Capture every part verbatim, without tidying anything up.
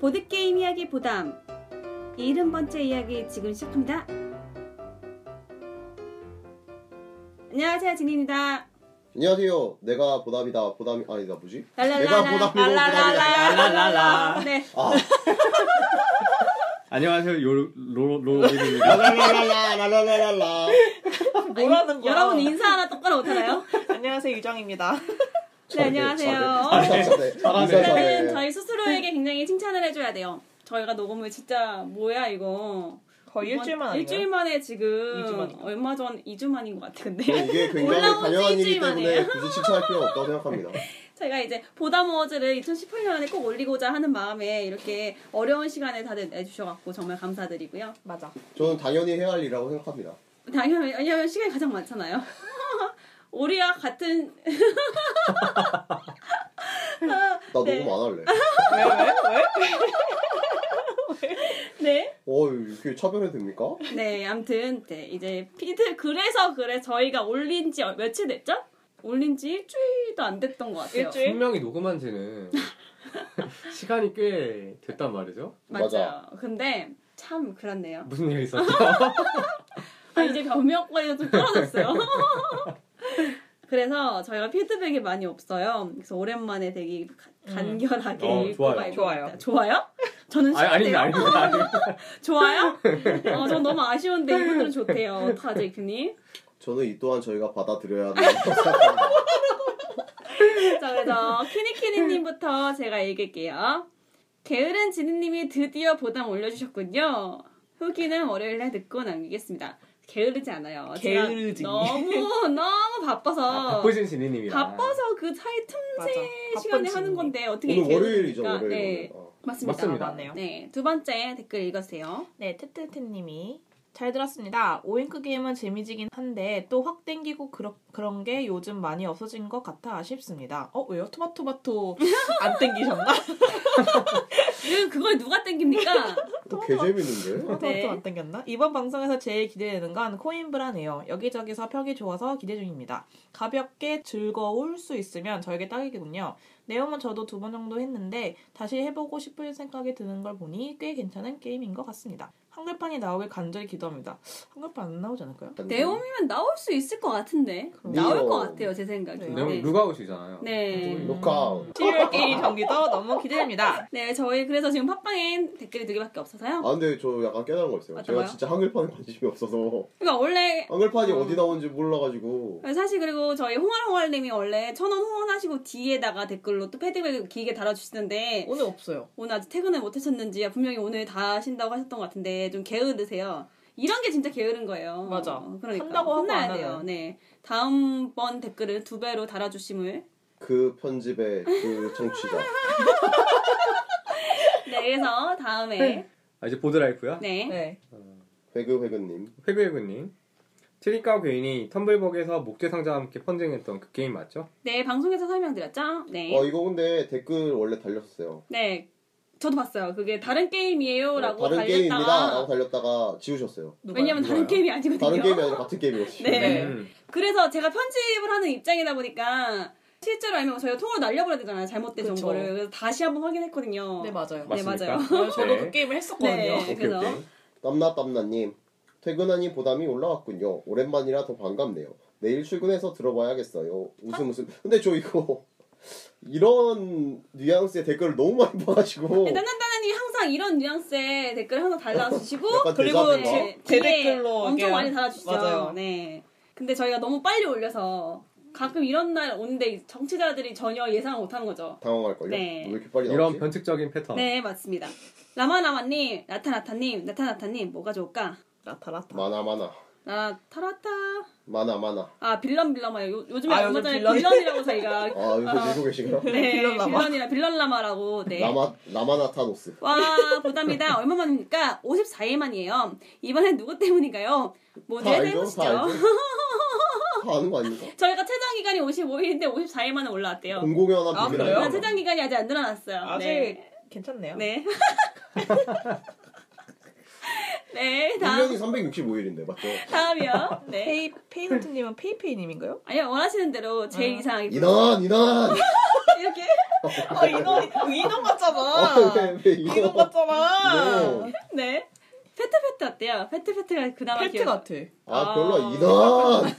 보드게임 이야기 보담 일흔 번째 이야기 지금 시작합니다. 안녕하세요, 진입니다. 안녕하세요. 내가 보담이다. 보담이 아니다. 뭐지? 내가 보담이고 보담이다. 네. 아. 안녕하세요. 로로로입니다. 라라라라라라라라. 뭐라는 거야? 여러분 인사 하나 똑바로 못하나요? 안녕하세요, 유정입니다. 네, 안녕하세요. 일단은 저희 스스로에게 굉장히 칭찬을 해줘야 돼요. 저희가 녹음을 진짜 뭐야 이거. 거의 일주일 만에. 일주일 만에 지금 이 주 얼마 전 이 주 만인 것 같아. 근데 이게 굉장히 당연한 일이기 때문에 굳이 칭찬할 필요 없다고 생각합니다. 저희가 이제 보담 어워즈를 이천십팔 년에 꼭 올리고자 하는 마음에 이렇게 어려운 시간에 다들 내주셔가지고 정말 감사드리고요. 맞아. 저는 당연히 해야 할 일이라고 생각합니다. 당연히, 왜냐면 시간이 가장 많잖아요. 우리와 같은. 나 녹음 네. 안 할래. 왜, 왜? 왜? 네. 어, 이렇게 차별해도 됩니까? 네, 아무튼 네, 이제 피드 그래서 그래 저희가 올린 지 며칠 됐죠? 올린 지 일주일도 안 됐던 것 같아요. 일주일? 분명히 녹음한 지는 시간이 꽤 됐단 말이죠? 맞아요. 근데 참 그렇네요. 무슨 일이 있었죠? 아, 이제 변명거리가 좀 떨어졌어요. 그래서 저희가 피드백이 많이 없어요. 그래서 오랜만에 되게 간결하게 음. 어, 좋아요. 좋아요. 좋아요? 저는 싫대요. 아니, 아니, 아니. 좋아요? 어, 전 너무 아쉬운데 이분들은 좋대요. 다들 그니? 저는 이 또한 저희가 받아들여야 하는 자, 그래서 키니키니님부터 제가 읽을게요. 게으른 지니님이 드디어 보담 올려주셨군요. 후기는 월요일에 듣고 남기겠습니다. 게으르지 않아요. 게으르지. 너무 너무 바빠서 아, 바쁘신 지니님이야. 바빠서 그 사이 틈새 맞아. 시간에 하는 건데 어떻게 오늘 월요일이죠. 월요일. 네. 어. 맞습니다. 맞습니다. 아, 맞네요. 네, 두 번째 댓글 읽어주세요. 네, 테테테님이 잘 들었습니다. 오잉크 게임은 재미지긴 한데 또 확 땡기고 그러, 그런 게 요즘 많이 없어진 것 같아 아쉽습니다. 어 왜요? 토마토마토 안 땡기셨나? 그걸 누가 땡깁니까? 개 재밌는데? 토마토마토 네. 안 땡겼나? 이번 방송에서 제일 기대되는 건 코인브라네요. 여기저기서 펴기 좋아서 기대 중입니다. 가볍게 즐거울 수 있으면 저에게 딱이겠군요. 내용은 저도 두 번 정도 했는데 다시 해보고 싶은 생각이 드는 걸 보니 꽤 괜찮은 게임인 것 같습니다. 한글판이 나오길 간절히 기도합니다. 한글판 안 나오지 않을까요? 내용이면 나올 수 있을 것 같은데 그럼. 나올 것 같아요 제 생각에. 내용 네. 룩아웃이잖아요. 네. 룩아웃. 칠월 게임 정리도 너무 기대됩니다. 네, 저희 그래서 지금 팟빵엔 댓글이 두 개밖에 없어서요. 아 근데 저 약간 깨달은 거 있어요. 맞다고요? 제가 진짜 한글판에 관심이 없어서. 그러니까 원래 한글판이 어. 어디 나오는지 몰라가지고. 사실 그리고 저희 홍알홍알님이 원래 천원 후원하시고 뒤에다가 댓글 또 패드백 길게 달아주시는데 오늘 없어요. 오늘 아직 퇴근을 못하셨는지 분명히 오늘 다 하신다고 하셨던 것 같은데 좀 게으르세요. 이런 게 진짜 게으른 거예요. 맞아. 그러니까 한다고 혼나야 돼요. 네. 다음 번 댓글을 두 배로 달아주심을 그 편집의 그 청취자. 네, 그래서 다음에 아, 이제 보드라이프요? 네. 네. 어, 회그회그님. 회그회그님. 트리카 괴인이 텀블벅에서 목재 상자와 함께 펀딩했던 그 게임 맞죠? 네, 방송에서 설명드렸죠? 네. 어, 이거 근데 댓글 원래 달렸었어요. 네. 저도 봤어요. 그게 다른 게임이에요 라고 어, 다른 달렸다가 게임이다 라고 달렸다가 지우셨어요. 누가요? 왜냐면 누가요? 다른 게임이 아니거든요. 다른 게임이 아니라 같은 게임이거든요. 네. 음. 그래서 제가 편집을 하는 입장이다 보니까 실제로 알면 저희가 통으로 날려버려야 되잖아요. 잘못된 그쵸. 정보를. 그래서 다시 한번 확인했거든요. 네, 맞아요. 네, 맞아요. 저도 그 게임을 했었거든요. 네, 오케이, 그래서. 오케이. 땀나 땀나님. 퇴근하니 보담이 올라왔군요. 오랜만이라 더 반갑네요. 내일 출근해서 들어봐야겠어요. 웃음 웃음. 근데 저 이거 이런 뉘앙스의 댓글을 너무 많이 봐가지고 딴딴따나님이 항상 이런 뉘앙스의 댓글 항상 달아주시고 그리고 제, 제 댓글로 엄청 많이 달아주시죠. 맞아요. 네. 근데 저희가 너무 빨리 올려서 가끔 이런 날 오는데 정치자들이 전혀 예상을 못한 거죠. 당황할걸요? 네. 왜 이렇게 빨리 나오지? 이런 변칙적인 패턴. 네, 맞습니다. 라마라마님, 나타나타님, 나타나타님 뭐가 좋을까? 라타라타 마나마나 라타라타 마나마나 아 빌런빌라마 요, 요즘에 아, 얼마 전에 빌런? 빌런이라고 저희가 아 요즘 아, 밀고 계시구나 네 빌런라마. 빌런이라 빌런라마라고 네 라마, 라마나타노스 와 보담이다 얼마만입니까? 오십사 일만이에요 이번엔 누구 때문인가요? 모두 해보시죠. 다 아는 거 아닙니까? 저희가 최장기간이 오십오 일인데 오십사 일만에 올라왔대요. 공공연한 비밀이에요. 아, 최장기간이 아직 안 늘어났어요. 아직 네. 괜찮네요. 네 네, 다음. 일 년이 삼백육십오 일인데, 맞죠? 다음이요. 네. 페이, 페이노트님은 페이페이님인가요? 아니요, 원하시는 대로 제일 어. 이상하게. 인원, 인원! 이렇게? 어, 인원, 인원 같잖아. 거잖아. 이거 같잖아. 네. 네. 페트페트 어때요? 페트페트가 그나마 페트 기억... 같아. 아, 아 별로 이단.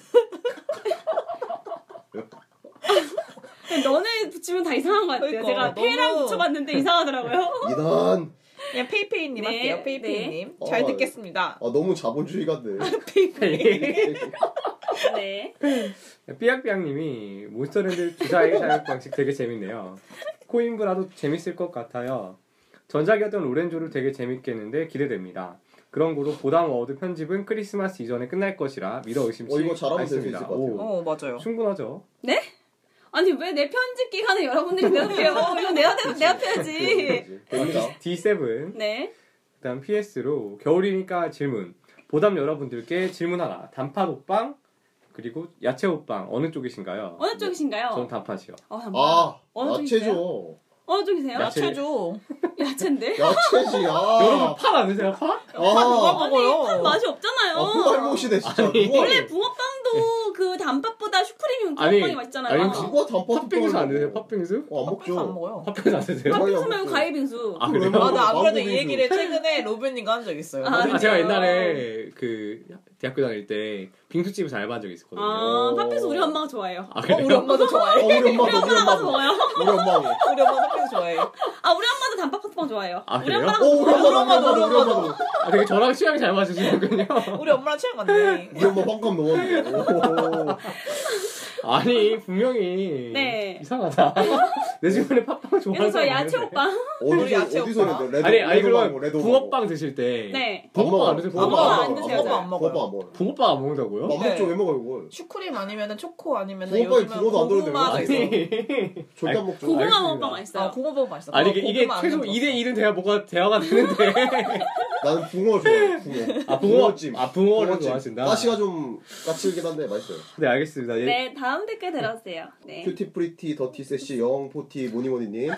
너네 붙이면 다 이상한 것 같아요. 그러니까, 제가 너무... 페이랑 붙여봤는데 이상하더라고요. 이단. 그냥 페이페이님 네, 할게요. 페이페이님 네. 잘 아, 듣겠습니다. 아 너무 자본주의 같네. 페이페이. 네. 삐약삐약님이 몬스터랜드 주사위 사용 방식 되게 재밌네요. 코인브라도 재밌을 것 같아요. 전작이었던 오렌조를 되게 재밌겠는데 기대됩니다. 그런 거로 보담 워드 편집은 크리스마스 이전에 끝날 것이라 미러 의심치 않습니다. 어, 이거 잘하면 재밌을 것 같아요. 오, 어, 맞아요. 충분하죠. 네? 아니 왜 내 편집 기간에 여러분들이 내세요? 이거 내가 내가 펴야지. 디 세븐. 네. 그다음 피에스로 겨울이니까 질문. 보담 여러분들께 질문하라. 단팥 호빵 그리고 야채 호빵 어느 쪽이신가요? 어느 쪽이신가요? 저는 단팥이요. 어, 단팥. 아, 어느 쪽이세요? 어느 쪽이세요? 야채죠. 야채인데? 야채지. 아. 여러분 팥 안 드세요? 팥? 아, 누가 먹어요? 팥 맛이 없잖아요. 아, 후발못이네 진짜. 원래 붕어빵도 그 단팥보다 슈크림이 붕어빵이 맛있잖아요. 아니 혹시 뭐 단팥 팥빙수 안 드세요? 팥빙수? 어, 안 먹죠. 안 먹어요. 팥빙수 안 드세요? 팥빙수 말고 가위빙수. 아, 그래요? 아, 나 아무래도 이 얘기를 최근에 로빈님과 한 적 있어요. 아, 아, 제가 옛날에 그 대학교 다닐 때 빙수집에서 알바한 적이 있었거든요. 아, 팥빙수 우리 엄마가 좋아해요. 아, 그래요? 어, 우리 엄마도 좋아해. 어, 우리 엄마도 우리 엄마도 먹어요. 우리 엄마. 우리 엄마 팥빙수 좋아해. 아, 우리 엄마도 단팥 팥빵 좋아해요. 아, 그래요? 오, 우리 엄마도 우리 엄마도. 아, 되게 저랑 취향이 잘 맞으시는군요. 우리 엄마랑 취향 맞네. 우리 엄마 빵값 넣었는데. 아니 분명히 네. 이상하다. 내 주변에 팥빵 좋아하는 사람 야채 호빵. 우리 야채 호빵. 아니 아니 그럼 붕어빵 드실 때. 네. 붕어빵 안 드세요? 붕어빵 안 드세요? 붕어빵 안 먹어요. 붕어빵 안 먹는다고요? 안 먹죠. 왜 먹어요 이걸? 슈크림 아니면은 초코 아니면은 요즘은 고구마 있어. 절대 안 먹죠. 고구마 먹어빵 맛있어요. 고구마 맛있어. 아니 이게 최소 이 대 일은 돼야 뭐가 대화가 되는데. 나는 붕어 좋아해. 붕어. 아 붕어찜. 아 붕어를 좋아하신다. 가시가 좀 까칠긴 한데 맛있어요. 네 알겠습니다. 네. 다음 댓글 들어주세요. 네. 큐티 프리티 더티 세시 영 포티 모니모니님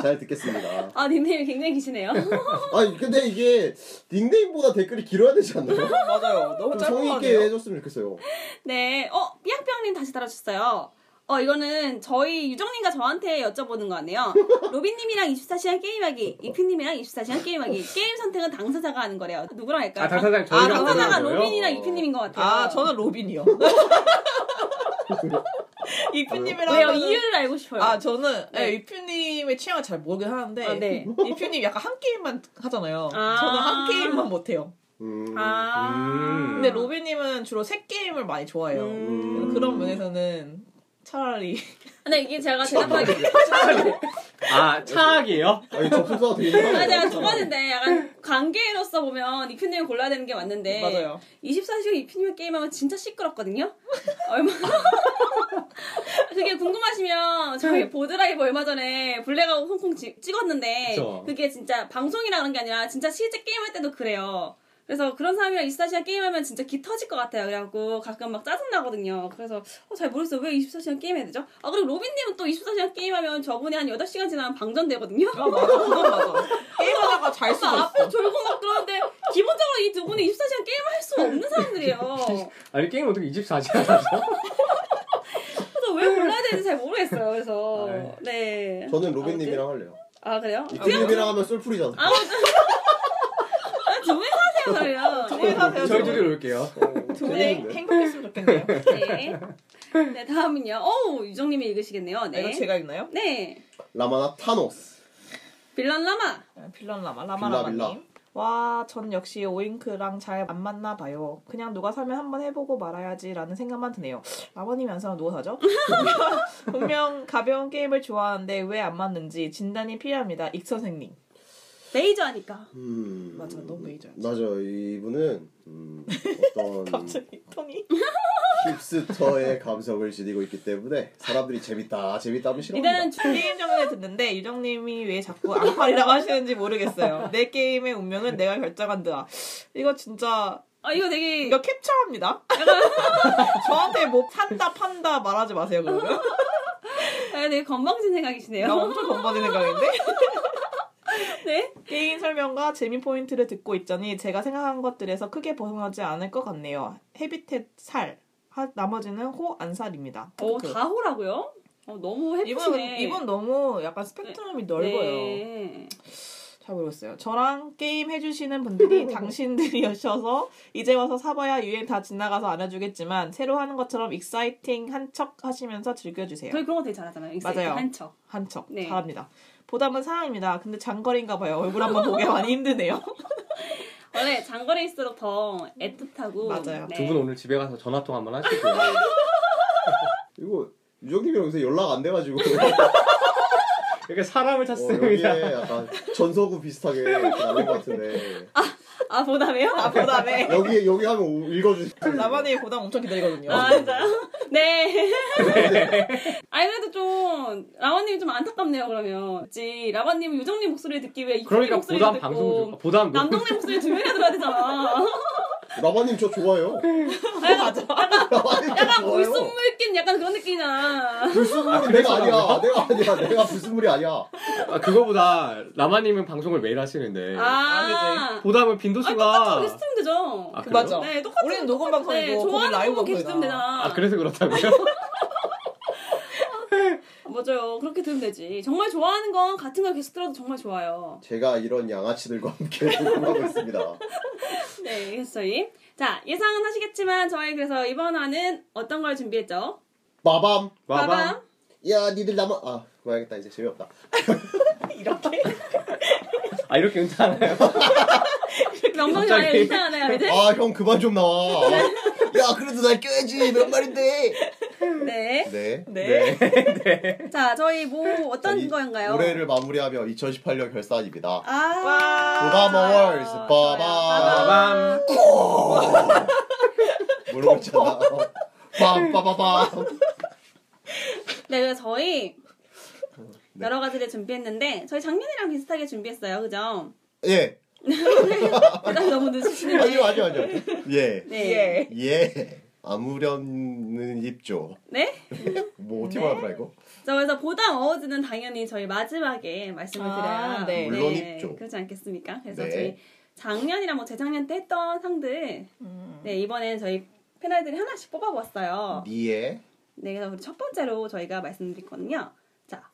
잘 듣겠습니다. 아 닉네임이 굉장히 기시네요. 아니 근데 이게 닉네임보다 댓글이 길어야 되지 않나요? 맞아요. 너무 짧은 거 같아요. 성의 있게 해줬으면 좋겠어요. 네. 어 삐약삐약님 다시 달아주셨어요. 어 이거는 저희 유정님과 저한테 여쭤보는 거 아니에요. 로빈님이랑 이십사 시간 게임하기, 이피님이랑 이십사 시간 게임하기. 게임 선택은 당사자가 하는 거래요. 누구랑 할까요? 아 당사자 저희 아 당사자가 로빈이랑 이피님인 것 같아요. 아 저는 로빈이요. 이표님이랑 왜요? 이유를 알고 싶어요. 아 저는 네. 이표님의 취향을 잘 모르긴 하는데 아, 네. 이표님 약간 한 게임만 하잖아요. 아~ 저는 한 게임만 못해요. 음~ 아~ 근데 로비님은 주로 세 게임을 많이 좋아해요. 음~ 그런 면에서는 차라리. 근데 이게 제가 대답하기 차라리. 아 차악이에요? 아니 접속사가 되게 힘들어요. 제가 좁았는데 약간 관계로서 보면 이표님을 골라야 되는 게 맞는데 맞아요. 이십사 시간 이표님의 게임하면 진짜 시끄럽거든요? 얼마나 그게 궁금하시면 저희 보드라이브 얼마 전에 블랙아웃 홍콩 지, 찍었는데 그쵸. 그게 진짜 방송이라 그런 게 아니라 진짜 실제 게임할 때도 그래요. 그래서 그런 사람이랑 이십사 시간 게임하면 진짜 기 터질 것 같아요. 그래갖고 가끔 막 짜증나거든요. 그래서 어, 잘 모르겠어요. 왜 이십사 시간 게임해야 되죠? 아, 그리고 로빈님은 또 이십사 시간 게임하면 저분이 한 여덟 시간 지나면 방전되거든요? 아, 맞아. 그건 맞아. 게임하다가 잘 수도 있어. 앞으로 졸고 막 그러는데 기본적으로 이 두 분이 이십사 시간 게임을 할 수 없는 사람들이에요. 아니, 게임을 어떻게 이십사 시간 하죠? 그래서 왜 골라야 되는지 잘 모르겠어요. 그래서. 아유. 네. 저는 로빈님이랑 할래요. 아, 그래요? 이비님이랑 하면 쏠풀이잖아. 아, 저희 둘이 올게요. 둘이 행복했으면 좋겠네요. 네. 네 다음은요. 오 유정님이 읽으시겠네요. 네. 아, 이거 제가 읽나요? 네. 라마나 타노스. 빌런 라마. 빌런 라마. 라마 라마님. 와, 전 역시 오잉크랑 잘 안 맞나 봐요. 그냥 누가 사면 한번 해보고 말아야지라는 생각만 드네요. 라마님이 안 사면 누가 사죠? 분명 가벼운 게임을 좋아하는데 왜 안 맞는지 진단이 필요합니다. 익 선생님. 메이저하니까. 음, 맞아, 너무 메이저야. 맞아, 이분은 음, 어떤 갑자기 톤이 힙스터의 감성을 지니고 있기 때문에 사람들이 재밌다, 재밌다 하면 싫어한다. 이제는 게임 정리를 듣는데 유정님이 왜 자꾸 악팔이라고 하시는지 모르겠어요. 내 게임의 운명은 내가 결정한다. 이거 진짜. 아 이거 되게 이거 캡처합니다. 저한테 뭐 산다, 판다 말하지 마세요 그러면. 아, 되게 건방진 생각이시네요. 나 엄청 건방진 생각인데. 네? 게임 설명과 재미 포인트를 듣고 있자니 제가 생각한 것들에서 크게 벗어나지 않을 것 같네요. 헤비텟 살, 하, 나머지는 호, 안살입니다. 오, 다 호라고요? 어, 너무 해프시네. 이번, 이번 너무 약간 스펙트럼이 네. 넓어요. 네. 잘 모르겠어요. 저랑 게임 해주시는 분들이 당신들이셔서 이제 와서 사봐야 유행 다 지나가서 안 해주겠지만 새로 하는 것처럼 익사이팅한 척 하시면서 즐겨주세요. 저희 그런 거 되게 잘하잖아요. 익사이팅한 척. 한 척. 네. 잘합니다. 보담은 사항입니다. 근데 장거리인가 봐요. 얼굴 한번 보기 많이 힘드네요. 원래 장거리일수록 더 애틋하고. 맞아요. 네. 두 분 오늘 집에 가서 전화통 한번 하시고. 이거 유정님이랑 요새 연락 안 돼가지고. 이렇게 사람을 찾습니다. 어, 약간 전서구 비슷하게 나온 것 같은데. 아, 아 보담해요? 아 보담해. 여기 여기 하면 읽어주세요. 나만의 보담 엄청 기다리거든요. 아 진짜요? 네. 네. 아니 그래도 좀 라완님이 좀 안타깝네요 그러면. 그치 라완님은 유정님 목소리를 듣기 위해 그러니까 목소리를 보담 방송 보담 남동님 목소리 두 명이나 들어야 되잖아. 라바님 저 좋아해요. 아니, 맞아. 약간, 약간 불순물 낀 약간 그런 느낌이잖아. 불순물은 아, 내가 아니야. 내가 아니야. 내가 불순물이 아니야. 아, 그거보다 라바님은 방송을 매일 하시는데. 아, 아 보담은 빈도수가. 아, 똑같은 게스트 하면 되죠. 아, 그, 맞아. 네, 똑같은 우리는 녹음 방송이고 거기 라이브 방송이잖아. 되잖아. 아, 그래서 그렇다고요? 맞아요. 그렇게 들으면 되지. 정말 좋아하는 건 같은 걸 계속 들어도 정말 좋아요. 제가 이런 양아치들과 함께 공부하고 있습니다. 네, 예서님. 자, 예상은 하시겠지만 저희 그래서 이번 화는 어떤 걸 준비했죠? 마밤. 마밤. 마밤. 야, 니들 남아. 아, 그만하겠다. 이제 재미없다. 이렇게? 아, 이렇게 은퇴하나요? 이렇게 명망이 아니라 은퇴하나요, 이제? 아, 형 그만 좀 나와. 야, 그래도 날 껴야지. 몇 말인데. 네. 네. 네. 네. 네. 자, 저희 뭐 어떤 거인가요? 올해를 마무리하며 이천십팔 년 결산입니다. 아. 보담 어워즈. 빠밤. 빠밤. 모르고 있잖아. 빰빠바밤. 네, 그래서 저희 네. 여러 가지를 준비했는데 저희 작년이랑 비슷하게 준비했어요. 그죠? 예. 부담이 너무 늦으시는데. 아니요, 아니요, 아니요. 예. 네. 예. 예. 아무렴은 입죠. 네? 뭐 어떻게 말하더라 네? 이거? 자, 그래서 보담 어워즈는 당연히 저희 마지막에 말씀을 아, 드려야 네. 물론 네. 입죠. 그렇지 않겠습니까? 그래서 네. 저희 작년이랑 뭐 재작년 때 했던 상들 음. 네 이번에는 저희 패널들이 하나씩 뽑아봤어요. 니에 네, 그래서 첫 번째로 저희가 말씀드릴 거는요. 자,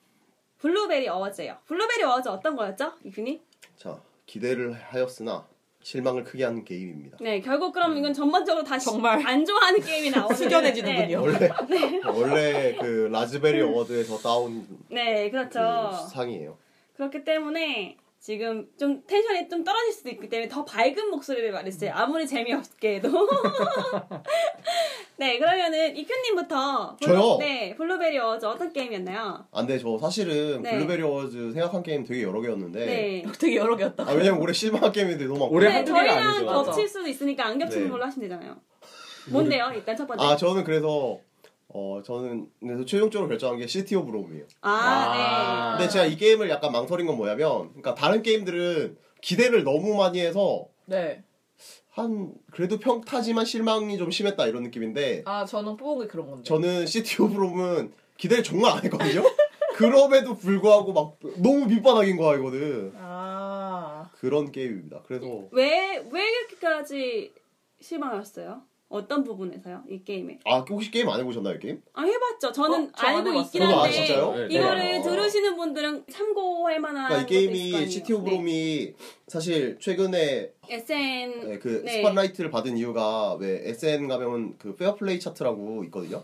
블루베리 어워즈예요. 블루베리 어워즈 어떤 거였죠? 이균이? 자, 기대를 하였으나 실망을 크게 하는 게임입니다. 네, 결국 그럼 이건 전반적으로 다 정말 안 좋아하는 게임이 나오는 숙연해지는군요. 원래 네. 원래 그 라즈베리 어워드에서 따온 네, 그렇죠. 그 상이에요. 그렇기 때문에 지금 좀 텐션이 좀 떨어질 수도 있기 때문에 더 밝은 목소리를 말했어요. 아무리 재미없게 해도. 네, 그러면은 이큐님부터. 블루, 저요? 네, 블루베리 어워즈 어떤 게임이었나요? 안 돼, 저 사실은 네. 블루베리 어워즈 생각한 게임 되게 여러 개였는데. 네. 되게 여러 개였다. 아, 왜냐면 올해 실망한 게임이 되게 너무 많고. 올해 네, 저희랑 겹칠 수도 있으니까 안 겹치는 네. 걸로 하시면 되잖아요. 뭔데요? 일단 첫 번째. 아, 저는 그래서. 어 저는 그래서 최종적으로 결정한 게 시티 오브 롬이에요. 아, 아~ 네. 근데 제가 이 게임을 약간 망설인 건 뭐냐면, 그러니까 다른 게임들은 기대를 너무 많이 해서 네. 한 그래도 평타지만 실망이 좀 심했다 이런 느낌인데. 아 저는 뽑은 게 그런 건데. 저는 시티 오브 롬은 기대를 정말 안 했거든요. 그럼에도 불구하고 막 너무 밑바닥인 거야 이거는. 아 그런 게임입니다. 그래서 왜 왜 이렇게까지 실망하셨어요? 어떤 부분에서요? 이 게임에? 아 혹시 게임 안 해보셨나요? 게임? 아 해봤죠. 저는 어? 알고 있긴 한데 아, 이거를 네. 들으시는 분들은 참고할 만한 그러니까 이 게임이 시티 오브 롬이 네. 사실 최근에 에스엔 네, 그 네. 스팟라이트를 받은 이유가 왜 에스엔 가면 그 페어플레이 차트라고 있거든요.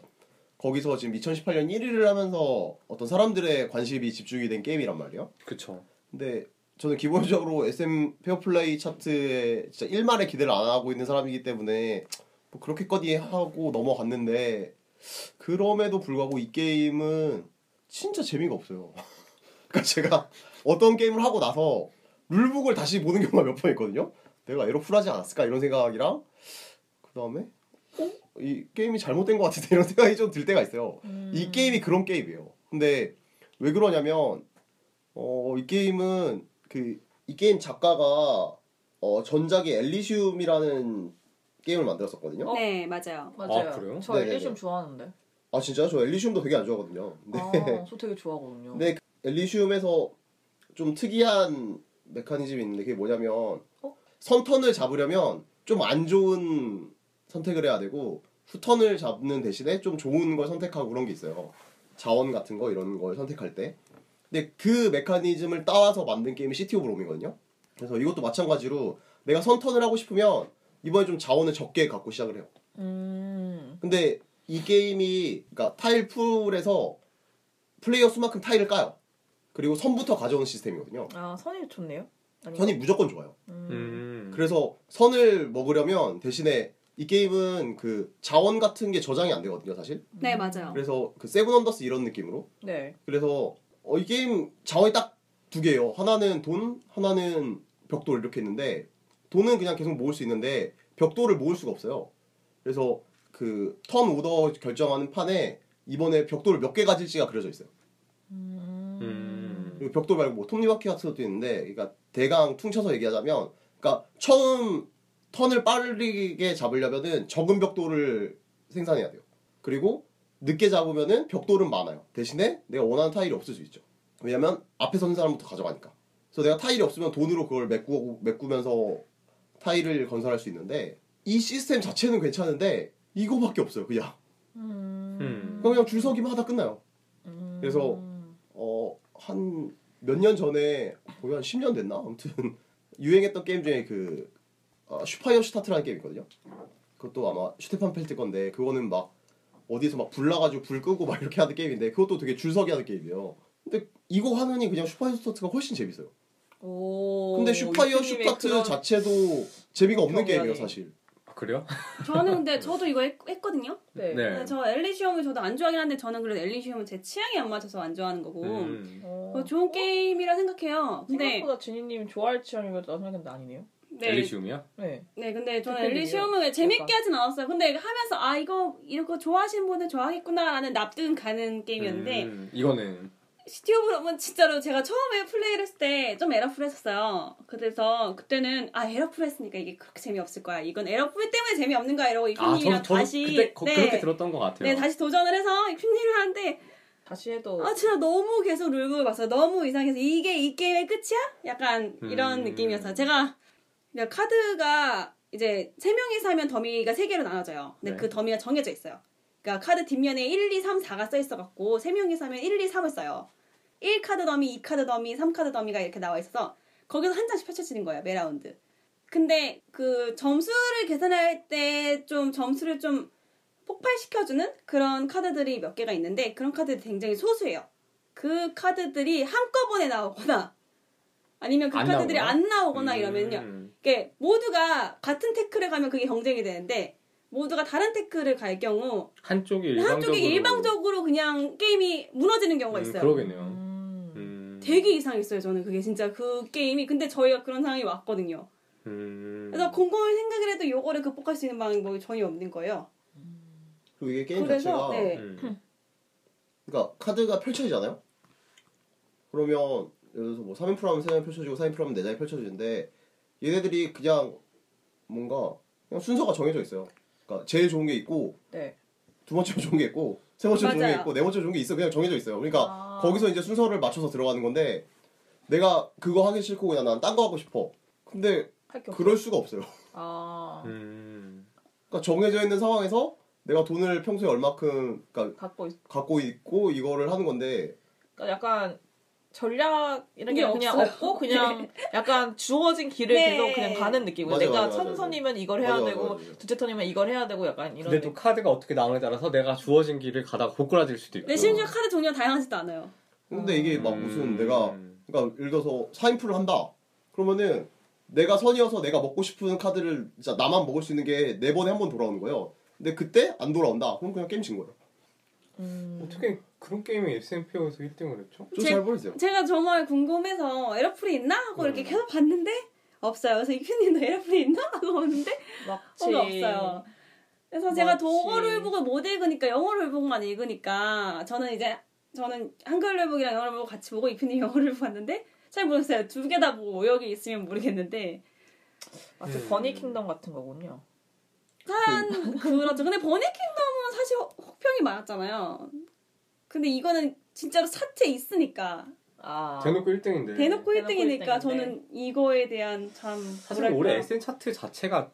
거기서 지금 이천십팔 년 일 위를 하면서 어떤 사람들의 관심이 집중이 된 게임이란 말이에요. 그쵸. 근데 저는 기본적으로 에스엔 페어플레이 차트에 진짜 일만의 기대를 안 하고 있는 사람이기 때문에 뭐 그렇게까지 하고 넘어갔는데 그럼에도 불구하고 이 게임은 진짜 재미가 없어요. 그러니까 제가 어떤 게임을 하고 나서 룰북을 다시 보는 경우가 몇 번 있거든요. 내가 에러풀하지 않았을까 이런 생각이랑 그 다음에 어? 이 게임이 잘못된 것 같은데 이런 생각이 좀 들 때가 있어요. 음. 이 게임이 그런 게임이에요. 근데 왜 그러냐면 어, 이 게임은 그 이 게임 작가가 어, 전작이 엘리시움이라는 게임을 만들었었거든요. 네, 맞아요. 맞아요. 아, 그래요? 저 네네네. 엘리시움 좋아하는데. 아, 진짜요? 저 엘리시움도 되게 안 좋아하거든요. 네. 아, 저 되게 좋아하거든요. 네, 엘리시움에서 좀 특이한 메커니즘이 있는데 그게 뭐냐면 어? 선턴을 잡으려면 좀 안 좋은 선택을 해야 되고 후턴을 잡는 대신에 좀 좋은 걸 선택하고 그런 게 있어요. 자원 같은 거 이런 걸 선택할 때. 근데 그 메커니즘을 따와서 만든 게임이 시티 오브 롬이거든요. 그래서 이것도 마찬가지로 내가 선턴을 하고 싶으면 이번에 좀 자원을 적게 갖고 시작을 해요. 음. 근데 이 게임이 그러니까 타일 풀에서 플레이어 수만큼 타일을 까요. 그리고 선부터 가져오는 시스템이거든요. 아, 선이 좋네요. 아니요? 선이 무조건 좋아요. 음. 그래서 선을 먹으려면 대신에 이 게임은 그 자원 같은 게 저장이 안 되거든요, 사실. 네, 맞아요. 그래서 그 세븐 언더스 이런 느낌으로. 네. 그래서 어, 이 게임 자원이 딱 두 개예요. 하나는 돈, 하나는 벽돌 이렇게 있는데 돈은 그냥 계속 모을 수 있는데 벽돌을 모을 수가 없어요. 그래서 그 턴 오더 결정하는 판에 이번에 벽돌을 몇 개 가질지가 그려져 있어요. 음. 그리고 벽돌 말고 뭐 톱니바퀴 같은 것도 있는데, 그러니까 대강 퉁쳐서 얘기하자면, 그러니까 처음 턴을 빠르게 잡으려면은 적은 벽돌을 생산해야 돼요. 그리고 늦게 잡으면은 벽돌은 많아요. 대신에 내가 원하는 타일이 없을 수 있죠. 왜냐면 앞에 서는 사람부터 가져가니까. 그래서 내가 타일이 없으면 돈으로 그걸 메꾸고 메꾸면서 타일을 건설할 수 있는데, 이 시스템 자체는 괜찮은데 이거밖에 없어요, 그냥. 음. 음. 그냥 줄 서기만 하다 끝나요. 음. 그래서 어, 한 몇 년 전에, 거의 한 십 년 됐나? 아무튼 유행했던 게임 중에 그 어, 슈파이어 슈타트라는 게임 있거든요. 그것도 아마 슈테판 펠트 건데, 그거는 막 어디서 막 불나가지고 불 끄고 막 이렇게 하는 게임인데, 그것도 되게 줄 서기 하는 게임이에요. 근데 이거 하느니 그냥 슈파이어 슈타트가 훨씬 재밌어요. 오, 근데 슈파이어 슈타트 그런... 자체도 재미가 없는 경연이... 게임이에요, 사실. 그래요? 저는 근데 저도 이거 했, 했거든요. 네. 네. 저 엘리시움을 저도 안 좋아하긴 한데, 저는 그래도 엘리시움은 제 취향에 안 맞아서 안 좋아하는 거고. 음. 어, 좋은 게임이라 생각해요. 근데 생각보다 진희님 좋아할 취향이라고 나도 생각했는데 아니네요. 네. 엘리시움이요? 네. 네, 근데 저는 엘리시움을 재밌게 하진 않았어요. 근데 하면서 아, 이거 이거 좋아하시는 분은 좋아하겠구나라는 납득 가는 게임이었는데, 음, 이거는 시티 오브 롬은 진짜로 제가 처음에 플레이를 했을 때 좀 에러풀했었어요. 그래서 그때는 아, 에러풀했으니까 이게 그렇게 재미없을 거야, 이건 에러풀 때문에 재미없는 거야 이러고 퀸님이랑 아, 다시 그때 거, 네, 그렇게 들었던 것 같아요. 네, 다시 도전을 해서 퀸님을 하는데 다시 해도 아, 진짜 너무 계속 룰북을 봤어요. 너무 이상해서 이게 이 게임의 끝이야? 약간 이런 음... 느낌이었어요. 제가 카드가 이제 세 명이서 하면 더미가 세 개로 나눠져요. 근데 네. 그 더미가 정해져 있어요. 그러니까 카드 뒷면에 일, 이, 삼, 사가 써있어갖고 세 명이서 하면 일, 이, 삼을 써요. 일 카드 더미, 이 카드 더미, 삼 카드 더미가 이렇게 나와있어서 거기서 한 장씩 펼쳐지는 거예요, 매 라운드. 근데 그 점수를 계산할 때 좀 점수를 좀 폭발시켜주는 그런 카드들이 몇 개가 있는데, 그런 카드들이 굉장히 소수예요. 그 카드들이 한꺼번에 나오거나 아니면 그 안 카드들이 나오거나? 안 나오거나 이러면요. 음. 그러니까 모두가 같은 태클에 가면 그게 경쟁이 되는데, 모두가 다른 태클을 갈 경우 한쪽이 일방적으로, 한쪽이 일방적으로 그냥 게임이 무너지는 경우가 있어요. 음, 그러겠네요. 음... 되게 이상했어요, 저는. 그게 진짜 그 게임이. 근데 저희가 그런 상황이 왔거든요. 음... 그래서 곰곰이 생각을 해도 요거를 극복할 수 있는 방법이 전혀 없는 거예요. 그리고 이게 게임 그래서, 자체가 네. 음. 그러니까 카드가 펼쳐지잖아요. 그러면 예를 들어서 뭐 삼 인풀 하면 세 장이 펼쳐지고 사 인풀 하면 네 장이 펼쳐지는데, 얘네들이 그냥 뭔가 그냥 순서가 정해져 있어요. 그러니까 제일 좋은 게 있고, 네. 두 번째 좋은 게 있고, 세 번째 맞아요. 좋은 게 있고, 네 번째 좋은 게 있어. 그냥 정해져 있어요. 그러니까 아... 거기서 이제 순서를 맞춰서 들어가는 건데, 내가 그거 하기 싫고 그냥 난 딴 거 하고 싶어. 근데 그럴 수가 없어요. 아. 음... 그러니까 정해져 있는 상황에서 내가 돈을 평소에 얼마큼 그러니까 갖고, 있... 갖고 있고 이거를 하는 건데, 그러니까 약간 전략 이런 게 그냥 없어요. 없고 그냥 약간 주어진 길을 네. 계속 그냥 가는 느낌이고, 맞아, 내가 맞아, 첫 맞아, 선이면 이걸 해야 맞아, 되고 맞아, 맞아. 두째 턴이면 이걸 해야 되고 약간 이런. 근데 또 카드가 어떻게 나오느냐에 따라서 내가 주어진 길을 가다가 고꾸라질 수도 있고. 네, 심지어 카드 종류가 다양하지도 않아요. 근데 이게 막 무슨 내가 그러니까 예를 들어서 사 인풀을 한다 그러면은 내가 선이어서 내가 먹고 싶은 카드를 진짜 나만 먹을 수 있는 게 네 번에 한 번 돌아오는 거예요. 근데 그때 안 돌아온다 그럼 그냥 게임 진 거예요. 음... 어떻게 그런 게임이 에스엠피오에서 일 등을 했죠? 저 잘 모르죠. 제가 정말 궁금해서 에러풀이 있나? 하고 음. 이렇게 계속 봤는데 없어요. 그래서 이큐님도 에러풀이 있나? 하고 봤는데 막지 없어요. 그래서 막지. 제가 독어 룰북을 못 읽으니까 영어 룰북만 읽으니까 저는 이제 저는 한글 룰북이랑 영어 룰북 같이 보고 이큐님 영어 룰북 봤는데 잘 모르겠어요. 두 개 다 보고 여기 있으면 모르겠는데 마치 음. 버니킹덤 같은 거군요. 한 그렇죠. 근데 버니킹덤은 사실 혹평이 많았잖아요. 근데 이거는 진짜로 사채 있으니까. 아. 대놓고 일 등인데. 대놓고 일 등이니까, 대놓고 일 등인데. 저는 이거에 대한 참. 사실 올해 에스엔 차트 자체가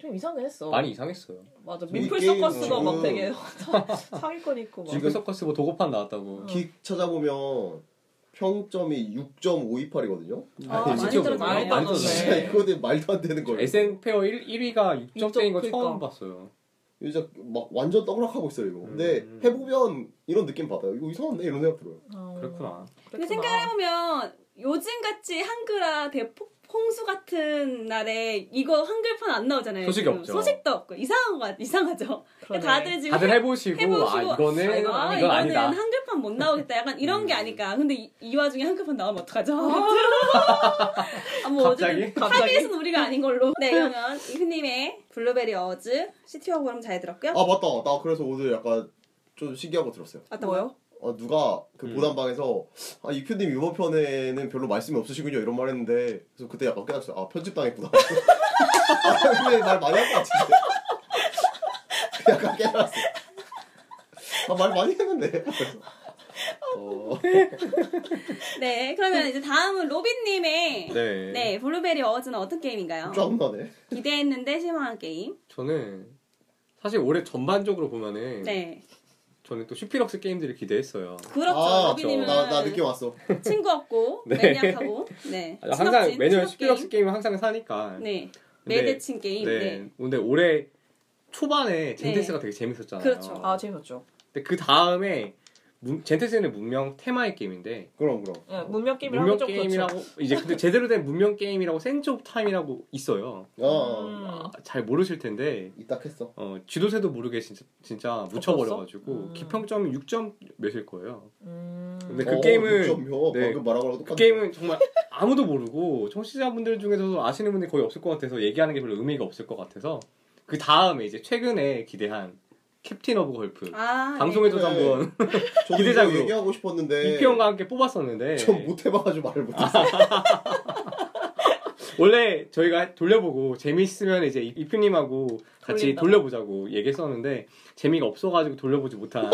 좀 이상했어. 많이 이상했어요. 맞아. 민플 서커스가 막 되게 상위권 있고 막. 민플 서커스 뭐 도고판 나왔다고. 킥 응. 찾아보면 평점이 육 점 오이팔이거든요. 아, 아 많이 들었어. 많이 들었어. 이거는 말도 안 되는 거예요. 에스엔페어 일 위가 육 점대인 거 처음 봤어요. 이제 막 완전 떡락하고 있어요 이거. 근데 음. 해보면 이런 느낌 받아요. 이거 이상한데 이런 생각 들어요. 어. 그렇구나. 근데 생각해보면 요즘같이 한글화 대폭 홍수 같은 날에 이거 한글판 안 나오잖아요. 소식이 지금. 없죠. 소식도 없고 이상한 거 해이상하죠. 그러니까 다들 지금 다들 해보시고, 해보시고 아 이거는 아, 이거, 아, 이건 아니다. 이거는 한글판 못 나오겠다. 약간 이런 음. 게 아닐까. 근데 이, 이 와중에 한글판 나오면 어떡하죠? 아, 뭐 갑자기? 타비에서는 우리가 아닌 걸로. 네 그러면 이프님의 블루베리 어즈 시티워크 그럼 잘 들었고요. 아 맞다. 나 그래서 오늘 약간 좀 신기한 거 들었어요. 아 뭐요? 아, 누가 그 음. 보단방에서 아 이표님 이번 편에는 별로 말씀이 없으시군요 이런 말 했는데 그래서 그때 약간 깨달았어요. 아 편집당했구나. 아, 근데 말 많이 한 것 같은데 약간 깨달았어요. 아 말 많이 했는데 어... 네 그러면 이제 다음은 로빈님의 네. 네 블루베리 어워즈는 어떤 게임인가요? 짱나네. 기대했는데 실망한 게임. 저는 사실 올해 전반적으로 보면은 네 저는 또 슈피럭스 게임들을 기대했어요. 그렇죠. 아, 로빈님은 나, 나 늦게 왔어. 친구 없고 네. 매니악하고 네. 항상 친업진, 매년 슈피럭스 게임. 게임을 항상 사니까. 네. 매대친 게임. 네. 네. 근데 올해 초반에 젠테스가 네. 되게 재밌었잖아요. 그렇죠. 아 재밌었죠. 근데 그 다음에 젠테스는 문명 테마의 게임인데. 그럼 그럼. 네, 문명 게임이라고. 문명 게임이라고 그렇죠. 이제 근데 제대로 된 문명 게임이라고 센스 오브 타임이라고 있어요. 어. 음. 아, 잘 모르실 텐데. 이딱했어. 어 지도세도 모르게 진짜 진짜 묻혀버려가지고 음. 기평점이 육 점 몇일 거예요. 음. 근데 그 어, 게임은 육 점이요. 네, 방금 말한 거랑 똑같아. 그 게임은 정말 아무도 모르고 청취자분들 중에서도 아시는 분들이 거의 없을 것 같아서 얘기하는 게 별로 의미가 없을 것 같아서 그 다음에 이제 최근에 기대한. 캡틴 오브 골프 아, 방송에서도 네. 한번 기대작으로 얘기하고 싶었는데 이피형과 함께 뽑았었는데 전 못해봐가지고 말을 못했어요. 원래 저희가 돌려보고 재미있으면 이제 이피님하고 같이 돌린다고? 돌려보자고 얘기했었는데 재미가 없어가지고 돌려보지 못한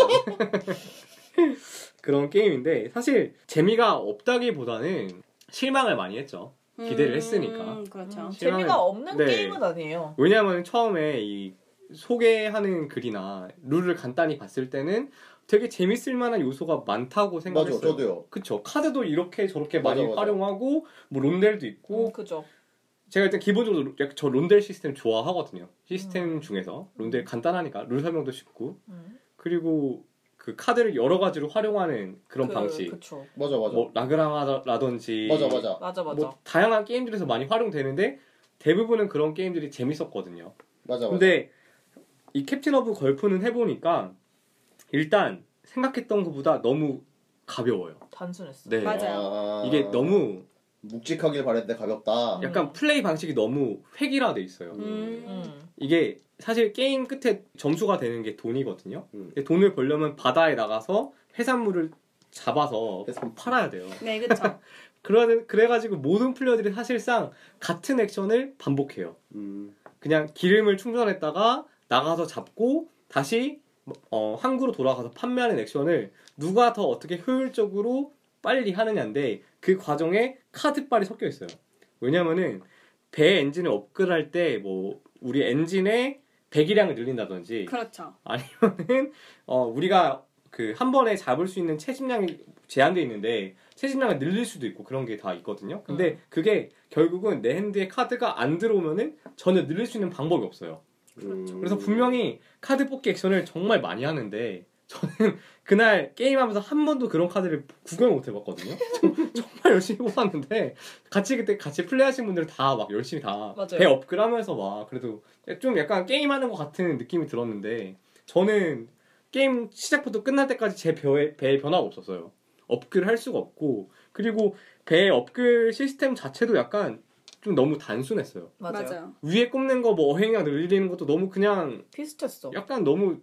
그런 게임인데 사실 재미가 없다기보다는 실망을 많이 했죠. 기대를 음, 했으니까 그렇죠. 실망을, 재미가 없는 네. 게임은 아니에요. 왜냐하면 처음에 이 소개하는 글이나 룰을 간단히 봤을 때는 되게 재밌을 만한 요소가 많다고 생각했어요. 맞아, 저도요. 그쵸. 카드도 이렇게 저렇게 맞아, 많이 맞아. 활용하고 뭐 론델도 있고. 음, 그죠. 제가 일단 기본적으로 저 론델 시스템 좋아하거든요. 시스템 음. 중에서 론델 간단하니까 룰 설명도 쉽고 음. 그리고 그 카드를 여러 가지로 활용하는 그런 그, 방식. 그쵸. 맞아 맞아. 뭐 라그랑라든지. 맞아 맞아. 맞아 맞아. 뭐 다양한 게임들에서 많이 활용되는데 대부분은 그런 게임들이 재밌었거든요. 맞아 맞아. 근데 이 캡틴 오브 걸프는 해보니까 일단 생각했던 것보다 너무 가벼워요. 단순했어. 네. 맞아요. 아~ 이게 너무 묵직하길 바랬는데 가볍다. 약간 음. 플레이 방식이 너무 획일화돼 있어요. 음. 음. 이게 사실 게임 끝에 점수가 되는 게 돈이거든요. 음. 근데 돈을 벌려면 바다에 나가서 해산물을 잡아서 해산물. 팔아야 돼요. 네, 그렇죠. 그래가지고 모든 플레이어들이 사실상 같은 액션을 반복해요. 음. 그냥 기름을 충전했다가 나가서 잡고 다시 어, 항구로 돌아가서 판매하는 액션을 누가 더 어떻게 효율적으로 빨리 하느냐인데 그 과정에 카드빨이 섞여 있어요. 왜냐면은 배 엔진을 업그레이드할 때 뭐 우리 엔진의 배기량을 늘린다든지 그렇죠. 아니면은 어, 우리가 그 한 번에 잡을 수 있는 채집량이 제한되어 있는데 채집량을 늘릴 수도 있고 그런 게 다 있거든요. 근데 음. 그게 결국은 내 핸드에 카드가 안 들어오면은 전혀 늘릴 수 있는 방법이 없어요. 그렇죠. 그래서 분명히 카드 뽑기 액션을 정말 많이 하는데 저는 그날 게임하면서 한 번도 그런 카드를 구경을 못 해봤거든요. 정말 열심히 뽑았는데 같이 그때 같이 플레이하신 분들은 다 막 열심히 다 배 업글하면서 막 그래도 좀 약간 게임하는 것 같은 느낌이 들었는데 저는 게임 시작부터 끝날 때까지 제 배에, 배에 변화가 없었어요. 업글 할 수가 없고 그리고 배 업글 시스템 자체도 약간 좀 너무 단순했어요. 맞아요. 위에 꼽는 거 뭐 어획량 늘리는 것도 너무 그냥 비슷했어. 약간 너무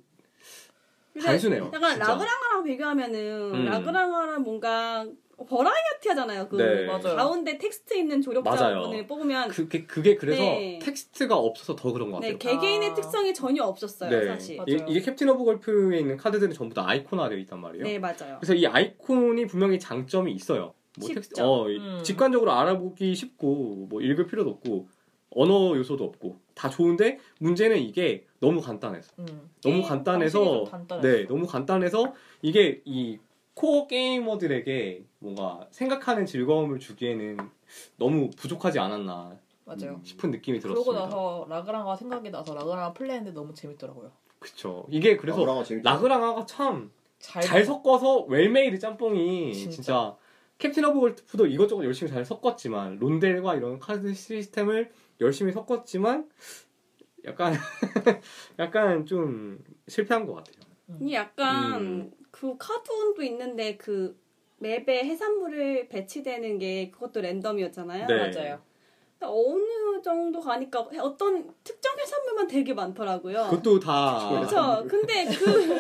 단순해요. 약간 라그랑아랑 비교하면은 음. 라그랑아랑 뭔가 버라이어티하잖아요. 그 네. 맞아요. 가운데 텍스트 있는 조력자분을 뽑으면 그게 그게 그래서 네. 텍스트가 없어서 더 그런 것 같아요. 네, 개개인의 아. 특성이 전혀 없었어요, 네. 사실. 이, 이게 캡틴 오브 골프에 있는 카드들은 전부 다 아이콘화되어 있단 말이에요. 네, 맞아요. 그래서 이 아이콘이 분명히 장점이 있어요. 뭐 쉽죠. 텍스트, 어, 음. 직관적으로 알아보기 쉽고 뭐 읽을 필요도 없고 언어 요소도 없고 다 좋은데 문제는 이게 너무 간단해서 음. 너무 간단해서 네 너무 간단해서 이게 이 코어 게이머들에게 뭔가 생각하는 즐거움을 주기에는 너무 부족하지 않았나 맞아요. 싶은 느낌이 들었습니다. 그러고 나서 라그랑아 생각이 나서 라그랑아 플레이했는데 너무 재밌더라고요. 그쵸. 이게 그래서 라그랑아 라그랑아가 참 잘 잘 섞어서 웰메이드 짬뽕이 진짜, 진짜 캡틴 오브 월프도 이것저것 열심히 잘 섞었지만 론델과 이런 카드 시스템을 열심히 섞었지만 약간 약간 좀 실패한 것 같아요. 이 약간 음. 그 카툰도 있는데 그 맵에 해산물을 배치되는 게 그것도 랜덤이었잖아요. 네. 맞아요. 어느 정도 가니까 어떤 특정 해산물만 되게 많더라고요. 그것도 다 그렇죠. 근데 그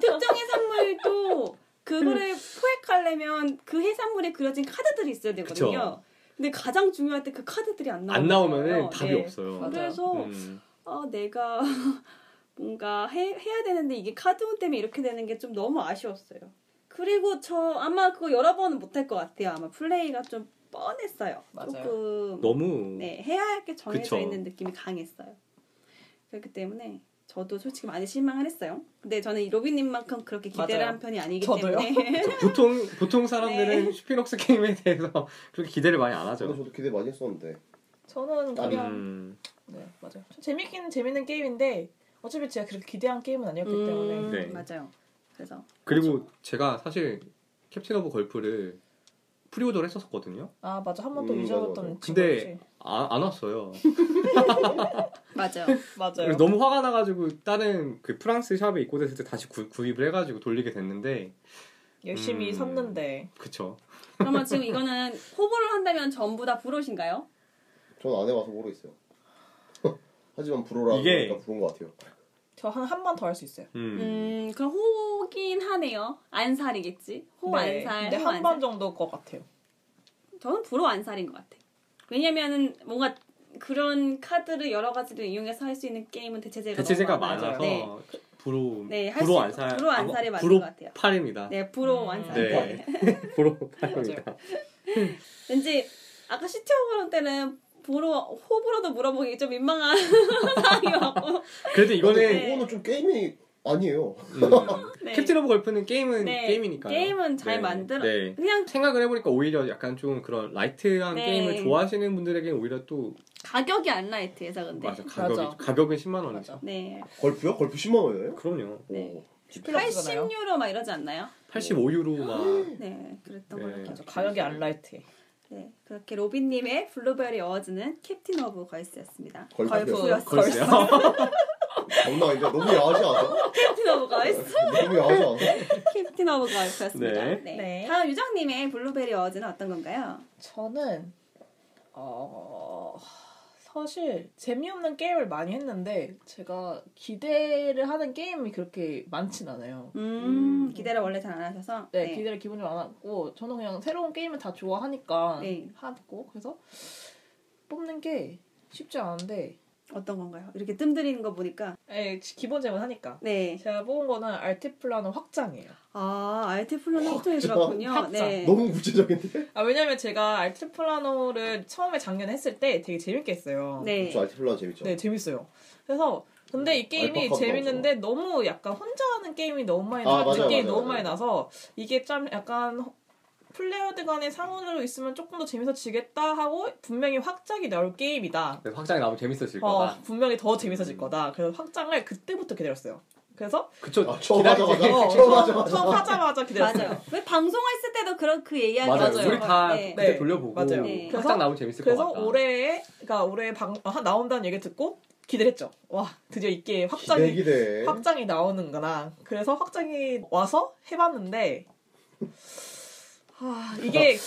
특정 해산물도 그거를 포획하려면 그 해산물에 그려진 카드들이 있어야 되거든요. 그쵸. 근데 가장 중요할 때 그 카드들이 안 나오면 안 나오면 답이 네. 없어요. 맞아요. 그래서 음. 아, 내가 뭔가 해, 해야 되는데 이게 카드 때문에 이렇게 되는 게 좀 너무 아쉬웠어요. 그리고 저 아마 그거 여러 번은 못할 것 같아요. 아마 플레이가 좀 뻔했어요. 맞아요. 조금 너무 네, 해야 할 게 정해져 그쵸. 있는 느낌이 강했어요. 그렇기 때문에 저도 솔직히 많이 실망을 했어요. 근데 저는 로빈님만큼 그렇게 기대를 맞아요. 한 편이 아니기 저도요? 때문에 보통 보통 사람들은 네. 스피록스 게임에 대해서 그렇게 기대를 많이 안 하죠. 저도 기대 많이 했었는데 저는 그냥 음. 네 맞아요. 재밌기는 재밌는 게임인데 어차피 제가 그렇게 기대한 게임은 아니었기 음. 때문에 네. 맞아요. 그래서 그리고 맞아. 제가 사실 캡틴 오브 걸프를 프리오더를 했었거든요. 아 맞아 한 번 더 잊어버렸던 음, 근데 아, 안 왔어요. 맞아요, 맞아요. 너무 화가 나가지고 다른 그 프랑스 샵에 입고됐을 때 다시 구, 구입을 해가지고 돌리게 됐는데 열심히 음, 샀는데. 그쵸. 그러면 지금 이거는 호불호를 한다면 전부 다 불호신가요? 전 안 해봐서 모르겠어요. 하지만 불호라 이게 그러니까 불호인 것 같아요. 저 한 한 번 더 할 수 있어요. 음. 음, 그럼 호긴 하네요. 안살이겠지. 호 네. 안살. 근데 한 번 정도일 것 같아요. 저는 불호 안살인 것 같아요. 왜냐면은 뭔가 그런 카드를 여러 가지로 이용해서 할 수 있는 게임은 대체제가 대체제가 많아서 네. 불호 네, 불호 안살 불호 안살이 아, 맞는 것 같아요. 팔입니다. 네, 불호 음. 안살. 네. 불호 팔입니다. 왠지 아까 시티 오브 그런 때는. 보러 호불호도 물어보기 좀 민망한 상황이었고. 그래도 이거는 네. 이거는 좀 게임이 아니에요. 음. 네. 캡틴 오브 걸프는 게임은 네. 게임이니까요. 게임은 잘 네. 만들어. 네. 그냥 생각을 해보니까 오히려 약간 좀 그런 라이트한 네. 게임을 좋아하시는 분들에게는 오히려 또 가격이 안 라이트해서 근데. 맞아. 가격이 맞아. 가격은 십만 원이죠. 네. 걸프요? 걸프 십만 원이에요? 그럼요. 네. 오. 팔십 유로 막 이러지 않나요? 팔십오 유로 막. 네. 그랬던 네. 걸로 맞아. 가격이 안 라이트해. 네, 그렇게 로빈님의 블루베리 어워즈는 캡틴 오브 걸스였습니다. 걸프였어요. 걸스. 정말 이거 너무 야하지 않아? 캡틴 오브 걸스. 너무 야하지 않아? 캡틴 오브 걸스였습니다. 네. 네. 네. 다음 유정님의 블루베리 어워즈는 어떤 건가요? 저는 어 사실 재미없는 게임을 많이 했는데 제가 기대를 하는 게임이 그렇게 많진 않아요. 음, 음. 기대를 원래 잘 안 하셔서? 네, 네. 기대를 기본적으로 안 하고 저는 그냥 새로운 게임을 다 좋아하니까 네. 하고 그래서 뽑는 게 쉽지 않은데 어떤 건가요? 이렇게 뜸들이는 거 보니까 네, 기본 제문 하니까 네. 제가 뽑은 거는 알티플라노 확장이에요. 아, 알티플라노 확장이 들었군요. 확장. 네. 너무 구체적인데? 아, 왜냐면 제가 알티플라노를 처음에 작년에 했을 때 되게 재밌게 했어요. 네. 그렇죠, 알티플라노 재밌죠. 네, 재밌어요. 그래서 근데 이 게임이 재밌는데 맞아. 너무 약간 혼자 하는 게임이 너무 많이 나, 아, 맞아요, 게임이 맞아요, 너무 맞아요. 많이 나서 이게 좀 약간 플레이어들 간의 상호로 있으면 조금 더 재밌어지겠다 하고 분명히 확장이 나올 게임이다. 네, 확장이 나오면 재밌어질 어, 거다. 분명히 더 재밌어질 음. 거다. 그래서 확장을 그때부터 기다렸어요. 그래서 그쵸 아, 처음 하자마자 처음 하자마자 처음 하자마자 기다렸어요. 맞아요. 왜 방송했을 때도 그런 그 얘기하는 거죠. 우리 다 네. 그때 돌려보고 맞아요. 네. 그래서, 확장 나오면 재밌을 것 같다. 그래서 올해 그러니까 올해 방 아, 나온다는 얘기 듣고 기대했죠. 와 드디어 이게 확장이 기대, 기대. 확장이 나오는구나. 그래서 확장이 와서 해봤는데. 아, 이게,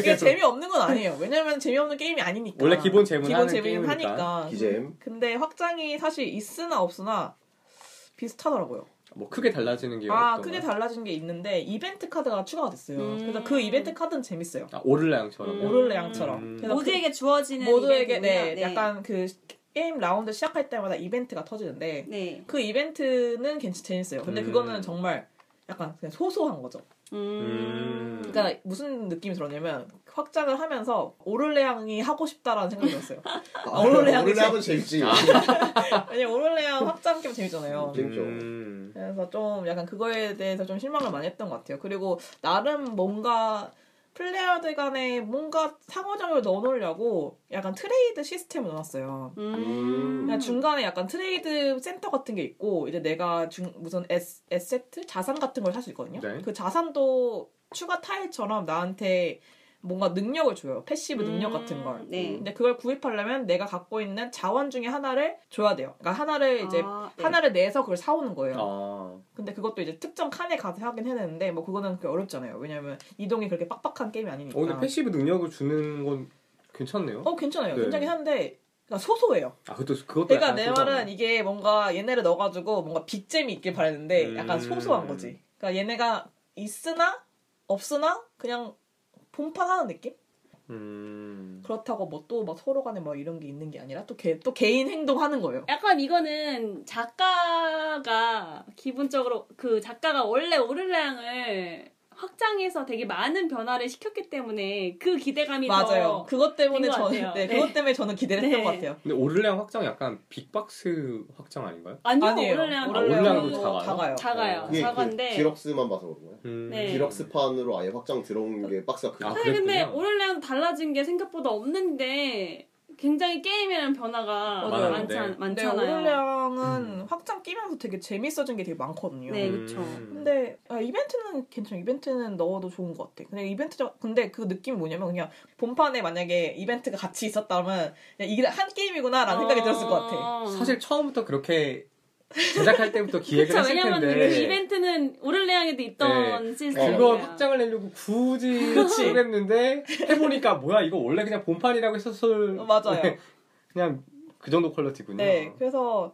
이게 재미없는 건 아니에요. 왜냐면 재미없는 게임이 아니니까. 원래 기본 재문 기본 재문 하니까. 기잼. 근데 확장이 사실 있으나 없으나 비슷하더라고요. 뭐 크게 달라지는 게 아, 크게 달라진 게 있는데 이벤트 카드가 추가가 됐어요. 음. 그래서 그 이벤트 카드는 재밌어요. 아, 오를레양처럼. 음. 오를레양처럼. 음. 모두에게 주어지는 모두에게 네, 네. 약간 그 게임 라운드 시작할 때마다 이벤트가 터지는데 네. 그 이벤트는 괜찮 재밌어요. 근데 음. 그거는 정말 약간 그냥 소소한 거죠. 음. 그러니까 무슨 느낌이 들었냐면 확장을 하면서 오를레앙이 하고 싶다라는 생각이 들었어요. 아, 오를레앙이 오를레앙은 재밌지. 아니 오를레앙 확장 게임 재밌잖아요. 재밌죠. 음. 그래서 좀 약간 그거에 대해서 좀 실망을 많이 했던 것 같아요. 그리고 나름 뭔가 플레이어들 간에 뭔가 상호작용을 넣어놓으려고 약간 트레이드 시스템을 넣어놨어요. 음. 그냥 중간에 약간 트레이드 센터 같은 게 있고 이제 내가 중, 무슨 에스, 에세트? 자산 같은 걸 살 수 있거든요. 네. 그 자산도 추가 타일처럼 나한테 뭔가 능력을 줘요. 패시브 능력 음. 같은 걸. 네. 근데 그걸 구입하려면 내가 갖고 있는 자원 중에 하나를 줘야 돼요. 그러니까 하나를 이제 아, 네. 하나를 내서 그걸 사오는 거예요. 아. 근데 그것도 이제 특정 칸에 가서 하긴 해야 되는데 뭐 그거는 그렇게 어렵잖아요. 왜냐면 이동이 그렇게 빡빡한 게임이 아니니까. 어, 근데 패시브 능력을 주는 건 괜찮네요. 어, 괜찮아요. 네. 괜찮긴 한데 그러니까 소소해요. 아, 그것도 그것도. 그러니까 내 말은 이게 뭔가 얘네를 넣어가지고 뭔가 빅잼이 있길 바랬는데 음. 약간 소소한 거지. 그러니까 얘네가 있으나 없으나 그냥 본판 하는 느낌? 음... 그렇다고 뭐 또 막 서로 간에 뭐 이런 게 있는 게 아니라 또, 개, 또 개인 행동하는 거예요. 약간 이거는 작가가 기본적으로 그 작가가 원래 오를레앙을 확장해서 되게 많은 변화를 시켰기 때문에 그 기대감이 맞아요. 더 그것 때문에 저는 네, 네. 그것 때문에 저는 기대를 네. 했던 것 같아요. 근데 오를레앙 확장 약간 빅박스 확장 아닌가요? 아니요, 아니에요. 오를레앙 오를레앙도 작아요. 작아요. 작아요. 네. 작은데 그 디럭스만 봐서 그런 거예요. 음. 네. 디럭스판으로 아예 확장 들어온 게 박스가 크죠. 아, 근데 오를레앙 달라진 게 생각보다 없는데 굉장히 게임이라는 변화가 맞아요. 많잖, 네. 많잖아요. 오를레앙은 음. 확장 끼면서 되게 재밌어진 게 되게 많거든요. 네, 그렇죠. 음. 근데 아, 이벤트는 괜찮아요. 이벤트는 넣어도 좋은 것 같아. 근데 이벤트 근데 그 느낌이 뭐냐면 그냥 본판에 만약에 이벤트가 같이 있었다면 그냥 이게 한 게임이구나라는 어... 생각이 들었을 것 같아. 사실 처음부터 그렇게 제작할 때부터 기획을 그쵸, 했을 왜냐면 텐데 왜냐면 이벤트는 오를레앙에도 있던 네. 시스템 그걸 확장을 내려고 굳이 했는데 해보니까 뭐야 이거 원래 그냥 본판이라고 했었을 맞아요. 그냥 그 정도 퀄리티군요. 네, 그래서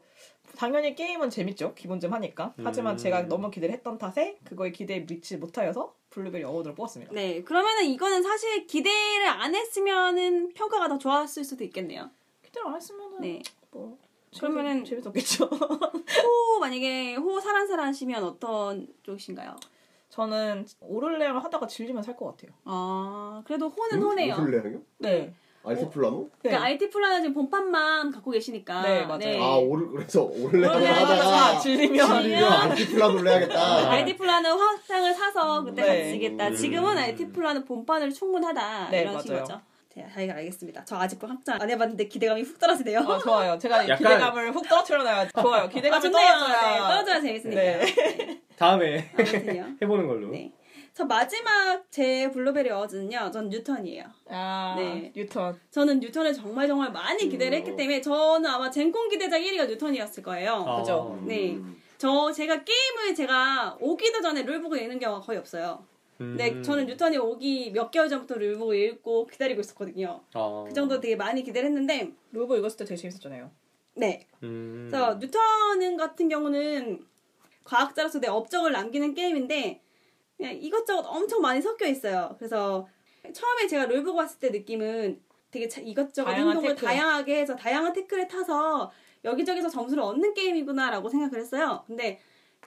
당연히 게임은 재밌죠. 기본점 하니까. 하지만 음. 제가 너무 기대를 했던 탓에 그거에 기대에 미치지 못하여서 블루베리 어워드를 뽑았습니다. 네, 그러면은 이거는 사실 기대를 안 했으면은 평가가 더 좋았을 수도 있겠네요. 기대를 안 했으면은 네. 뭐 그러면은 재밌었겠죠. 호 만약에 호 사란사란시면 어떤 쪽이신가요? 저는 오를레앙을 하다가 질리면 살 것 같아요. 아 그래도 호는 음? 호네요. 오를레앙이요? 네. 아이티 플라노? 네. 그러니까 아이티 플라노 지금 본판만 갖고 계시니까. 네 맞아요. 네. 아 오를 그래서 오를레앙을 하다가 질리면, 질리면 아이티 플라노를 해야겠다. 아이티 플라노 확장을 사서 그때 네. 같이 쓰겠다. 지금은 아이티 플라노 본판을 충분하다 네, 이런 식인 거죠. 네, 저희가 알겠습니다. 저 아직도 확장 안 해봤는데 기대감이 훅 떨어지네요. 아, 좋아요. 제가 약간... 기대감을 훅 떨어뜨려놔요. 좋아요. 기대감이 아, 떨어져야. 네, 떨어져야 재밌으니까. 네. 네. 다음에 해보는 걸로. 네. 저 마지막 제 블루베리 어워즈는요. 전 뉴턴이에요. 아, 네. 뉴턴. 저는 뉴턴을 정말 정말 많이 기대를 했기 때문에 저는 아마 젠콘 기대작 일 위가 뉴턴이었을 거예요. 아, 그죠? 음. 네. 저 제가 게임을 제가 오기도 전에 룰북을 읽는 경우가 거의 없어요. 네, 저는 뉴턴이 오기 몇 개월 전부터 룰북을 읽고 기다리고 있었거든요. 아. 그 정도 되게 많이 기대를 했는데 룰북 읽었을 때 되게 재밌었잖아요. 네. 음. 그래서 뉴턴 같은 경우는 과학자로서 내 업적을 남기는 게임인데 그냥 이것저것 엄청 많이 섞여 있어요. 그래서 처음에 제가 룰북 봤을 때 느낌은 되게 이것저것 행동을 태클. 다양하게 해서 다양한 태클을 타서 여기저기서 점수를 얻는 게임이구나라고 생각을 했어요. 근데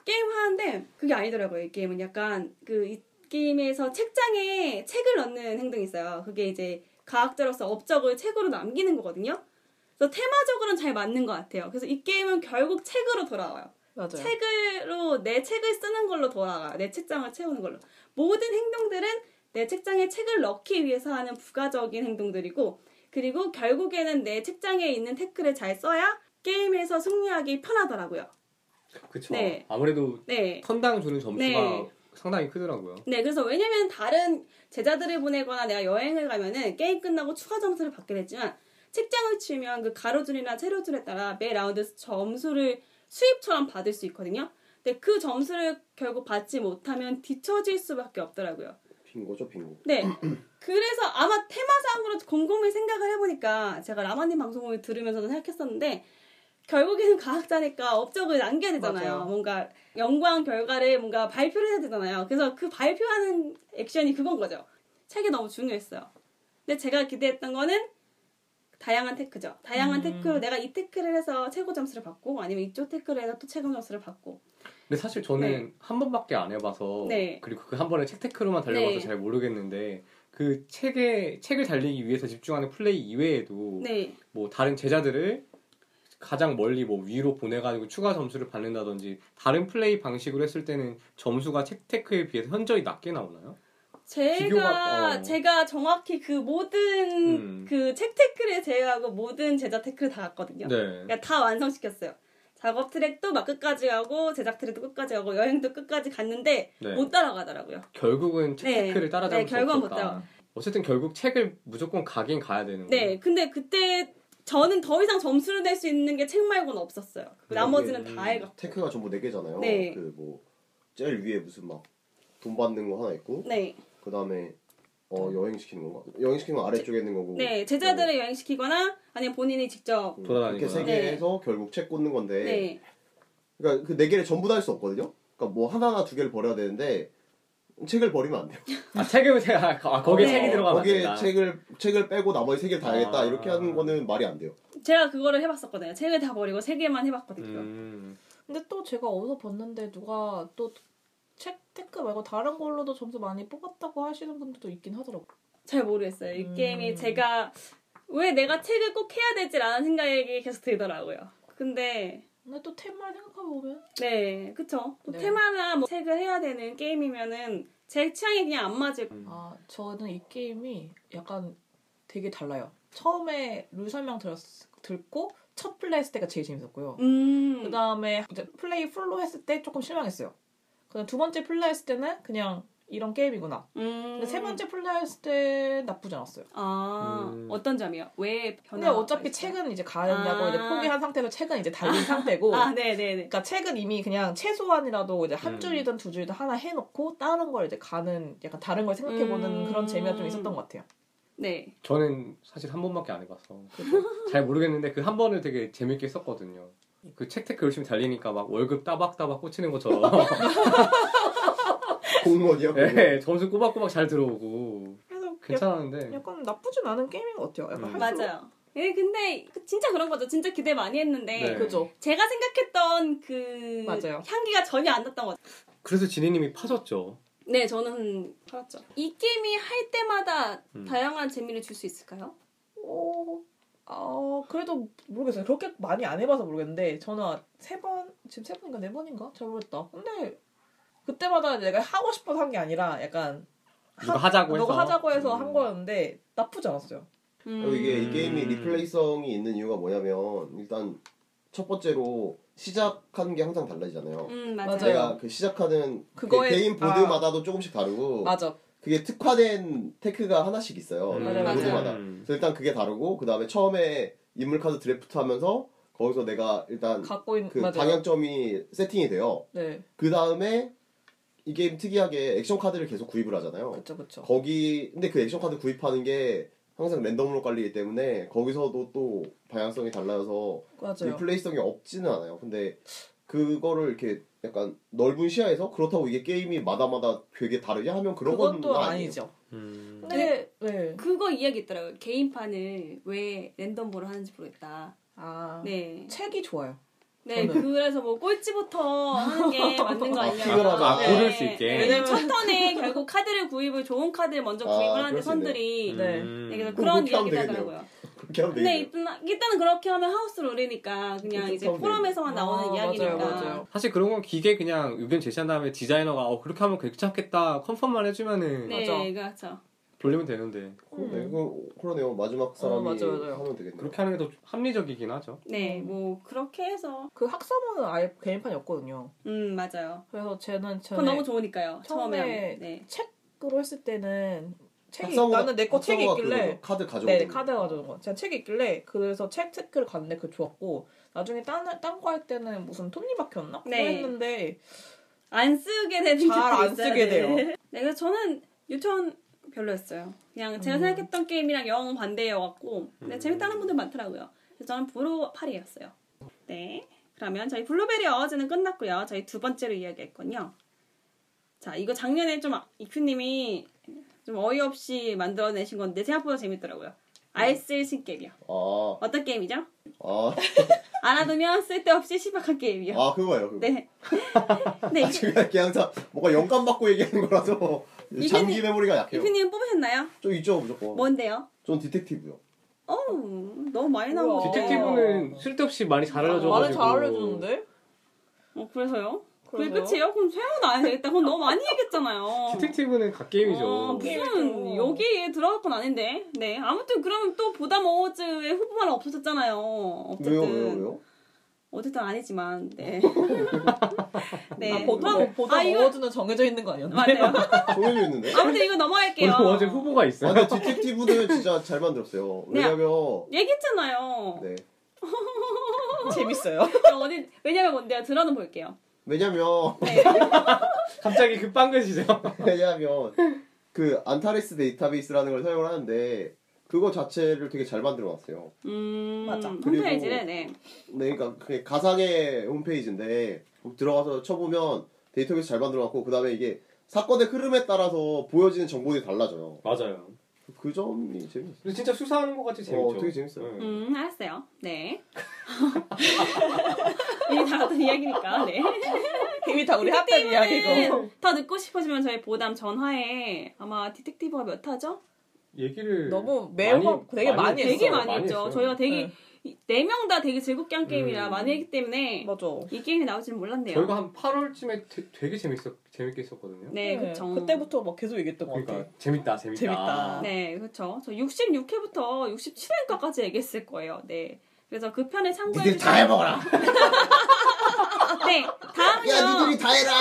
게임을 하는데 그게 아니더라고요. 이 게임은 약간 그 이, 게임에서 책장에 책을 넣는 행동이 있어요. 그게 이제 과학자로서 업적을 책으로 남기는 거거든요. 그래서 테마적으로는 잘 맞는 것 같아요. 그래서 이 게임은 결국 책으로 돌아와요. 맞아요. 책으로 내 책을 쓰는 걸로 돌아가. 내 책장을 채우는 걸로. 모든 행동들은 내 책장에 책을 넣기 위해서 하는 부가적인 행동들이고 그리고 결국에는 내 책장에 있는 태클을 잘 써야 게임에서 승리하기 편하더라고요. 그쵸. 네. 아무래도 네. 턴당 주는 점수가 네. 상당히 크더라고요. 네, 그래서 왜냐면 다른 제자들을 보내거나 내가 여행을 가면은 게임 끝나고 추가 점수를 받게 됐지만 책장을 치면 그 가로줄이나 세로줄에 따라 매 라운드 점수를 수입처럼 받을 수 있거든요. 근데 그 점수를 결국 받지 못하면 뒤처질 수밖에 없더라고요. 빙고죠, 빙고. 네, 그래서 아마 테마상으로 곰곰이 생각을 해보니까 제가 라마님 방송을 들으면서도 생각했었는데 결국에는 과학자니까 업적을 남겨야 되잖아요. 맞아요. 뭔가 연구한 결과를 뭔가 발표를 해야 되잖아요. 그래서 그 발표하는 액션이 그건 거죠. 책이 너무 중요했어요. 근데 제가 기대했던 거는 다양한 테크죠. 다양한 음. 테크로 내가 이 테크를 해서 최고 점수를 받고 아니면 이쪽 테크를 해서 또 최고 점수를 받고. 근데 사실 저는 네. 한 번밖에 안 해봐서 네. 그리고 그 한 번에 책 테크로만 달려봐서 네. 잘 모르겠는데 그 책에 책을 달리기 위해서 집중하는 플레이 이외에도 네. 뭐 다른 제자들을 가장 멀리 뭐 위로 보내가지고 추가 점수를 받는다든지 다른 플레이 방식으로 했을 때는 점수가 책 테크에 비해서 현저히 낮게 나오나요? 제가 비교가, 어. 제가 정확히 그 모든 음. 그 책 테크를 제외하고 모든 제작 테크를 다 갔거든요. 네. 그러니까 다 완성시켰어요. 작업 트랙도 막 끝까지 하고 제작 트랙도 끝까지 하고 여행도 끝까지 갔는데 네. 못 따라가더라고요. 결국은 책 테크를 네. 따라잡을 네, 수 없었다. 어쨌든 결국 책을 무조건 가긴 가야 되는 거예요. 네, 근데 그때 저는 더 이상 점수를 낼 수 있는 게 책 말고는 없었어요. 네, 나머지는 다 해갖고. 테크가 전부 네 개잖아요. 네. 그 뭐 제일 위에 무슨 막 돈 받는 거 하나 있고. 네. 그 다음에 어 여행 시키는 건가? 여행 시키는 건 아래 쪽에 있는 거고. 네, 제자들을 여행 시키거나 아니면 본인이 직접 돌아다니거나. 이렇게 세 개에서 네. 결국 책 꽂는 건데. 네. 그러니까 그 네 개를 전부 다 할 수 없거든요. 그러니까 뭐 하나나 두 개를 버려야 되는데. 책을 버리면 안 돼요. 아 책을 제가 아, 거기에 어, 책이 들어가면 거기에 안 된다. 책을 책을 빼고 나머지 세 개를 다 해야겠다 아, 이렇게 하는 거는 말이 안 돼요. 제가 그거를 해봤었거든요. 책을 다 버리고 세 개만 해봤거든요. 음. 근데 또 제가 어디서 봤는데 누가 또 책 테크 말고 다른 걸로도 점수 많이 뽑았다고 하시는 분들도 있긴 하더라고요. 잘 모르겠어요. 이 음. 게임이 제가 왜 내가 책을 꼭 해야 될지라는 생각이 계속 들더라고요. 근데 근데 또 테마를 생각해보면 네 그쵸 또 네. 테마나 뭐 책을 해야 되는 게임이면은 제 취향이 그냥 안 맞을 음. 아 저는 이 게임이 약간 되게 달라요. 처음에 룰 설명 들었, 듣고 첫 플레이 했을 때가 제일 재밌었고요. 음. 그 다음에 플레이 풀로 했을 때 조금 실망했어요. 그다음 두 번째 플레이 했을 때는 그냥 이런 게임이구나. 음. 근데 세 번째 플레이 했을 때 나쁘지 않았어요. 아 음. 어떤 점이요? 왜 근데 어차피 있어요? 책은 이제 가야된다고 아. 이제 포기한 상태에서 책은 이제 달린 아. 상태고. 아 네네네. 그러니까 책은 이미 그냥 최소한이라도 이제 한 음. 줄이든 두 줄이든 하나 해놓고 다른 걸 이제 가는 약간 다른 걸 생각해보는 음. 그런 재미가 좀 있었던 것 같아요. 네. 저는 사실 한 번밖에 안 해봐서 잘 모르겠는데 그 한 번을 되게 재밌게 썼거든요. 그 책 테크 열심히 달리니까 막 월급 따박따박 꽂히는 것처럼. 공무원이야? 네, 점수 꼬박꼬박 잘 들어오고 그래서 괜찮았는데 약간 나쁘진 않은 게임인 것 같아요. 약간 음. 맞아요. 예, 근데 진짜 그런 거죠. 진짜 기대 많이 했는데 네. 그죠. 제가 생각했던 그 맞아요. 향기가 전혀 안 났던 것 같아요. 그래서 지니님이 파셨죠? 네, 저는 팔았죠. 이 게임이 할 때마다 음. 다양한 재미를 줄 수 있을까요? 어, 어, 그래도 모르겠어요. 그렇게 많이 안 해봐서 모르겠는데 저는 세 번, 지금 세 번인가 네 번인가? 잘 모르겠다. 근데 그때마다 내가 하고 싶어서 한 게 아니라 약간 하, 누가 하자고 해서, 하자고 해서 음. 한 거였는데 나쁘지 않았어요. 음. 그리고 이게 이 게임이 리플레이성이 있는 이유가 뭐냐면 일단 첫 번째로 시작하는 게 항상 달라지잖아요. 음, 맞아요. 내가 그 시작하는 그거에, 그 개인 보드마다도 아. 조금씩 다르고 맞아. 그게 특화된 테크가 하나씩 있어요. 음. 맞아, 보드마다. 맞아. 그래서 일단 그게 다르고 그 다음에 처음에 인물 카드 드래프트 하면서 거기서 내가 일단 갖고 있는, 그 맞아요. 방향점이 세팅이 돼요. 네. 그 다음에 이 게임 특이하게 액션 카드를 계속 구입을 하잖아요. 그쵸, 그쵸. 거기, 근데 그 액션 카드 구입하는 게 항상 랜덤으로 깔리기 때문에 거기서도 또 방향성이 달라져서 리플레이성이 없지는 않아요. 근데 그거를 이렇게 약간 넓은 시야에서 그렇다고 이게 게임이 마다마다 되게 다르게 하면 그런 건 아니에요. 아니죠. 음... 근데 네. 그거 이야기 있더라고요. 게임판을 왜 랜덤으로 하는지 모르겠다. 아, 네. 책이 좋아요. 네, 저는. 그래서 뭐 꼴찌부터 하는 게 맞는 거 아니냐. 아, 네. 고를 수 있게. 네. 왜냐면 첫 턴에 결국 카드를 구입을, 좋은 카드를 먼저 구입을 아, 하는데 선들이. 네. 음. 네. 그래서 그런 이야기도 하더라고요. 그렇게 하면 되겠네요. 근데 일단, 일단은 그렇게 하면 하우스 룰이니까 그냥 이제 포럼에서만 아, 나오는 이야기니까. 맞아요, 맞아요. 사실 그런 건 기계 그냥 의견 제시한 다음에 디자이너가 어, 그렇게 하면 괜찮겠다. 컨펌만 해주면은. 네, 그렇죠. 돌리면 되는데. 음. 그러네요. 마지막 사람이 어, 맞아, 맞아. 하면 되겠네요. 그렇게 하는 게 더 합리적이긴 하죠. 네, 뭐 그렇게 해서 그 학사모는 아예 개인판이 없거든요. 음, 맞아요. 그래서 쟤는 쟤 너무 좋으니까요. 처음에, 처음에 네. 책으로 했을 때는 책이 학사모가, 나는 내 거 책이 있길래 그거죠. 카드 가져온 네, 거. 네, 카드 가져온 거. 제가 책이 있길래 그래서 책 체크를 갔는데 그 좋았고 나중에 딴 딴 거 할 때는 무슨 톱니바퀴였나? 네. 그거 했는데 안 쓰게 되는 잘 안 쓰게 돼요. 네, 그래서 저는 유천 별로였어요. 그냥 제가 음. 생각했던 게임이랑 영 반대여갖고 근데 음. 재밌다는 분들 많더라고요. 그래서 저는 브로 팔이었어요. 네, 그러면 저희 블루베리 어워즈는 끝났고요. 저희 두 번째로 이야기할 건요. 자, 이거 작년에 좀 이큐님이 좀 어이없이 만들어내신 건데 생각보다 재밌더라고요. 알쓸신 게임이요. 아. 어떤 게임이죠? 아. 알아두면 쓸데없이 신박한 게임이요. 아, 그거예요. 그거. 네. 네. 아, 제가 이렇게 항상 뭔가 영감 받고 얘기하는 거라서 장기 메모리가 약해요. 이피님 뽑으셨나요? 저 있죠, 무조건. 뭔데요? 전 디텍티브요. 어우, 너무 많이 나온 거. 디텍티브는 쓸데없이 많이 잘 알려줘가지고. 많이 잘 알려주는데? 어, 그래서요? 그게 끝이에요? 그럼 세훈 안 되겠다. 그건 너무 많이 얘기했잖아요. 디텍티브는 갓게임이죠. 아, 무슨 여기에 들어갈 건 아닌데. 네, 아무튼 그럼 또 보담 어워즈의 후보만 없어졌잖아요. 어쨌든. 왜요? 왜요? 왜요? 어쨌든 아니지만, 네. 네. 아, 보담, 보담 아, 어워즈는 이거... 정해져 있는 거 아니었나요? 맞아요. 정해져 있는데? 아무튼 이거 넘어갈게요. 보담 어워즈 후보가 있어요. 아, 근데 디텍티브는 진짜 잘 만들었어요. 왜냐면. 네, 얘기했잖아요. 네. 재밌어요. 어디, 왜냐면 뭔데요? 들어는 볼게요. 왜냐면 네. 갑자기 급방긋이죠. 왜냐면 그 안타레스 데이터베이스라는 걸 사용을 하는데 그거 자체를 되게 잘 만들어놨어요. 음, 맞아. 홈페이지래, 네. 네, 그러니까 그게 가상의 홈페이지인데 들어가서 쳐보면 데이터베이스 잘 만들어놨고 그 다음에 이게 사건의 흐름에 따라서 보여지는 정보들이 달라져요. 맞아요. 그 점이 재밌어요. 근데 진짜 수사하는 것 같이 재밌죠. 어, 되게 재밌어요. 네. 음, 알았어요. 네. 이미 다 같은 이야기니까. 네. 이미 다 우리 합된 이야기고. 더 듣고 싶으시면 저희 보담 전화에 아마 디텍티브가 몇 화죠? 얘기를 너무 매우 되게 많이, 많이 했어요. 되게 많이, 많이 했죠. 했어요. 저희가 되게 네 명 다 되게 즐겁게 한 게임이라 음. 많이 했기 때문에 맞아. 이 게임이 나올지는 몰랐네요. 저희가 한 팔월쯤에 되, 되게 재밌었 재밌게 했었거든요. 네, 네. 그쵸. 그때부터 막 계속 얘기했던 것 그러니까, 같아요. 재밌다, 재밌다. 재밌다. 네, 그렇죠. 저 육십육 회부터 육십칠 회까지 얘기했을 거예요. 네, 그래서 그 편에 참고해 주세요. 니들 다 해먹어라. 네, 다음은요. 야, 니들이 다 해라.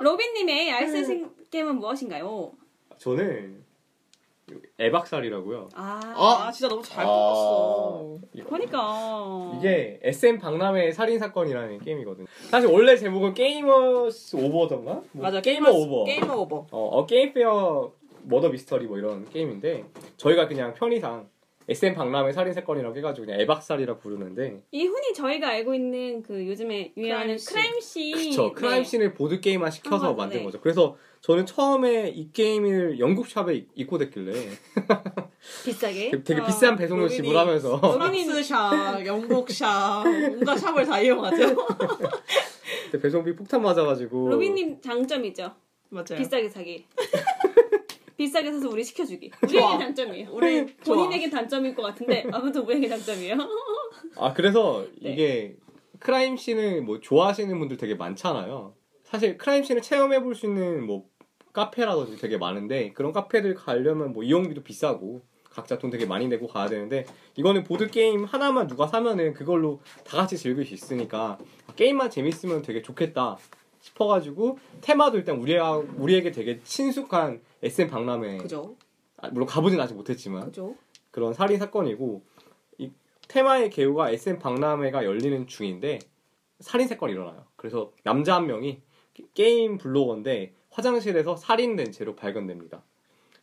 로빈님의 알쓰신 게임은 무엇인가요? 저는. 애박살이라고요. 아, 아 진짜 너무 잘 뽑았어. 아~ 그러니까 이게 에스엠 박람회 살인 사건이라는 게임이거든요. 사실 원래 제목은 게이머스 오버던가? 뭐 맞아, 게이머 오버. 게이머 오버. 어, 어 게임페어 머더 미스터리 뭐 이런 게임인데 저희가 그냥 편의상 에스엠 박람회 살인 사건이라고 해가지고 그냥 애박살이라 부르는데 이 흔히 저희가 알고 있는 그 요즘에 유행하는 크라임씬. 그렇죠. 크라임씬을 네. 보드 게임화 시켜서 아, 만든 네. 거죠. 그래서 저는 처음에 이 게임을 영국 샵에 입고됐길래 비싸게? 되게 아, 비싼 배송료 지불하면서 프랑스 샵, 영국 샵, 온갖 샵을 다 이용하죠. 근데 배송비 폭탄 맞아가지고 로빈님 장점이죠. 맞아요. 비싸게 사기. 비싸게 사서 우리 시켜주기. 우리에게 단점이에요. 우리 본인에게 단점일 것 같은데 아무튼 우리에게 단점이에요. 아 그래서 네. 이게 크라임 씬을 뭐 좋아하시는 분들 되게 많잖아요. 사실 크라임 씬을 체험해볼 수 있는 뭐 카페라든지 되게 많은데 그런 카페들 가려면 뭐 이용비도 비싸고 각자 돈 되게 많이 내고 가야 되는데 이거는 보드 게임 하나만 누가 사면은 그걸로 다 같이 즐길 수 있으니까 게임만 재밌으면 되게 좋겠다. 싶어가지고 테마도 일단 우리야 우리에게 되게 친숙한 에스엠 박람회 그죠? 아, 물론 가보진 아직 못했지만 그죠? 그런 살인 사건이고 이 테마의 개요가 에스엠 박람회가 열리는 중인데 살인 사건이 일어나요. 그래서 남자 한 명이 게임 블로거인데 화장실에서 살인된 채로 발견됩니다.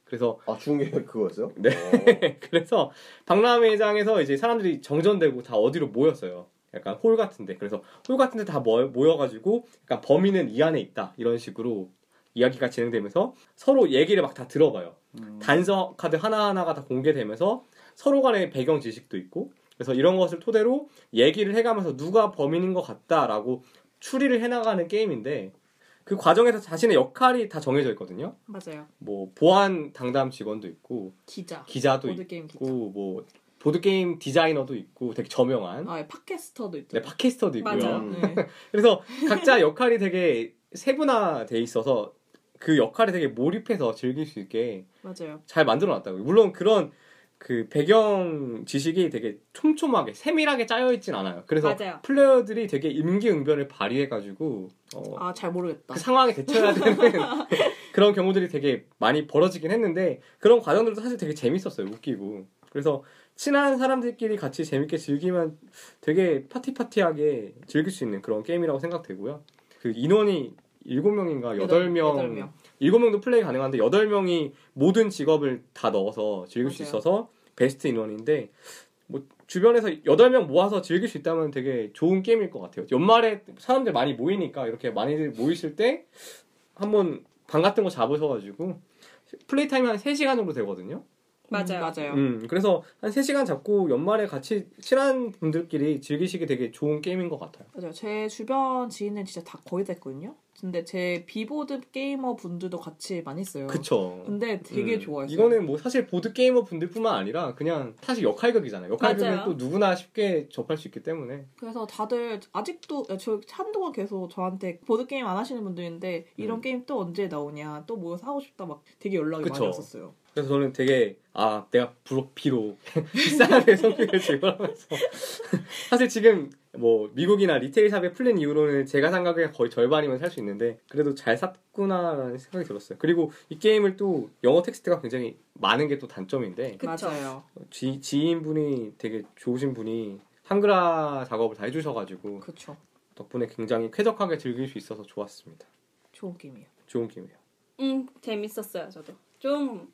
그래서 아 중요한 게 그거였어요? 네. 그래서 박람회장에서 이제 사람들이 정전되고 다 어디로 모였어요. 약간 홀 같은데 그래서 홀 같은데 다 모여가지고 약간 범인은 이 안에 있다 이런 식으로 이야기가 진행되면서 서로 얘기를 막 다 들어가요. 음. 단서 카드 하나하나가 다 공개되면서 서로 간의 배경 지식도 있고 그래서 이런 것을 토대로 얘기를 해가면서 누가 범인인 것 같다라고 추리를 해나가는 게임인데 그 과정에서 자신의 역할이 다 정해져 있거든요. 맞아요. 뭐 보안 당담 직원도 있고 기자 기자도 보드게임 있고 기자. 뭐 보드게임 디자이너도 있고 되게 저명한 아, 예, 팟캐스터도 있죠. 네, 팟캐스터도 있고요. 맞아, 네. 그래서 각자 역할이 되게 세분화되어 있어서 그 역할에 되게 몰입해서 즐길 수 있게 맞아요. 잘 만들어놨다고. 물론 그런 그 배경 지식이 되게 촘촘하게 세밀하게 짜여있진 않아요. 그래서 맞아요. 플레이어들이 되게 임기응변을 발휘해가지고 어, 아, 잘 모르겠다. 그 상황에 대처해야 되는 그런 경우들이 되게 많이 벌어지긴 했는데 그런 과정들도 사실 되게 재밌었어요. 웃기고. 그래서 친한 사람들끼리 같이 재밌게 즐기면 되게 파티파티하게 즐길 수 있는 그런 게임이라고 생각되고요. 그 인원이 일곱 명인가 여덟 명, 일곱 명도 플레이 가능한데 여덟 명이 모든 직업을 다 넣어서 즐길 맞아요. 수 있어서 베스트 인원인데 뭐 주변에서 여덟 명 모아서 즐길 수 있다면 되게 좋은 게임일 것 같아요. 연말에 사람들 많이 모이니까 이렇게 많이들 모이실 때 한번 방 같은 거 잡으셔가지고 플레이 타임이 한 세 시간 정도 되거든요. 맞아요. 맞아요. 음, 그래서 한 세 시간 잡고 연말에 같이 친한 분들끼리 즐기시기 되게 좋은 게임인 것 같아요. 맞아요. 제 주변 지인은 진짜 다 거의 다 했거든요. 근데 제 비보드 게이머 분들도 같이 많이 했어요. 그쵸. 근데 되게 음, 좋아했어요. 이거는 뭐 사실 보드 게이머 분들뿐만 아니라 그냥 사실 역할극이잖아요. 역할극은 또 누구나 쉽게 접할 수 있기 때문에. 그래서 다들 아직도 저 한동안 계속 저한테 보드 게임 안 하시는 분들인데 이런 음. 게임 또 언제 나오냐, 또 모여서 하고 싶다 막 되게 연락이 그쵸. 많이 왔었어요. 그래서 저는 되게 아 내가 부록피로 비싸게 소비를 지불하면서 사실 지금 뭐 미국이나 리테일샵에 풀린 이후로는 제가 산 가격의 거의 절반이면 살 수 있는데 그래도 잘 샀구나라는 생각이 들었어요. 그리고 이 게임을 또 영어 텍스트가 굉장히 많은 게 또 단점인데 맞아요. 지, 지인분이 되게 좋으신 분이 한글화 작업을 다 해주셔가지고 그쵸. 덕분에 굉장히 쾌적하게 즐길 수 있어서 좋았습니다. 좋은 게임이에요. 좋은 게임이에요. 음 재밌었어요. 저도 좀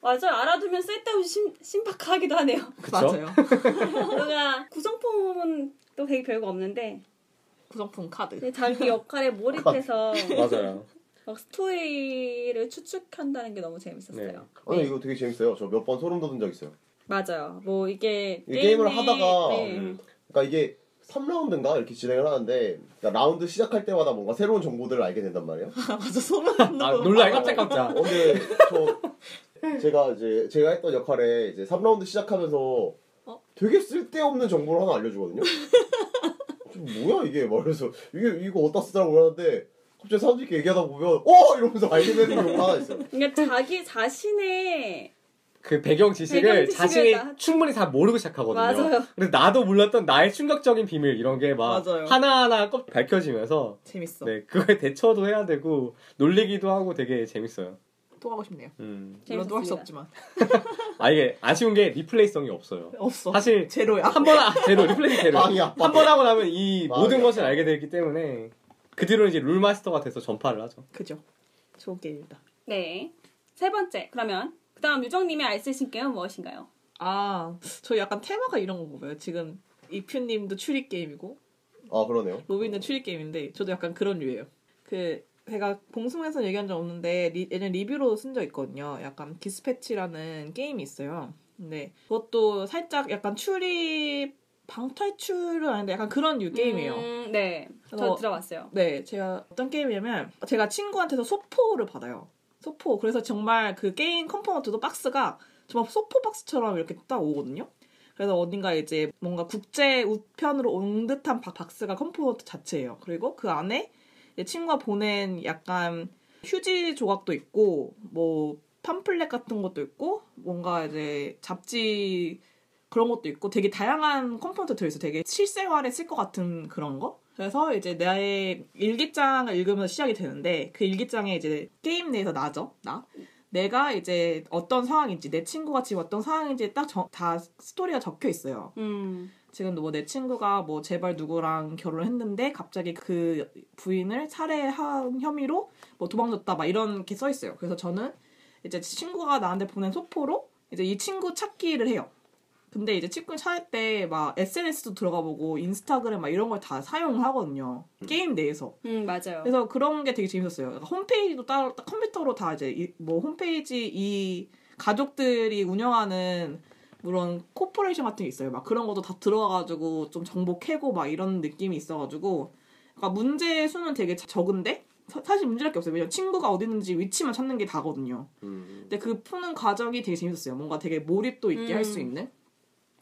맞아요. 알아두면 쓸데없이 심, 신박하기도 하네요. 맞아요. 뭔가 구성품은 또 되게 별거 없는데 구성품 카드 자기 역할에 몰입해서 맞아요. 막 스토리를 추측한다는 게 너무 재밌었어요. 네. 아니 네. 이거 되게 재밌어요. 저 몇 번 소름 돋은 적 있어요. 맞아요. 뭐 이게 게임이, 게임을 하다가 네. 음. 그러니까 이게 삼 라운드인가 이렇게 진행을 하는데 그러니까 라운드 시작할 때마다 뭔가 새로운 정보들을 알게 된단 말이에요. 아 맞아 소름 돋는 거. 아 놀라요. 깜짝 깜짝. 어, 근데 저 제가 이제 제가 했던 역할에 이제 삼 라운드 시작하면서 어? 되게 쓸데없는 정보를 하나 알려주거든요. 뭐야 이게 말해서 이게 이거 어디다 쓰라고 하는데 갑자기 사람들이 얘기하다 보면 어 이러면서 알게 되는 경우가 하나 있어요. 그러니까 자기 자신의 그 배경 지식을, 배경 지식을 자신이 나... 충분히 다 모르고 시작하거든요. 맞아요. 근데 나도 몰랐던 나의 충격적인 비밀 이런 게 막 하나하나 꼭 밝혀지면서 재밌어. 네, 그거에 대처도 해야 되고 놀리기도 하고 되게 재밌어요. 또 하고 싶네요. 음. 물론 또 할 수 없지만. 아 이게 아쉬운 게 리플레이성이 없어요. 없어. 사실 제로야. 한 번 아, 제로 리플레이 제로. 한 번 하고 나면 이 망이야. 모든 것을 알게 되기 때문에 그 뒤로 이제 룰 마스터가 돼서 전파를 하죠. 그죠. 좋은 게임이다. 네. 세 번째 그러면 그다음 유정님의 알쓰신 게임은 무엇인가요? 아, 저 약간 테마가 이런 거 보여요. 지금 이표님도 추리 게임이고. 아 그러네요. 로빈은 추리 게임인데 저도 약간 그런 류예요. 그. 제가 봉수문에서 얘기한 적 없는데 리, 얘는 리뷰로 쓴 적 있거든요. 약간 디스패치라는 게임이 있어요. 근데 그것도 살짝 약간 추리 방탈출은 아닌데 약간 그런 류 게임이에요. 음, 네, 저 들어봤어요. 네, 제가 어떤 게임이냐면 제가 친구한테서 소포를 받아요. 소포. 그래서 정말 그 게임 컴포넌트도 박스가 정말 소포 박스처럼 이렇게 딱 오거든요. 그래서 어딘가 이제 뭔가 국제 우편으로 온 듯한 바, 박스가 컴포넌트 자체예요. 그리고 그 안에 친구가 보낸 약간 휴지 조각도 있고 뭐 팜플렛 같은 것도 있고 뭔가 이제 잡지 그런 것도 있고 되게 다양한 컴포넌트 들어있어. 되게 실생활에 쓸 것 같은 그런 거. 그래서 이제 나의 일기장을 읽으면서 시작이 되는데 그 일기장에 이제 게임 내에서 나죠. 나. 내가 이제 어떤 상황인지 내 친구가 지금 어떤 상황인지 딱 다 스토리가 적혀 있어요. 음. 지금 뭐 내 친구가 뭐 제발 누구랑 결혼했는데 갑자기 그 부인을 살해한 혐의로 뭐 도망쳤다 막 이렇게 써 있어요. 그래서 저는 이제 친구가 나한테 보낸 소포로 이제 이 친구 찾기를 해요. 근데 이제 친구 찾을 때 막 에스엔에스도 들어가보고 인스타그램 막 이런 걸 다 사용을 하거든요. 게임 내에서. 음 맞아요. 그래서 그런 게 되게 재밌었어요. 홈페이지도 따로 컴퓨터로 다 이제 이, 뭐 홈페이지 이 가족들이 운영하는 물론 코퍼레이션 같은 게 있어요. 막 그런 것도 다 들어가가지고 좀 정보 캐고 막 이런 느낌이 있어가지고 그러니까 문제의 수는 되게 적은데 사, 사실 문제랄 게 없어요. 왜냐면 친구가 어디 있는지 위치만 찾는 게 다거든요. 음. 근데 그 푸는 과정이 되게 재밌었어요. 뭔가 되게 몰입도 있게 음. 할 수 있는.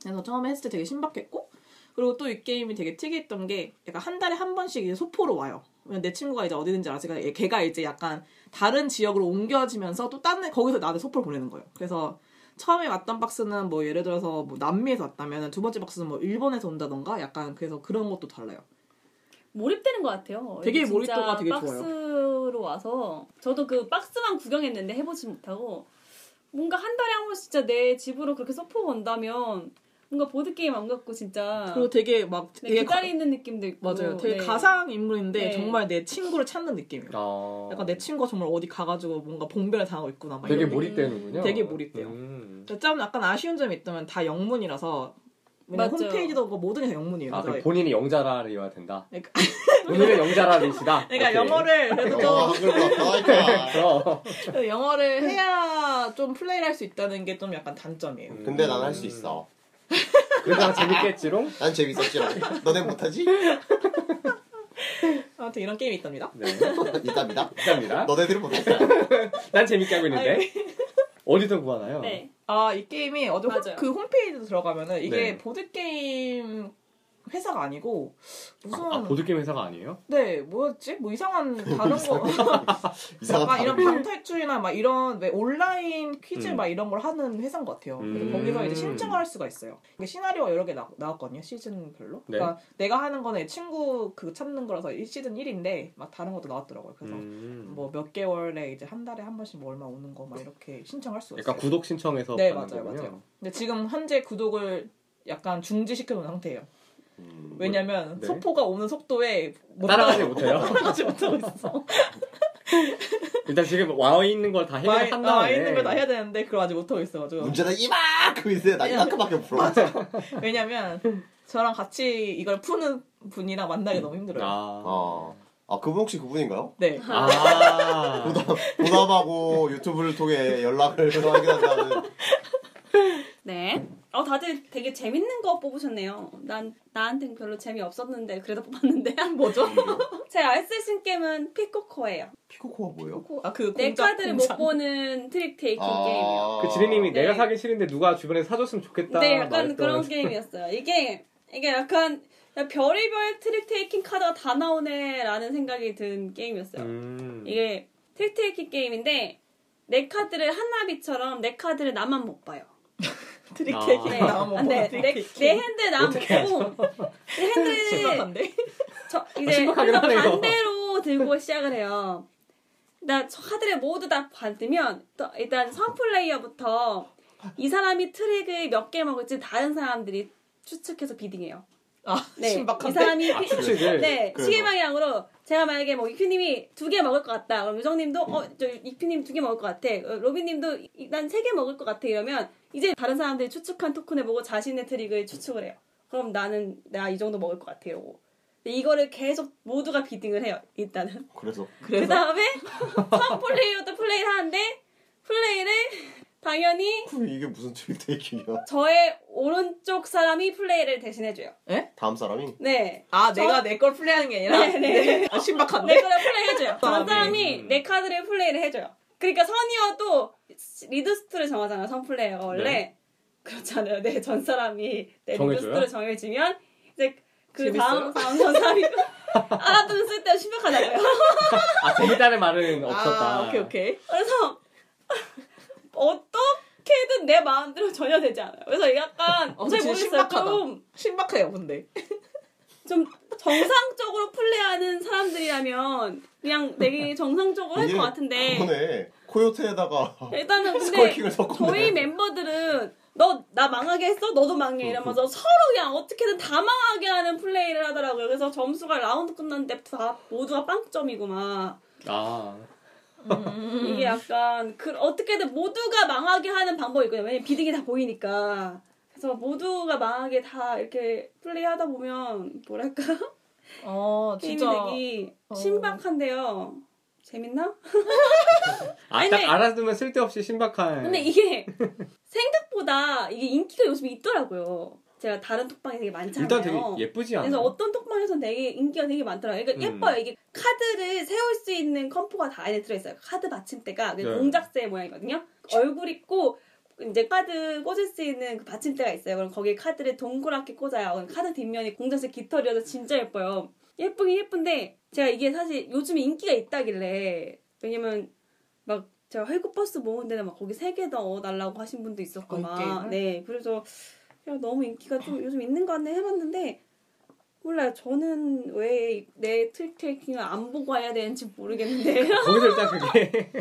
그래서 처음에 했을 때 되게 신박했고 그리고 또 이 게임이 되게 특이했던 게 약간 한 달에 한 번씩 이제 소포로 와요. 내 친구가 이제 어디든지 알았으니까 걔가 이제 약간 다른 지역으로 옮겨지면서 또 다른 거기서 나한테 소포를 보내는 거예요. 그래서 처음에 왔던 박스는 뭐 예를 들어서 뭐 남미에서 왔다면 두 번째 박스는 뭐 일본에서 온다던가 약간 그래서 그런 것도 달라요. 몰입되는 것 같아요. 되게 몰입도가 되게 박스로 좋아요. 박스로 와서 저도 그 박스만 구경했는데 해보지 못하고 뭔가 한 달에 한 번씩 진짜 내 집으로 그렇게 소포 온다면 뭔가 보드게임 안 갖고 진짜 그리고 되게 막 되게 기다리는 가... 느낌도 있고 맞아요. 되게 네. 가상인물인데 네. 정말 내 친구를 찾는 느낌이에요. 아... 약간 내 친구가 정말 어디 가가지고 뭔가 봉변을 당하고 있구나 막 되게 몰입되는군요. 음. 되게 몰입돼요. 음. 좀 약간 아쉬운 점이 있다면 다 영문이라서 맞죠. 홈페이지도 뭐 모든 게 영문이에요. 아, 그럼 본인이 영자라리여야 된다. 그러니까... 본인은 영자라리시다. 그러니까 오케이. 영어를 그래도 좀 영어를 해야 내가 좀 플레이를 할 수 있다는 게 좀 약간 단점이에요. 음. 근데 난 할 수 있어. 그래서 재밌겠지롱? 난 재밌었지롱. 너네 못하지? 아무튼 이런 게임이 있답니다. 네. 있답니다. 있답니다. 너네들은 못했어. 난 재밌게 하고 있는데. 어디서 구하나요? 네. 아, 이 게임이 어디 홈, 그 홈페이지로 들어가면은 이게 네. 보드게임 회사가 아니고 무슨 아, 아, 보드게임 회사가 아니에요? 네, 뭐였지? 뭐 이상한 다른 거 이상한 막 이런 방탈출이나 막 이런 왜 온라인 퀴즈 음. 막 이런 걸 하는 회사인 것 같아요. 그래서 음. 거기서 이제 신청을 할 수가 있어요. 이게 시나리오 여러 개 나, 나왔거든요, 시즌별로. 네. 그러니까 내가 하는 거는 친구 그 찾는 거라서 시즌 일인데 막 다른 것도 나왔더라고요. 그래서 음. 뭐 몇 개월에 이제 한 달에 한 번씩 뭐 얼마 오는 거 막 이렇게 신청할 수가 있어요. 약간 구독 신청해서 네, 받는 맞아요, 거군요. 맞아요. 근데 지금 현재 구독을 약간 중지시켜 놓은 상태예요. 음, 왜냐면 네. 소포가 오는 속도에 못 따라가지 못해요. 따라가지 못하고 있어. 일단 지금 와 있는 걸 다 해야 한다네. 와 있는 걸 다 해야 되는데 그걸 아직 못하고 있어가지고. 문제는 이만큼 있어요. 나 이만큼밖에 못 풀어. 왜냐면 저랑 같이 이걸 푸는 분이랑 만나기 음. 너무 힘들어요. 아. 어. 아, 그분 혹시 그분인가요? 네. 아. 보담, 보담하고 유튜브를 통해 연락을 하게 된다는. 네. 어, 다들 되게 재밌는 거 뽑으셨네요. 난, 나한텐 별로 재미없었는데, 그래도 뽑았는데. 뭐죠? 제 아이스신 게임은 피코코예요. 피코코가 뭐예요? 피코코? 아, 그, 내 카드를 못 보는 트릭 테이킹 아~ 게임이요. 그 지리님이 네. 내가 사기 싫은데 누가 주변에 사줬으면 좋겠다. 네, 약간 그런 게임이었어요. 이게, 이게 약간, 별의별 트릭 테이킹 카드가 다 나오네, 라는 생각이 든 게임이었어요. 음. 이게 트릭 테이킹 게임인데, 내 카드를 한나비처럼 내 카드를 나만 못 봐요. 트릭 테이킹 아, 네. 나만 아, 네. 내, 내 핸들 나만 못 보고 내 핸들 저 이제 아, 그래서 반대로 들고 시작을 해요. 나 저 카드를 모두 다 받으면 또 일단 선 플레이어부터 이 사람이 트릭을 몇 개 먹을지 다른 사람들이 추측해서 비딩해요. 아, 네. 신박한데? 이 사람이 아, 피... 네, 시계 방향으로 제가 만약에 뭐 이피님이 두 개 먹을 것 같다. 그럼 요정님도 어, 저 이피님 두 개 먹을 것 같아. 로빈님도 난 세 개 먹을 것 같아. 이러면 이제 다른 사람들이 추측한 토큰을 보고 자신의 트릭을 추측을 해요. 그럼 나는 나 이 정도 먹을 것 같아요. 근데 이거를 계속 모두가 비딩을 해요. 일단은. 그래서. 그래서? 그 다음에 선 플레이어도 플레이를 하는데 플레이를 당연히 이게 무슨 트릭 테이킹이야? 저의 오른쪽 사람이 플레이를 대신해줘요. 예? 다음 사람이? 네. 아 저... 내가 내 걸 플레이하는 게 아니라? 네네. 아 신박한데? 내 걸 플레이해줘요. 다른 사람이 내 카드를 플레이를 해줘요. 그러니까 선이어도 리드스트를 정하잖아요. 선 플레이어가 원래 네. 그렇잖아요. 내 전 사람이 내 리드스트를 정해지면 이제 그 다음 다음 전 사람이 알아두면 쓸데없이 신박하다고요. 아 재밌다는 말은 없었다. 아 오케이 오케이. 그래서 어떻게든 내 마음대로 전혀 되지 않아요. 그래서 약간 어, 잘 모르겠어요. 신박하다. 좀 신박해요, 근데 좀 정상적으로 플레이하는 사람들이라면 그냥 되게 정상적으로 할 것 같은데. 그러네. 코요테에다가 일단은 근데 저희 멤버들은 너 나 망하게 했어, 너도 망해 이러면서 서로 그냥 어떻게든 다 망하게 하는 플레이를 하더라고요. 그래서 점수가 라운드 끝났는데 다 모두가 영 점이고 막. 아. 음. 이게 약간 그 어떻게든 모두가 망하게 하는 방법이 있거든요. 왜냐면 비등이 다 보이니까. 그래서 모두가 망하게 다 이렇게 플레이하다 보면 뭐랄까 어, 진짜. 게임이 되게 어. 신박한데요. 재밌나? 아, 딱 알아두면 쓸데없이 신박한. 근데 이게 생각보다 이게 인기가 요즘 있더라고요. 제가 다른 톡방이 되게 많잖아요. 일단 되게 예쁘지 않아요? 그래서 어떤 톡방에서는 되게 인기가 되게 많더라고요. 그러니까 음. 예뻐요. 이게 카드를 세울 수 있는 컴포가 다 안에 들어있어요. 카드 받침대가 네. 공작새 모양이거든요. 얼굴 있고 이제 카드 꽂을 수 있는 그 받침대가 있어요. 그럼 거기에 카드를 동그랗게 꽂아요. 그럼 카드 뒷면이 공작새 깃털이어서 진짜 예뻐요. 예쁘긴 예쁜데 제가 이게 사실 요즘에 인기가 있다길래 왜냐면 막 제가 헐크버스 모은 데는 막 거기 세 개 넣어달라고 하신 분도 있었고 막 네 그래서 야, 너무 인기가 좀 요즘 있는 것 같네 해봤는데 몰라요. 저는 왜 내 트릭 테이킹을 안 보고 해야 되는지 모르겠는데 거기서 일단 그게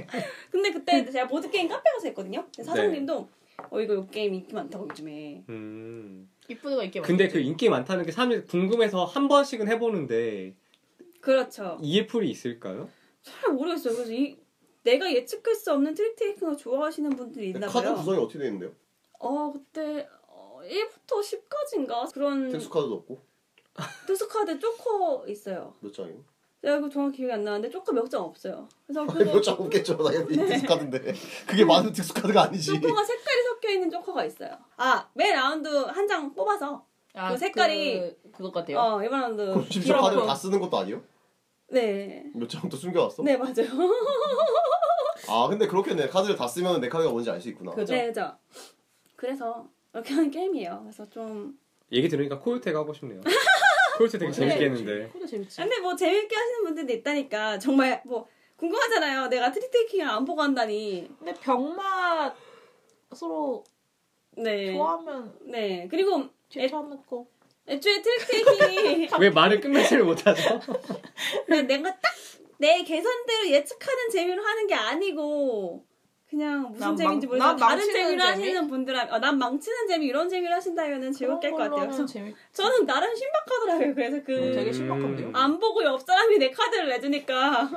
근데 그때 제가 보드게임 카페 가서 했거든요. 사장님도 네. 어 이거 요 게임 인기 많다고 요즘에 음. 이쁘다 인기 많다 근데 그 인기 많다는 게 사람들이 궁금해서 한 번씩은 해보는데 그렇죠. 이해풀이 있을까요? 잘 모르겠어요. 그래서 이, 내가 예측할 수 없는 트릭 테이킹을 좋아하시는 분들이 있나 봐요. 카드 구성이 어떻게 되는데요? 어 그때 일부터 십까지인가? 그런 특수카드도 없고? 특수카드 쪼커 있어요. 몇 장이요? 제가 그 정확히 기억이 안 나는데 조금 몇 장 없어요. 그래서 그거 몇 장 없겠죠. 당연히 득수카드인데 그게 많은 득수카드가 아니지. 조커가 색깔이 섞여 있는 조커가 있어요. 아, 매 라운드 한 장 뽑아서 아, 그 색깔이 그, 그것 같아요. 어, 이번 라운드 그럼 진짜 카드를 다 쓰는 것도 아니에요? 네. 몇 장 또 숨겨놨어? 네, 맞아요. 아, 근데 그렇겠네. 카드를 다 쓰면 내 카드가 뭔지 알 수 있구나. 그죠? 네, 그죠. 그래서 이렇게 하는 게임이에요. 그래서 좀 얘기 들으니까 코요테가 하고 싶네요. 코요테 되게 재밌게 했는데. 코요테 재밌지. 근데 뭐 재밌게 하시는 분들도 있다니까. 정말 뭐 궁금하잖아요. 내가 트리테이킹을 안 보고 한다니. 근데 병맛 서로 네. 좋아하면 네. 그리고 괜찮을 거. 애초에 트릭테이킹이 왜 말을 끝내지를 못하죠? 내가 딱 내 계산대로 예측하는 재미로 하는 게 아니고 그냥 무슨 재미인지 모르겠는데 다른 재미로 하시는 분들하면 어, 난 망치는 재미 이런 재미로 하신다면 즐겁게 할 것 같아요. 그래서 저는 나름 신박하더라고요. 그래서 그 음, 되게 신박한데요. 안 보고 옆 사람이 내 카드를 내주니까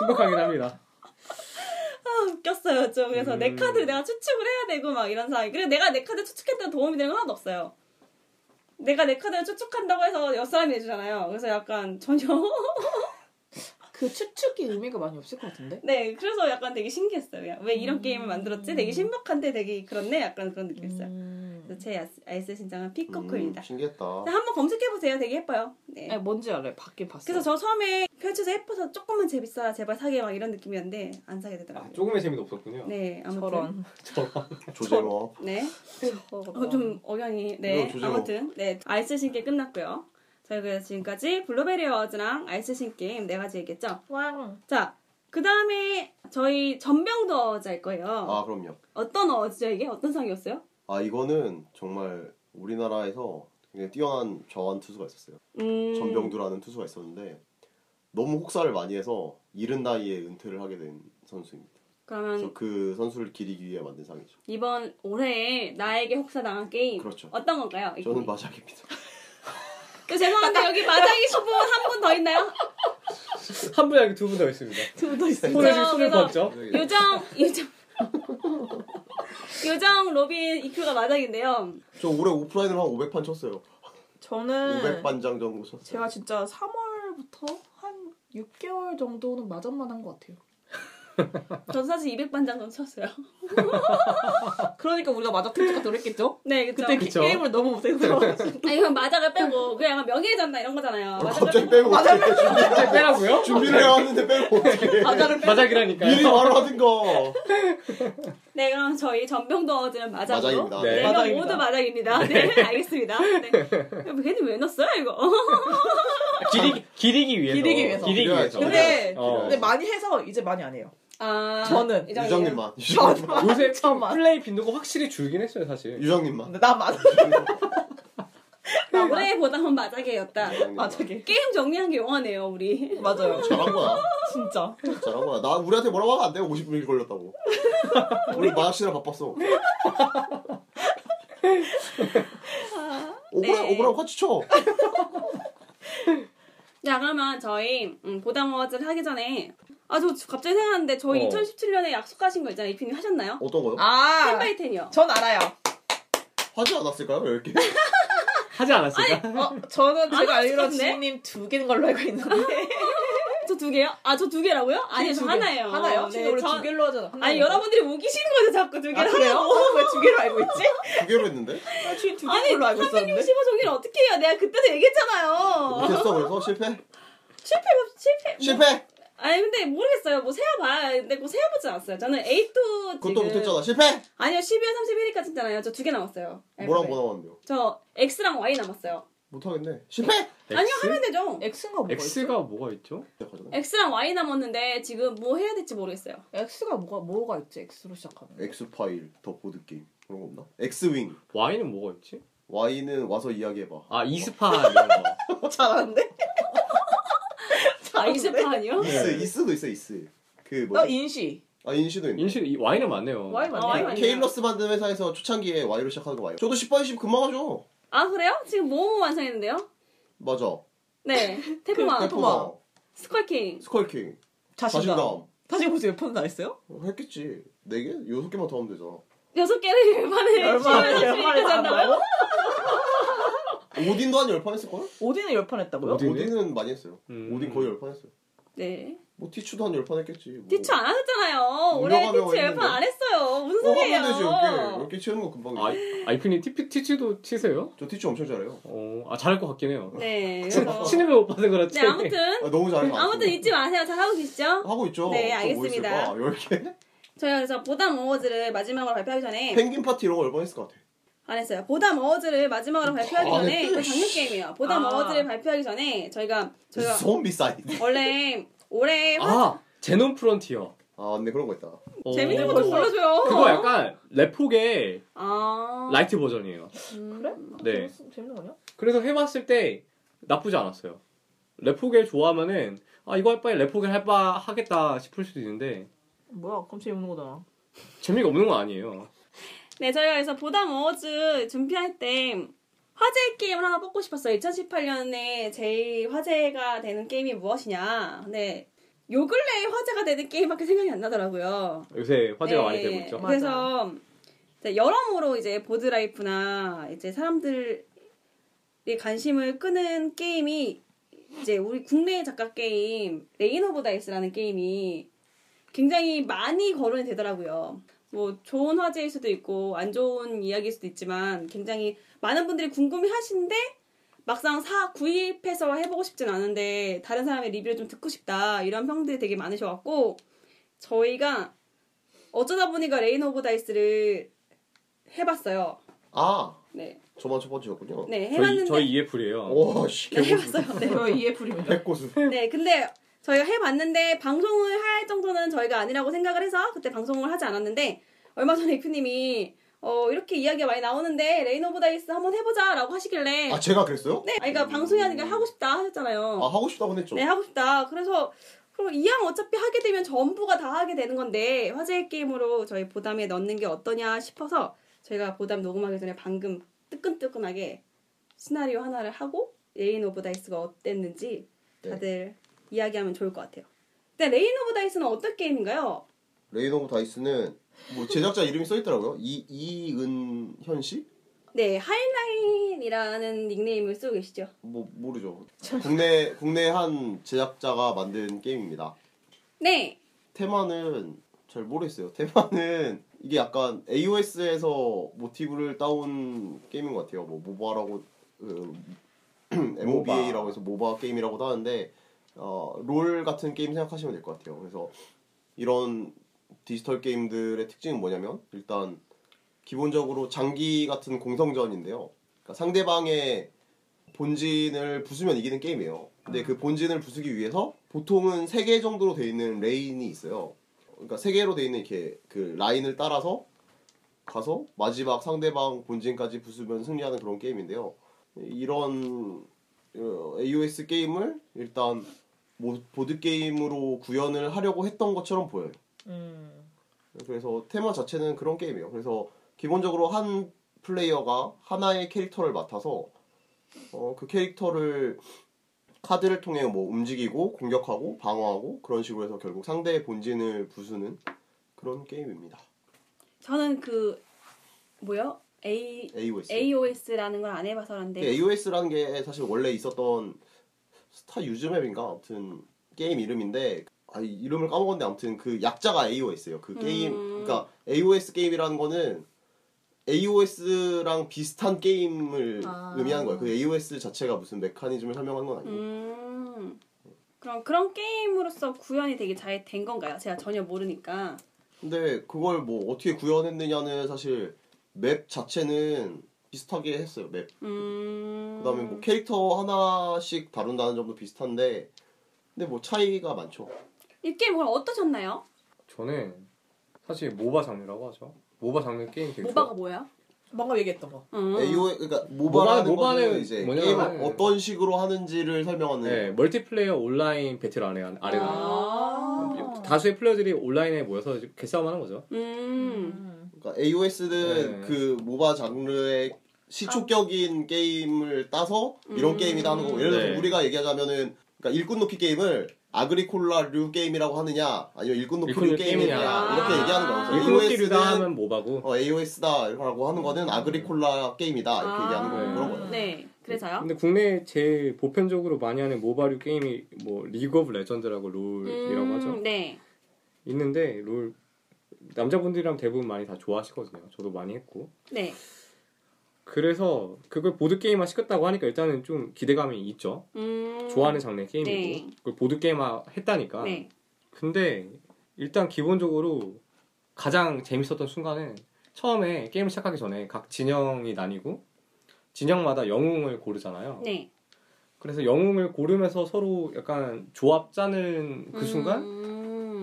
신박하긴 합니다. 아, 웃겼어요 좀. 그래서 음. 내 카드를 내가 추측을 해야 되고 막 이런 상황이. 그리고 내가 내 카드 추측했던 도움이 되는 건 하나도 없어요. 내가 내 카드를 추측한다고 해서 옆사람이 해주잖아요. 그래서 약간 전혀 그 추측이 의미가 많이 없을 것 같은데? 네. 그래서 약간 되게 신기했어요. 왜 이런 음... 게임을 만들었지? 되게 신박한데 되게 그렇네? 약간 그런 느낌이었어요. 음... 그래서 제 아이스 신장은 피코코입니다. 음, 신기했다. 한번 검색해보세요. 되게 예뻐요. 네. 아니, 뭔지 알아요. 밖에 봤어요. 그래서 저 처음에 펼쳐서 예뻐서 조금만 재밌어라 제발 사게 막 이런 느낌이었는데 안 사게 되더라고요. 아, 조금의 재미도 없었군요. 네. 아무튼 저런. 저런. 조제로. 네. 어, 좀 억양이. 네. 조제로. 아무튼 네 아이스 신게 끝났고요. 자, 그래서 지금까지 블루베리 어워즈랑 아이스 신게임 네 가지 얘기했죠? 와우. 자, 그 다음에 저희 전병도 어워즈 할 거예요. 아, 그럼요. 어떤 어워즈죠, 이게? 어떤 상이었어요? 아, 이거는 정말 우리나라에서 굉장히 뛰어난 좌완 투수가 있었어요. 음... 전병도라는 투수가 있었는데 너무 혹사를 많이 해서 이른 나이에 은퇴를 하게 된 선수입니다. 그러면 그래서 그 선수를 기리기 위해 만든 상이죠. 이번 올해에 나에게 혹사당한 게임. 그렇죠. 어떤 건가요? 저는 마작입니다. 그 죄송한데 여기 마작이신 분 한 분 더 있나요? 한 분이 아니고 두 분 더 있습니다. 두 분 더 있습니다. 손을 손을 뻗죠. 요정 요정 요정 로빈 이큐가 마작인데요. 저 올해 오프라인으로 한 오백 판 쳤어요. 저는 오백 반장 정도 쳤어요. 제가 진짜 삼월부터 한 육 개월 정도는 마작만 한 것 같아요. 저도 사실 이백 반장 정도 쳤어요. 그러니까 우리가 마작 투수가 들어했겠죠? 네, 그쵸. 그때 그쵸? 게임을 너무 못해서. 아니, 이건 마작을 빼고, 그냥 약간 명예전당 이런 거잖아요. 마작을 갑자기 빼고. 마작을 빼고. 마작을 빼라고요? 준비를 해왔는데 빼고. 마작을 빼고. 마작이라니까요. 미리 바로 하든가. 네, 그럼 저희 전병도 어워즈는 마작으로. 마작입니다. 네, 네 명 모두 마작입니다. 네, 네 알겠습니다. 네. 걔네 왜 넣었어요, 이거? 기리기, 기리기 위해서. 기리기 위해서. 기리기 위해서. 근데, 어. 근데 많이 해서 이제 많이 안 해요. 아, 저는 유정님만. 유정님만. 요새 플레이 빈도가 확실히 줄긴 했어요 사실. 유정님만. 근데 난 맞아. 올해보다는 마작이었다. 마작이. 게임 정리한 게 영화네요 우리. 맞아요. 잘한 거야. 진짜. 잘한 거야. 나 우리한테 뭐라고 하면 안 돼. 오십 분이 걸렸다고. 우리 마작씨랑 바빴어. 오브라 오브라 같이 쳐. 자, 그러면 저희 음, 보담 어워즈를 하기 전에 아, 저 갑자기 생각났는데 저희 어. 이천십칠 년에 약속하신 거 있잖아요. 이피님 하셨나요? 어떤 거요? 아, 텐 바이 텐이요. 전 알아요. 하지 않았을까요? 왜 이렇게? 하지 않았을까요? 아니, 어, 저는 제가 알기로 지인님 두 개인 걸로 알고 있는데. 저 두 개요? 아, 저 두 개라고요? 아니, 저 하나예요. 하나요? 네, 원래 저... 두 개로 하잖아. 아니, 여러분들이 우기시는 거죠, 자꾸 두 개로. 아, 그래요? 어, 왜 두 개로 알고 있지? 두 개로 했는데? 아, 주인 두 개로 알고 있었는데. 아니, 삼백육십오 종이를 어떻게 해요? 내가 그때도 얘기했잖아요. 못했어, 그래서? 실패? 실패, 실패. 실패! 뭐... 아니, 근데 모르겠어요. 뭐 세어봐야. 근데 뭐 세어보진 않았어요. 저는 에잇도. 그것도 지금... 못했잖아. 실패! 아니요, 십이월 삼십일일까지 했잖아요. 저 두 개 남았어요. 뭐랑 뭐 남았는데요? 저 X랑 Y 남았어요. 못하겠네. 실패! X? 아니요, 하면 되죠. X가 뭐가 X가 있죠? X가 뭐가 있죠? X랑 Y 남았는데 지금 뭐 해야 될지 모르겠어요. X가 뭐가, 뭐가 있지? X로 시작하면. X파일, 더 보드게임. 그런 거 없나? X윙. Y는 뭐가 있지? Y는 와서 이야기해봐. 아, 이스파 이런 거. 잘하는데? 아, 이스파 아니요? 이스, 이스도 있어, 이스. 그 뭐지? 나 인시. 아, 인시도 있네. 인시, Y는 맞네요. Y 맞네요. 아, 케일러스 만든 회사에서 초창기에 Y로 시작하는 거 봐요. 저도 십 번씩 금방 하죠. 아, 그래요? 지금 뭐뭐 완성했는데요? 맞아. 네. 태풍왕. 태풍왕. 스컬킹. 스컬킹. 자신감. 자신감. 다시 보세요. 몇 판 다 했어요? 했겠지. 네 개? 여섯 개만 더 하면 되잖아. 여섯 개는 열반에 열반에 한다고요? 오딘도 한 열 판 했을걸? 오딘은 열 판 했다고요? 오딘은 많이 했어요. 음. 오딘 거의 열 판 했어요. 네. 뭐 티추도 한 열판 했겠지. 뭐. 티추 안 하셨잖아요. 올해 티추 열판 안 했어요. 무슨 뭐 소리예요? 하면 되지. 이렇게 치는 거 금방. 아, 아이프님 티피 티추도 치세요? 저 티추 엄청 잘해요. 어, 아 잘할 것 같긴 해요. 네. 치는 걸 못 봐서 그렇지. 네, 아무튼. 아, 너무 잘해요. 아무튼 잊지 마세요. 잘 하고 계시죠? 하고 있죠. 네, 알겠습니다. 뭐 열 개. 저희가 그래서 보담 어워즈를 마지막으로 발표하기 전에. 펭귄 파티 이런 거 얼마 했을 것 같아. 안 했어요. 보담 어워즈를 마지막으로 발표하기 아, 전에 그 작년 게임이에요. 보담 아. 어워즈를 발표하기 전에 저희가 저희가 좀비 사이드 원래 올해 아 제논 프론티어 아 근데 그런 거 있다. 어, 재밌는 거 좀 골라줘요. 그거 약간 랩폭의 아. 라이트 버전이에요. 음, 그래? 네. 재밌는 거냐? 그래서 해봤을 때 나쁘지 않았어요. 랩폭을 좋아하면은 아 이거 할 바에 랩폭을 할 바 하겠다 싶을 수도 있는데 뭐야? 그럼 재밌는 거잖아. 재미가 없는 건 아니에요. 네, 저희가 그래서 보담 어워즈 준비할 때 화제의 게임을 하나 뽑고 싶었어요. 이천십팔 년에 제일 화제가 되는 게임이 무엇이냐. 근데 요 근래에 화제가 되는 게임밖에 생각이 안 나더라고요. 요새 화제가 네, 많이 되고 있죠. 그래서 이제 여러모로 이제 보드라이프나 이제 사람들의 관심을 끄는 게임이 이제 우리 국내 작가 게임 레인 오브 다이스라는 게임이 굉장히 많이 거론이 되더라고요. 뭐 좋은 화제일 수도 있고 안 좋은 이야기일 수도 있지만 굉장히 많은 분들이 궁금해하신데 막상 사 구입해서 해보고 싶진 않은데 다른 사람의 리뷰를 좀 듣고 싶다 이런 평들이 되게 많으셔갖고 저희가 어쩌다 보니까 레인 오브 다이스를 해봤어요. 아, 네. 저만 첫 번째였군요. 네, 해봤는데 저희 이에프이에요. 와, 씨, 네, 해봤어요. 네, 저희 이에프입니다. 백고수. 네, 근데 저희가 해봤는데 방송을 할 정도는 저희가 아니라고 생각을 해서 그때 방송을 하지 않았는데 얼마 전에 대표님이 어 이렇게 이야기가 많이 나오는데 레인 오브 다이스 한번 해보자 라고 하시길래 아 제가 그랬어요? 네 그러니까 음... 방송이 아니라 하고 싶다 하셨잖아요. 아 하고 싶다고 했죠. 네 하고 싶다. 그래서 그럼 이왕 어차피 하게 되면 전부가 다 하게 되는 건데 화제의 게임으로 저희 보담에 넣는 게 어떠냐 싶어서 저희가 보담 녹음하기 전에 방금 뜨끈뜨끈하게 시나리오 하나를 하고 레인 오브 다이스가 어땠는지 다들 네. 이야기하면 좋을 것 같아요. 근데 레인 오브 다이스는 어떤 게임인가요? 레인 오브 다이스는 뭐 제작자 이름이 써있더라고요. 이 이은현 씨? 네, 하이라인이라는 닉네임을 쓰고 계시죠. 뭐 모르죠. 국내 국내 한 제작자가 만든 게임입니다. 네. 테마는 잘 모르겠어요. 테마는 이게 약간 에이오에스에서 모티브를 따온 게임인 것 같아요. 뭐 모바라고 음, 엠오비에이라고 해서 모바 게임이라고도 하는데. 어, 롤 같은 게임 생각하시면 될 것 같아요. 그래서 이런 디지털 게임들의 특징은 뭐냐면 일단 기본적으로 장기 같은 공성전인데요. 그러니까 상대방의 본진을 부수면 이기는 게임이에요. 근데 그 본진을 부수기 위해서 보통은 세 개 정도로 되어 있는 레인이 있어요. 그러니까 세 개로 되어 있는 이렇게 그 라인을 따라서 가서 마지막 상대방 본진까지 부수면 승리하는 그런 게임인데요. 이런 에이오에스 게임을 일단 뭐 보드게임으로 구현을 하려고 했던 것처럼 보여요. 음. 그래서 테마 자체는 그런 게임이에요. 그래서 기본적으로 한 플레이어가 하나의 캐릭터를 맡아서 어, 그 캐릭터를 카드를 통해 뭐 움직이고 공격하고 방어하고 그런 식으로 해서 결국 상대의 본진을 부수는 그런 게임입니다. 저는 그 뭐요? A, 에이오에스. 에이오에스라는 걸 안 해봐서 그런데 에이오에스라는 게 사실 원래 있었던 스타 유즈맵인가 아무튼 게임 이름인데 아 이름을 까먹었는데 아무튼 그 약자가 에이오에스예요. 그 게임 음. 그러니까 에이오에스 게임이라는 거는 에이오에스랑 비슷한 게임을 아. 의미하는 거예요. 그 에이오에스 자체가 무슨 메커니즘을 설명한 건 아니고. 음. 그럼 그런 게임으로서 구현이 되게 잘 된 건가요? 제가 전혀 모르니까. 근데 그걸 뭐 어떻게 구현했느냐는 사실. 맵 자체는 비슷하게 했어요. 맵. 음... 그 다음에 뭐 캐릭터 하나씩 다룬다는 점도 비슷한데 근데 뭐 차이가 많죠. 이 게임 그럼 어떠셨나요? 저는 사실 모바 장르라고 하죠. 모바 장르 게임 되게 모바가 좋아. 뭐야? 뭔가 얘기했던 거. 음. 에이오에 그러니까 모바라는 모바, 거는 이제 뭐냐면, 게임을 어떤 식으로 하는지를 설명하는 네, 멀티플레이어 온라인 배틀 아레나. 아~ 다수의 플레이어들이 온라인에 모여서 개싸움하는 거죠. 음. 그러니까 에이오에스는 네. 그 모바 장르의 시초격인 아. 게임을 따서 이런 음. 게임이다 하는 거고 예를 들어서 네. 우리가 얘기하자면은 그러니까 일꾼 놓기 게임을 아그리콜라 류 게임이라고 하느냐 아니면 일꾼도끼 류 게임이냐 아~ 이렇게 얘기하는 거예요. 일꾼도끼 류다 하면 뭐바고? 어, 에이오에스다 라고 하는 거는 아그리콜라 게임이다 이렇게 아~ 얘기하는 거고 그런 거예요. 네. 그래서요? 근데 국내에 제일 보편적으로 많이 하는 모바류 게임이 뭐 리그 오브 레전드라고 롤이라고 음~ 하죠. 네. 있는데 롤 남자분들이랑 대부분 많이 다 좋아하시거든요. 저도 많이 했고. 네. 그래서 그걸 보드게임화 시켰다고 하니까 일단은 좀 기대감이 있죠. 음... 좋아하는 장르의 게임이고 네. 그걸 보드게임화 했다니까. 네. 근데 일단 기본적으로 가장 재밌었던 순간은 처음에 게임을 시작하기 전에 각 진영이 나뉘고 진영마다 영웅을 고르잖아요. 네. 그래서 영웅을 고르면서 서로 약간 조합 짜는 그 순간 음...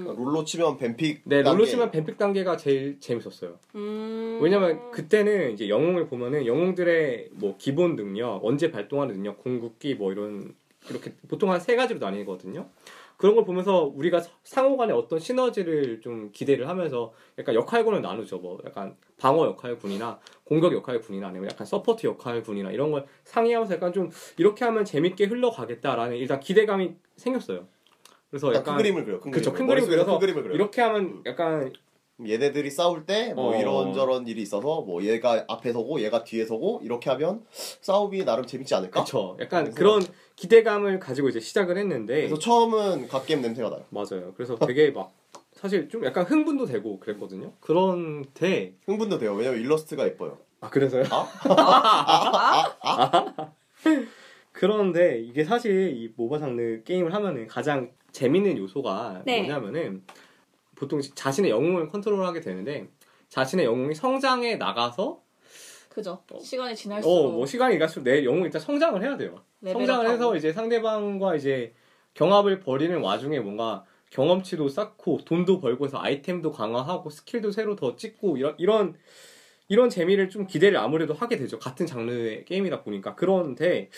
롤로 치면 뱀픽 네, 단계. 롤로 치면 뱀픽 단계가 제일 재밌었어요. 음... 왜냐면 그때는 이제 영웅을 보면은 영웅들의 뭐 기본 능력, 언제 발동하는 능력, 궁극기 뭐 이런 이렇게 보통 한 세 가지로 나뉘거든요. 그런 걸 보면서 우리가 상호 간에 어떤 시너지를 좀 기대를 하면서 약간 역할군을 나누죠. 뭐 약간 방어 역할군이나 공격 역할군이나 아니면 약간 서포트 역할군이나 이런 걸 상의하면서 약간 좀 이렇게 하면 재밌게 흘러가겠다라는 일단 기대감이 생겼어요. 그래서 약간 큰 그림을 그려. 큰 그쵸, 그림을. 큰 그림을 그려서 그려. 이렇게 하면 약간 얘네들이 싸울 때 뭐 어... 이런저런 일이 있어서 뭐 얘가 앞에 서고 얘가 뒤에 서고 이렇게 하면 싸움이 나름 재밌지 않을까? 그렇죠. 약간 그래서... 그런 기대감을 가지고 이제 시작을 했는데 그래서 처음은 갓게임 냄새가 나요. 맞아요. 그래서 되게 막 사실 좀 약간 흥분도 되고 그랬거든요. 그런데 흥분도 돼요. 왜냐면 일러스트가 예뻐요. 아 그래서요? 아? 아? 아? 아? 아? 그런데 이게 사실 이 모바 장르 게임을 하면은 가장 재밌는 요소가 네. 뭐냐면은 보통 자신의 영웅을 컨트롤하게 되는데 자신의 영웅이 성장해 나가서 그죠 어, 시간이 지날수록 어, 뭐 시간이 갈수록 내 영웅이 일단 성장을 해야 돼요. 성장을 하고. 해서 이제 상대방과 이제 경합을 벌이는 와중에 뭔가 경험치도 쌓고 돈도 벌고 해서 아이템도 강화하고 스킬도 새로 더 찍고 이런 이런 이런 재미를 좀 기대를 아무래도 하게 되죠. 같은 장르의 게임이다 보니까. 그런데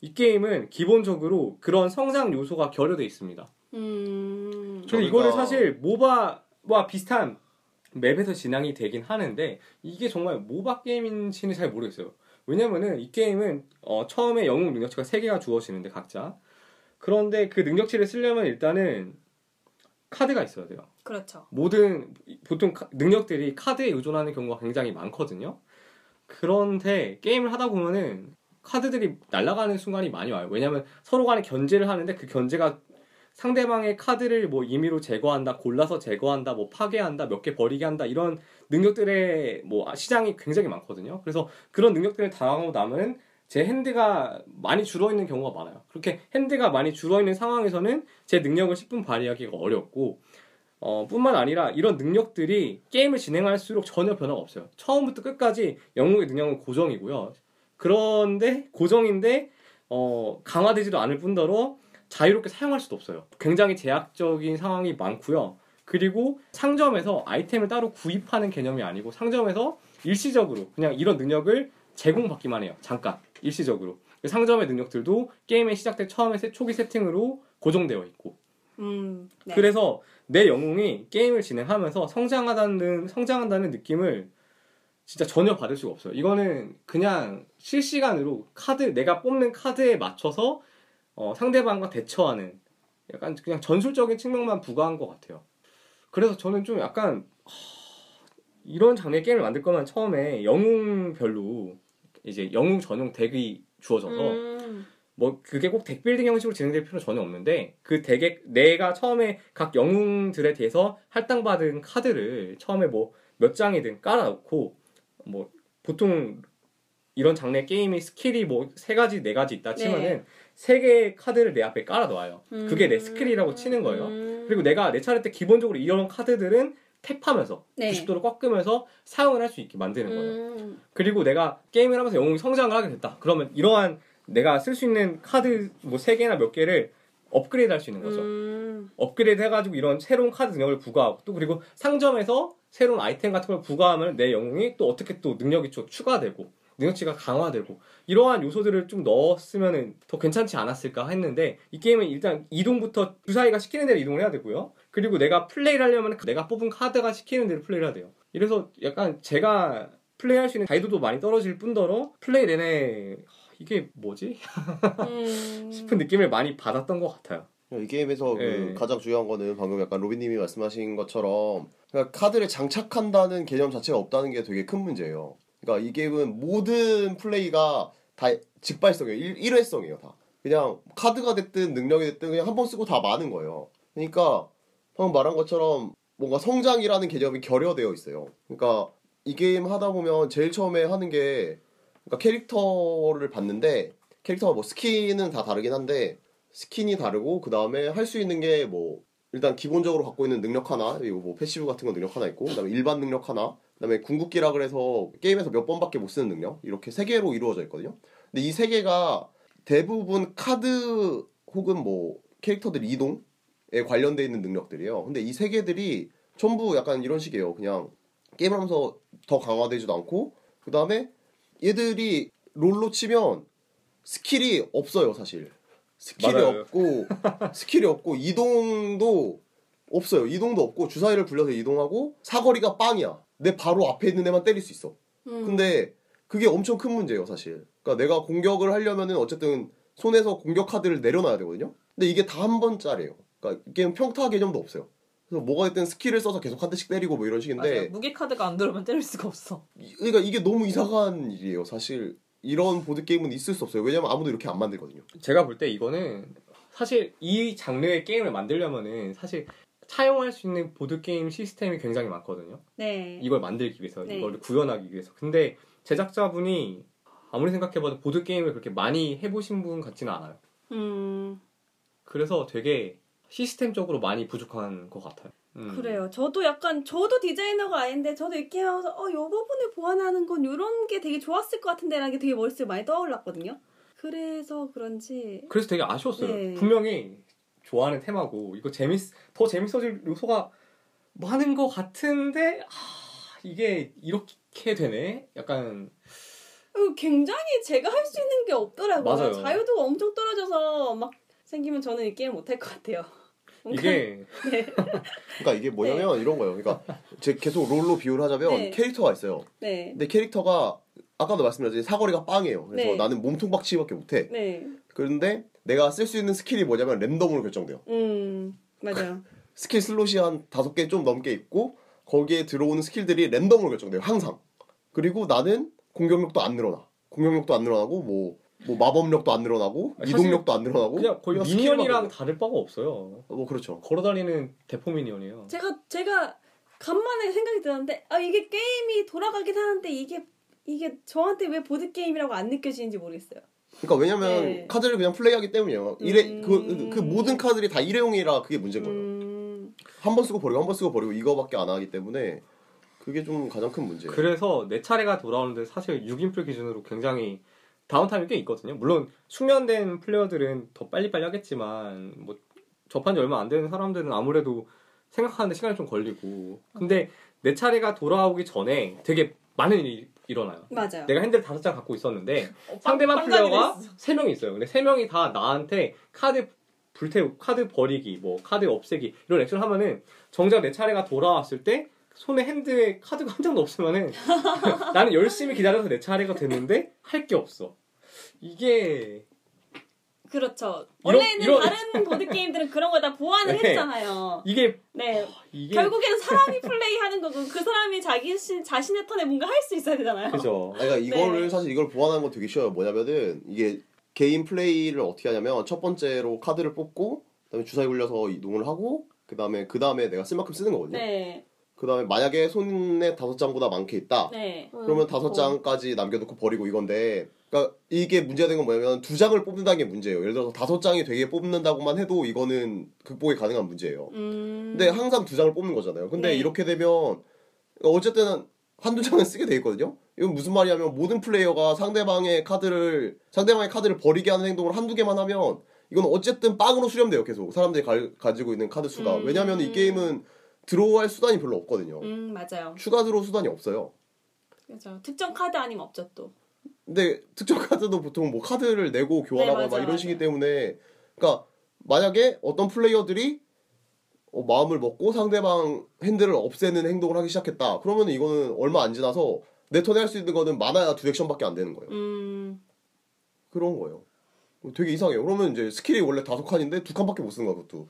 이 게임은 기본적으로 그런 성장 요소가 결여돼 있습니다. 음. 그래서 이거를 사실 모바와 비슷한 맵에서 진행이 되긴 하는데 이게 정말 모바 게임인지는 잘 모르겠어요. 왜냐면은 이 게임은 어 처음에 영웅 능력치가 세 개가 주어지는데 각자 그런데 그 능력치를 쓰려면 일단은 카드가 있어야 돼요. 그렇죠. 모든 보통 카, 능력들이 카드에 의존하는 경우가 굉장히 많거든요. 그런데 게임을 하다 보면은 카드들이 날아가는 순간이 많이 와요. 왜냐면 서로 간에 견제를 하는데 그 견제가 상대방의 카드를 뭐 임의로 제거한다, 골라서 제거한다, 뭐 파괴한다, 몇 개 버리게 한다 이런 능력들의 뭐 시장이 굉장히 많거든요. 그래서 그런 능력들을 당하고 나면은 제 핸드가 많이 줄어있는 경우가 많아요. 그렇게 핸드가 많이 줄어있는 상황에서는 제 능력을 십분 발휘하기가 어렵고 어, 뿐만 아니라 이런 능력들이 게임을 진행할수록 전혀 변화가 없어요. 처음부터 끝까지 영웅의 능력은 고정이고요. 그런데 고정인데 어, 강화되지도 않을 뿐더러 자유롭게 사용할 수도 없어요. 굉장히 제약적인 상황이 많고요. 그리고 상점에서 아이템을 따로 구입하는 개념이 아니고 상점에서 일시적으로 그냥 이런 능력을 제공받기만 해요. 잠깐 일시적으로. 상점의 능력들도 게임에 시작된 처음에 초기 세팅으로 고정되어 있고 음, 네. 그래서 내 영웅이 게임을 진행하면서 성장하다는, 성장한다는 느낌을 진짜 전혀 받을 수가 없어요. 이거는 그냥 실시간으로 카드, 내가 뽑는 카드에 맞춰서 어, 상대방과 대처하는 약간 그냥 전술적인 측면만 부과한 것 같아요. 그래서 저는 좀 약간 하, 이런 장르의 게임을 만들 거면 처음에 영웅별로 이제 영웅 전용 덱이 주어져서 음. 뭐 그게 꼭 덱 빌딩 형식으로 진행될 필요는 전혀 없는데 그 덱에 내가 처음에 각 영웅들에 대해서 할당받은 카드를 처음에 뭐 몇 장이든 깔아놓고 뭐 보통 이런 장르의 게임이 스킬이 뭐 세 가지 네 가지 있다 치면은 세 네. 개의 카드를 내 앞에 깔아놓아요. 음. 그게 내 스킬이라고 치는 거예요. 음. 그리고 내가 내 차례 때 기본적으로 이런 카드들은 탭하면서 네. 구십 도로 꺾으면서 사용을 할 수 있게 만드는 거예요. 음. 그리고 내가 게임을 하면서 영웅이 성장을 하게 됐다. 그러면 이러한 내가 쓸 수 있는 카드 뭐 세 개나 몇 개를 업그레이드 할 수 있는 거죠. 음. 업그레이드 해가지고 이런 새로운 카드 능력을 부과하고 또 그리고 상점에서 새로운 아이템 같은 걸 부과하면 내 영웅이 또 어떻게 또 능력이 좀 추가되고 능력치가 강화되고 이러한 요소들을 좀 넣었으면 더 괜찮지 않았을까 했는데 이 게임은 일단 이동부터 주사위가 시키는 대로 이동을 해야 되고요. 그리고 내가 플레이를 하려면 내가 뽑은 카드가 시키는 대로 플레이를 해야 돼요. 이래서 약간 제가 플레이할 수 있는 자유도도 많이 떨어질 뿐더러 플레이 내내 이게 뭐지? 싶은 느낌을 많이 받았던 것 같아요. 이 게임에서 그 가장 중요한 거는 방금 약간 로빈님이 말씀하신 것처럼 그러니까 카드를 장착한다는 개념 자체가 없다는 게 되게 큰 문제예요. 그러니까 이 게임은 모든 플레이가 다 직발성이에요. 일, 일회성이에요. 다. 그냥 카드가 됐든 능력이 됐든 그냥 한 번 쓰고 다 마는 거예요. 그러니까 방금 말한 것처럼 뭔가 성장이라는 개념이 결여되어 있어요. 그러니까 이 게임 하다 보면 제일 처음에 하는 게 그러니까 캐릭터를 봤는데 캐릭터가 뭐 스킨은 다 다르긴 한데 스킨이 다르고 그 다음에 할 수 있는 게 뭐 일단 기본적으로 갖고 있는 능력 하나 이거 뭐 패시브 같은 거 능력 하나 있고 그 다음에 일반 능력 하나 그 다음에 궁극기라 그래서 게임에서 몇 번밖에 못 쓰는 능력 이렇게 세 개로 이루어져 있거든요. 근데 이 세 개가 대부분 카드 혹은 뭐 캐릭터들 이동에 관련되어 있는 능력들이에요. 근데 이 세 개들이 전부 약간 이런 식이에요. 그냥 게임을 하면서 더 강화되지도 않고 그 다음에 얘들이 롤로 치면 스킬이 없어요. 사실 스킬이 맞아요. 없고 스킬이 없고 이동도 없어요. 이동도 없고 주사위를 굴려서 이동하고 사거리가 빵이야. 내 바로 앞에 있는 애만 때릴 수 있어. 음. 근데 그게 엄청 큰 문제예요. 사실 그러니까 내가 공격을 하려면은 어쨌든 손에서 공격 카드를 내려놔야 되거든요. 근데 이게 다 한 번짜리예요. 그러니까 이게 평타 개념도 없어요. 그래서 뭐가 됐든 스킬을 써서 계속 한 대씩 때리고 뭐 이런 식인데 맞아요. 무기 카드가 안 들어오면 때릴 수가 없어. 그러니까 이게 너무 이상한 일이에요. 사실 이런 보드게임은 있을 수 없어요. 왜냐면 아무도 이렇게 안 만들거든요. 제가 볼 때 이거는 사실 이 장르의 게임을 만들려면은 사실 차용할 수 있는 보드게임 시스템이 굉장히 많거든요. 네. 이걸 만들기 위해서, 네. 이걸 구현하기 위해서. 근데 제작자분이 아무리 생각해봐도 보드게임을 그렇게 많이 해보신 분 같지는 않아요. 음. 그래서 되게 시스템적으로 많이 부족한 것 같아요. 음. 그래요. 저도 약간 저도 디자이너가 아닌데 저도 이렇게 하면서 어, 요 부분을 보완하는 건 이런 게 되게 좋았을 것 같은데 라는 게 되게 머릿속에 많이 떠올랐거든요. 그래서 그런지 그래서 되게 아쉬웠어요. 네. 분명히 좋아하는 테마고 이거 재밌 더 재밌어질 요소가 많은 것 같은데 아, 이게 이렇게 되네. 약간 굉장히 제가 할 수 있는 게 없더라고요. 맞아요. 자유도가 엄청 떨어져서 막 생기면 저는 이 게임 못할 것 같아요. 이게 네. 그러니까 이게 뭐냐면 네. 이런 거예요. 그러니까 제 계속 롤로 비유를 하자면 네. 캐릭터가 있어요. 네. 근데 캐릭터가 아까도 말씀드렸듯이 사거리가 빵이에요. 그래서 네. 나는 몸통박치기밖에 못해. 네. 그런데 내가 쓸 수 있는 스킬이 뭐냐면 랜덤으로 결정돼요. 음 맞아요. 스킬 슬롯이 한 다섯 개 좀 넘게 있고 거기에 들어오는 스킬들이 랜덤으로 결정돼요. 항상. 그리고 나는 공격력도 안 늘어나. 공격력도 안 늘어나고 뭐. 뭐 마법력도 안 늘어나고 이동력도 안 늘어나고 그냥 거의 미니언이랑 다를 바가 없어요. 뭐 그렇죠. 걸어다니는 대포 미니언이에요. 제가 제가 간만에 생각이 드는데 아 이게 게임이 돌아가긴 하는데 이게 이게 저한테 왜 보드 게임이라고 안 느껴지는지 모르겠어요. 그러니까 왜냐면 네. 카드를 그냥 플레이하기 때문이에요. 일회 그, 그 모든 카드들이 다 일회용이라 그게 문제인 거예요. 음... 한 번 쓰고 버리고 한 번 쓰고 버리고 이거밖에 안 하기 때문에 그게 좀 가장 큰 문제예요. 그래서 내 차례가 돌아오는데 사실 육 인플 기준으로 굉장히 다운타임이 꽤 있거든요. 물론 숙련된 플레이어들은 더 빨리빨리 하겠지만 뭐 접한 지 얼마 안 되는 사람들은 아무래도 생각하는데 시간이 좀 걸리고 근데 내 차례가 돌아오기 전에 되게 많은 일이 일어나요. 맞아요. 내가 핸들 다섯 장 갖고 있었는데 어, 상대방 플레이어가 세 명이 있어요. 근데 세 명이 다 나한테 카드 불태우, 카드 버리기, 뭐 카드 없애기 이런 액션을 하면은 정작 내 차례가 돌아왔을 때 손에 핸드에 카드가 한 장도 없으면은 나는 열심히 기다려서 내 차례가 됐는데 할 게 없어. 이게 그렇죠. 원래는 이런, 이런... 다른 보드게임들은 그런 거 다 보완을 네. 했잖아요. 이게 네. 어, 이게 결국엔 사람이 플레이하는 거고 그 사람이 자기 자신의 턴에 뭔가 할 수 있어야 되잖아요. 그죠. 그러니까 이거를 네. 사실 이걸 보완하는 건 되게 쉬워요. 뭐냐면은 이게 개인 플레이를 어떻게 하냐면 첫 번째로 카드를 뽑고 그다음에 주사위 굴려서 이동을 하고 그다음에 그다음에 내가 쓸 만큼 쓰는 거거든요. 네. 그 다음에 만약에 손에 다섯 장보다 많게 있다. 네. 그러면 다섯 장까지 남겨놓고 버리고 이건데 그러니까 이게 문제가 된 건 뭐냐면 두 장을 뽑는다는 게 문제예요. 예를 들어서 다섯 장이 되게 뽑는다고만 해도 이거는 극복이 가능한 문제예요. 음... 근데 항상 두 장을 뽑는 거잖아요. 근데 네. 이렇게 되면 어쨌든 한두 장은 쓰게 돼 있거든요. 이건 무슨 말이냐면 모든 플레이어가 상대방의 카드를 상대방의 카드를 버리게 하는 행동을 한두 개만 하면 이건 어쨌든 빵으로 수렴돼요. 계속 사람들이 가, 가지고 있는 카드 수가. 음... 왜냐하면 이 게임은 드로우할 수단이 별로 없거든요. 음 맞아요. 추가 드로우 수단이 없어요. 그렇죠. 특정 카드 아니면 없죠 또. 근데 특정 카드도 보통 뭐 카드를 내고 교환하거나 네, 이런 식이기 때문에 그러니까 만약에 어떤 플레이어들이 어, 마음을 먹고 상대방 핸들을 없애는 행동을 하기 시작했다. 그러면 이거는 얼마 안 지나서 내 턴에 할 수 있는 거는 많아야 두 액션밖에 안 되는 거예요. 음. 그런 거예요. 되게 이상해. 그러면 이제 스킬이 원래 다섯 칸인데 두 칸밖에 못 쓰는 거야, 그것도.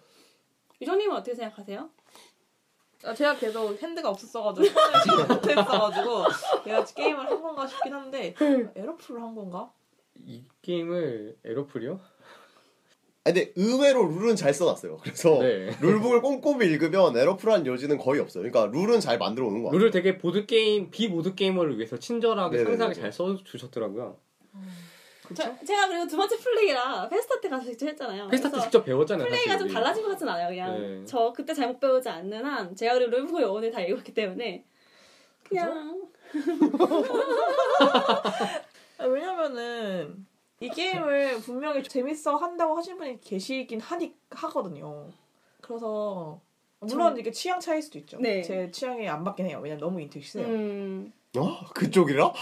이정님은 어떻게 생각하세요? 아, 제가 계속 핸드가 없었어가지고 못했어가지고 내가 게임을 한 건가 싶긴 한데 에러풀을 한 건가? 이 게임을 에러풀이요? 아니, 근데 의외로 룰은 잘 써놨어요. 그래서 네. 룰북을 꼼꼼히 읽으면 에러풀한 여지는 거의 없어요. 그러니까 룰은 잘 만들어 오는 것 같아요. 룰을 되게 보드게임, 비보드게이머를 위해서 친절하게 네네네. 상세하게 잘 써주셨더라고요. 음. 저, 제가 그리고 두 번째 플레이라 페스타 때 가서 직접 했잖아요. 페스타 때 직접 배웠잖아요. 플레이가 사실. 좀 달라진 것 같진 않아요. 그냥 네. 저 그때 잘못 배우지 않는 한 제가 그리고 룰북을 영원히 다 읽었기 때문에 그냥 왜냐면은 이 게임을 분명히 재밌어 한다고 하신 분이 계시긴 하니, 하거든요. 그래서 물론 이게 취향 차이일 수도 있죠. 네. 제 취향에 안 맞긴 해요. 왜냐면 너무 인트가 세요. 음... 어? 그쪽이라?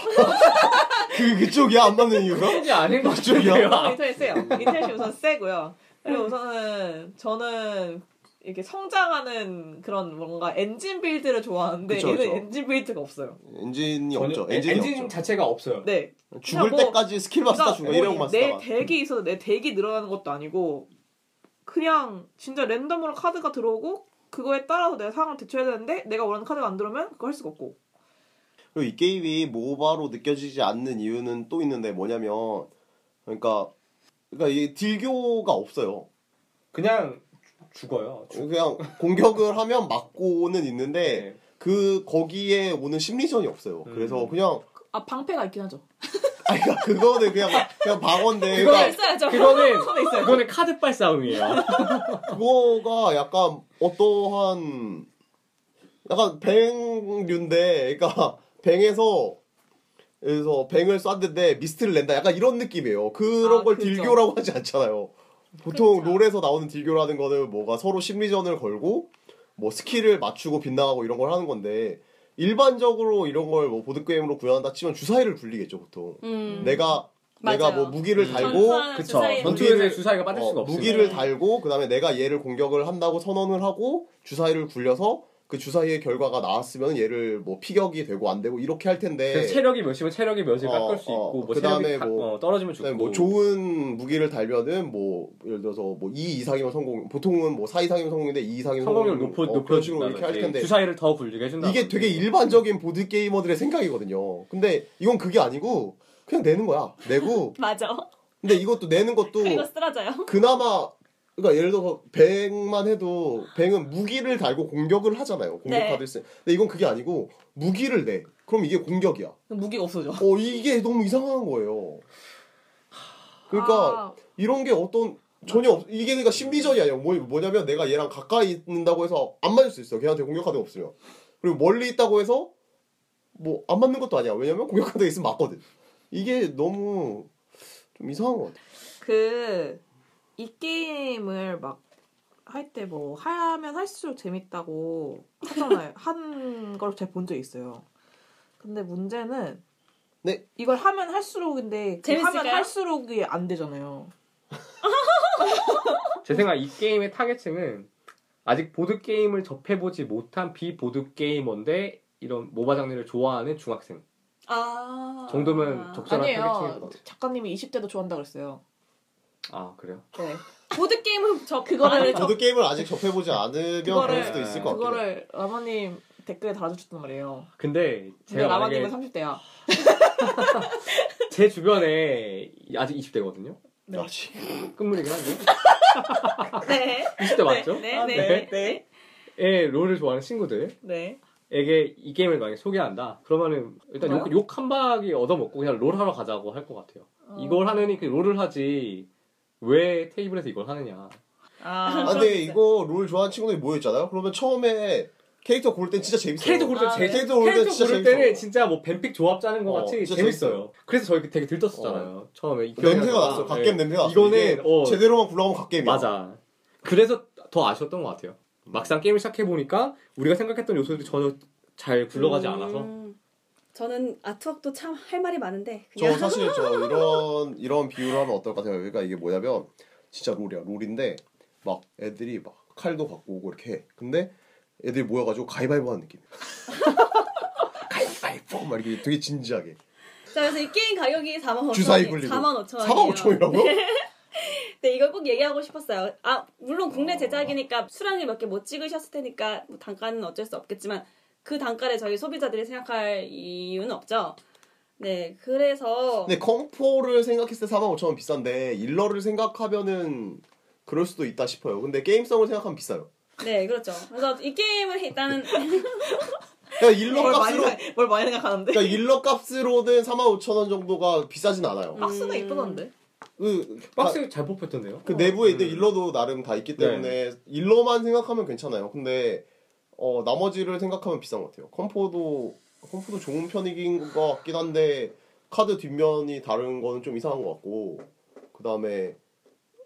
그, 그쪽이야? 안 맞는 이유가? 그쪽이 아닌 것 쪽이야. 너무 인트가 세요. 인트가 우선 세고요. 그리고 우선은 저는 이렇게 성장하는 그런 뭔가 엔진 빌드를 좋아하는데 그쵸, 얘는 그쵸. 엔진 빌드가 없어요. 엔진이 없죠. 엔진이 엔진 없죠. 자체가 없어요. 네. 죽을 뭐, 때까지 스킬만 쓰다 죽어. 이력만 쓰다. 내 덱이 있어서 내 덱이 늘어나는 것도 아니고 그냥 진짜 랜덤으로 카드가 들어오고 그거에 따라서 내가 상황을 대처해야 되는데 내가 원하는 카드가 안 들어오면 그거 할 수가 없고. 그리고 이 게임이 모바로 느껴지지 않는 이유는 또 있는데 뭐냐면 그러니까 그러니까 이게 딜교가 없어요. 그냥 죽어요. 죽... 그냥 공격을 하면 맞고는 있는데 네. 그 거기에 오는 심리전이 없어요. 음. 그래서 그냥 아 방패가 있긴 하죠. 아 그러니까 그거는 그냥 그냥 방어인데 그거는 그러니까 그거는 손에 있어요. 그거는 카드빨 싸움이에요. 그거가 약간 어떠한 약간 뱅류인데 그러니까 뱅에서 그래서 뱅을 쐈는데 미스트를 낸다. 약간 이런 느낌이에요. 그런 아, 걸 그렇죠. 딜교라고 하지 않잖아요. 보통 그쵸. 롤에서 나오는 딜교라는 거는 뭐가 서로 심리전을 걸고 뭐 스킬을 맞추고 빗나가고 이런 걸 하는 건데 일반적으로 이런 걸 뭐 보드게임으로 구현한다 치면 주사위를 굴리겠죠 보통. 음. 내가 맞아요. 내가 뭐 무기를 음. 달고 그쵸 전투에서 주사위가 빠질 수가 어, 없어요. 무기를 달고 그다음에 내가 얘를 공격을 한다고 선언을 하고 주사위를 굴려서 그 주사위의 결과가 나왔으면 얘를 뭐 피격이 되고 안 되고 이렇게 할 텐데 체력이 몇이면 체력이 몇을 어, 깎을 수 있고 어, 뭐 체력이 다, 뭐, 어, 떨어지면 죽고 뭐 좋은 무기를 달면은 뭐 예를 들어서 뭐 이 이상이면 성공 보통은 뭐 사 이상이면 성공인데 이 이상이면 성공률 높여 어, 높여주고 이렇게 할 텐데 주사위를 더 굴리게 해준다 이게 되게 일반적인 보드 게이머들의 생각이거든요. 근데 이건 그게 아니고 그냥 내는 거야. 내고 맞아. 근데 이것도 내는 것도 그리고 쓰러져요. 그나마 그러니까 예를 들어서 뱅만 해도 뱅은 무기를 달고 공격을 하잖아요. 공격 카드를 쓰. 네. 근데 이건 그게 아니고 무기를 내. 그럼 이게 공격이야. 무기가 없어져. 어 이게 너무 이상한 거예요. 그러니까 아. 이런 게 어떤 전혀 없. 이게 그러니까 심리전이 아니야. 뭐 뭐냐면 내가 얘랑 가까이 있는다고 해서 안 맞을 수 있어. 걔한테 공격 카드가 없으면. 그리고 멀리 있다고 해서 뭐 안 맞는 것도 아니야. 왜냐면 공격 카드가 있으면 맞거든. 이게 너무 좀 이상한 것 같아. 그. 이 게임을 막 할 때 뭐 하면 할수록 재밌다고 하잖아요. 한 걸 제가 본 적이 있어요. 근데 문제는 네. 이걸 하면 할수록 근데 그 하면 할수록이 안 되잖아요. 제 생각 이 게임의 타겟층은 아직 보드 게임을 접해보지 못한 비보드 게이머인데 이런 모바 장르를 좋아하는 중학생 아... 정도면 적절한 아니에요. 타겟층인 것 같아요. 작가님이 이십 대도 좋아한다 그랬어요. 아 그래요? 네. 보드 게임은 저 그거를 보드 게임을 아직 접해보지 않으면 그럴 수도 있을 것 같아요. 그거를 라마님 댓글에 달아주셨단 말이에요. 근데 제가 라마님은 삼십 대야. 제 주변에 아직 이십 대거든요. 네. 아직 끝물이긴 한데. 네. 이십 대 맞죠? 네. 네. 아, 네. 네. 네. 롤을 좋아하는 친구들. 네. 에게 이 게임을 만약에 소개한다. 그러면은 일단 욕 욕 한 바퀴 얻어먹고 그냥 롤 하러 가자고 할 것 같아요. 어. 이걸 하느니 그냥 롤을 하지. 왜 테이블에서 이걸 하느냐. 아, 아 근데 이거 롤 좋아하는 친구들이 모였잖아요. 그러면 처음에 캐릭터 고를 땐 진짜 재밌어요. 캐릭터 고를 때 아, 네. 캐릭터 고를, 캐릭터 고를 때는 진짜 뭐 뱀픽 조합 짜는 거 어, 같이 재밌어요. 재밌어요. 그래서 저희 되게 들떴었잖아요. 어. 처음에 냄새가 났어요. 갓겜 냄새가 났어요. 이거는 어, 제대로만 굴러가면 갓겜이야. 맞아. 그래서 더 아쉬웠던 것 같아요. 막상 게임을 시작해 보니까 우리가 생각했던 요소들이 전혀 잘 굴러가지 음... 않아서. 저는 아트웍도 참 할 말이 많은데 그냥. 저 사실 저 이런 이런 비유를 하면 어떨 것 같아요. 그러니까 이게 뭐냐면 진짜 롤이야. 롤인데 막 애들이 막 칼도 갖고 오고 이렇게 해. 근데 애들이 모여가지고 가위바위보 하는 느낌. 가위바위보 막 이렇게 되게 진지하게. 자 그래서 이 게임 가격이 사만 오천 원. 주사위 굴리고. 사만 오천 원이라고요? 네, 이걸 꼭 얘기하고 싶었어요. 아, 물론 국내 제작이니까 수량을 몇 개 못 찍으셨을 테니까 뭐 단가는 어쩔 수 없겠지만 그 단가를 저희 소비자들이 생각할 이유는 없죠. 네, 그래서 네, 컴포를 생각했을 때 사만 오천 원 비싼데 일러를 생각하면은 그럴 수도 있다 싶어요. 근데 게임성을 생각하면 비싸요. 네, 그렇죠. 그래서 이 게임을 일단은 그러니까 일러 뭘 값으로 많이, 뭘 많이 생각하는데. 그러니까 일러 값으로는 사만 오천 원 정도가 비싸진 않아요. 박스는 이쁘던데. 그 박스 잘 뽑혔던데요. 그 어. 내부에 있는 음. 일러도 나름 다 있기 때문에 네. 일러만 생각하면 괜찮아요. 근데 어 나머지를 생각하면 비싼 것 같아요. 컴포도 컴포도 좋은 편이긴 것 같긴 한데 카드 뒷면이 다른 거는 좀 이상한 것 같고 그 다음에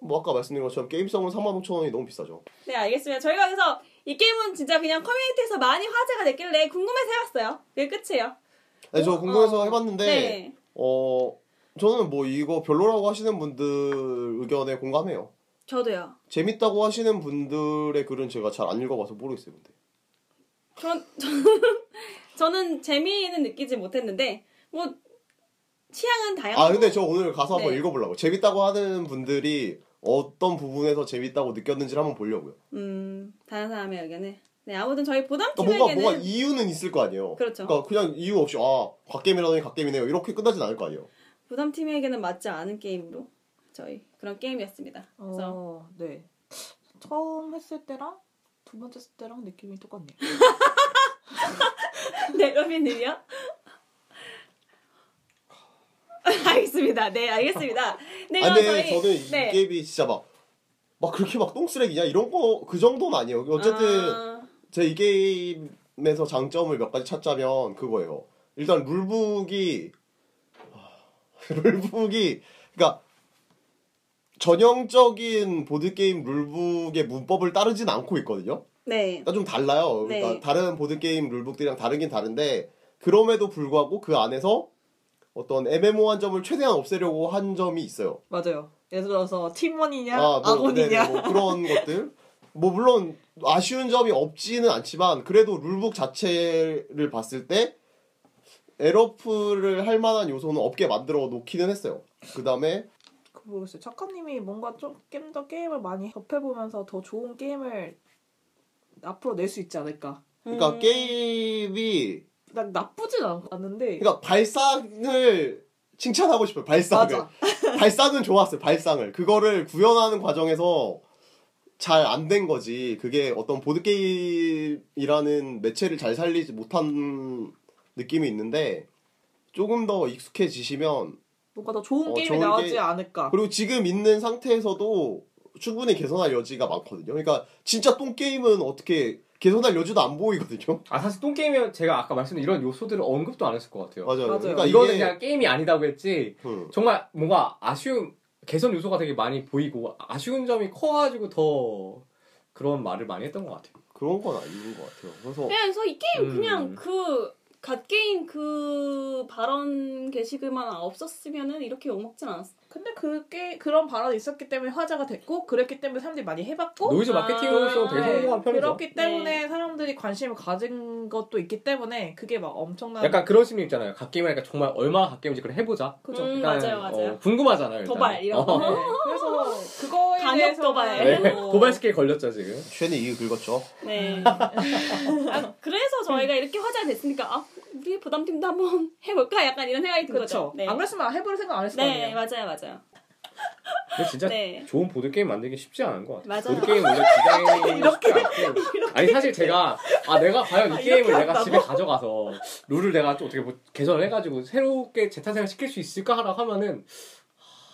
뭐 아까 말씀드린 것처럼 게임성은 삼만 오천 원이 너무 비싸죠. 네, 알겠습니다. 저희가 그래서 이 게임은 진짜 그냥 커뮤니티에서 많이 화제가 됐길래 궁금해서 해봤어요. 그게 끝이에요. 네, 저 궁금해서 어. 해봤는데 네. 어 저는 뭐 이거 별로라고 하시는 분들 의견에 공감해요. 저도요. 재밌다고 하시는 분들의 글은 제가 잘 안 읽어봐서 모르겠어요. 근데 전, 저는, 저는 재미는 느끼지 못했는데 뭐 취향은 다양하고. 아 근데 저 오늘 가서 한번 네. 읽어보려고. 재밌다고 하는 분들이 어떤 부분에서 재밌다고 느꼈는지를 한번 보려고요. 음, 다른 사람의 의견을. 네, 아무튼 저희 보담팀에게는 그러니까 뭔가, 뭔가 이유는 있을 거 아니에요. 그렇죠. 그러니까 그냥 이유 없이 아 갓게임이라더니 갓게임이네요 이렇게 끝나진 않을 거 아니에요. 보담팀에게는 맞지 않은 게임으로 저희 그런 게임이었습니다. 그래서 어, 네. 처음 했을 때랑 두 번째 했을 때랑 느낌이 똑같네요. 네, 러빈님이요? 알겠습니다. 네, 알겠습니다. 네, 아, 근데 저희, 저는 이 네. 게임이 진짜 막, 막 그렇게 막 똥쓰레기냐 이런 거 그 정도는 아니에요. 어쨌든 아... 제가 이 게임에서 장점을 몇 가지 찾자면 그거예요. 일단 룰북이 룰북이 그러니까 전형적인 보드게임 룰북의 문법을 따르진 않고 있거든요. 네. 그러니까 좀 달라요. 그러니까 네. 다른 보드게임 룰북들이랑 다르긴 다른데 그럼에도 불구하고 그 안에서 어떤 애매모호한 점을 최대한 없애려고 한 점이 있어요. 맞아요. 예를 들어서 팀원이냐, 아, 뭐, 아군이냐. 뭐 그런 것들. 뭐 물론 아쉬운 점이 없지는 않지만 그래도 룰북 자체를 봤을 때 에러풀을 할 만한 요소는 없게 만들어 놓기는 했어요. 그 다음에 그 모르겠어요. 작가님이 뭔가 조금 더 게임을 많이 접해보면서 더 좋은 게임을 앞으로 낼 수 있지 않을까. 그러니까 음... 게임이 난 나쁘진 않았는데. 그러니까 발상을 칭찬하고 싶어요. 발상을. 발상은 좋았어요. 발상을. 그거를 구현하는 과정에서 잘 안 된 거지. 그게 어떤 보드게임이라는 매체를 잘 살리지 못한 느낌이 있는데 조금 더 익숙해지시면 뭔가 더 좋은 어, 게임이 좋은 나오지 게... 않을까. 그리고 지금 있는 상태에서도 충분히 개선할 여지가 많거든요. 그러니까 진짜 똥게임은 어떻게 개선할 여지도 안 보이거든요. 아 사실 똥 게임에 제가 아까 말씀드린 이런 요소들을 언급도 안 했을 것 같아고. 맞아요. 맞아요. 그러니까 이거는 이게... 그냥 게임이 아니다고 했지. 음. 정말 뭔가 아쉬운 개선 요소가 되게 많이 보이고 아쉬운 점이 커가지고 더 그런 말을 많이 했던 것 같아요. 그런 건 아닌 것 같아요. 그래서 그냥 그래서 이 게임 음. 그냥 그 갓게임 그 발언 게시글만 없었으면은 이렇게 욕먹진 않았어. 근데 그게 그런 발언이 있었기 때문에 화제가 됐고 그랬기 때문에 사람들이 많이 해봤고 노이즈 마케팅으로서 아~ 되게 성공한 편이죠. 그렇기 때문에 네. 사람들이 관심을 가진 것도 있기 때문에 그게 막 엄청난 약간 그런 심리 있잖아요. 갓게임 하니까 정말 얼마나 갓게임인지 그걸 해보자. 그죠? 음, 맞아요, 맞아요. 어, 궁금하잖아요. 일단. 도발 이런 거. 네. 그래서 그거에 대해서 도발. 네. 도발 스킬 걸렸죠 지금. 쉐니 이유 긁었죠. 네. 아, 그래서 저희가 이렇게 화제가 됐으니까 아, 우리 보담팀도 한번 해볼까? 약간 이런 생각이 든 그쵸. 거죠. 네. 안 그랬으면 해볼 생각 안 했을 거 아니에요. 네, 맞아요, 맞아요. 근데 진짜 네. 좋은 보드게임 만들기 쉽지 않은 것 같아요. 보드게임 원래 디자인이 쉽지 않고 아니 사실 제가 아 내가 과연 이 아, 게임을 내가 한다고? 집에 가져가서 룰을 내가 좀 어떻게 뭐 개선을 해가지고 새롭게 재탄생을 시킬 수 있을까 하라고 하면은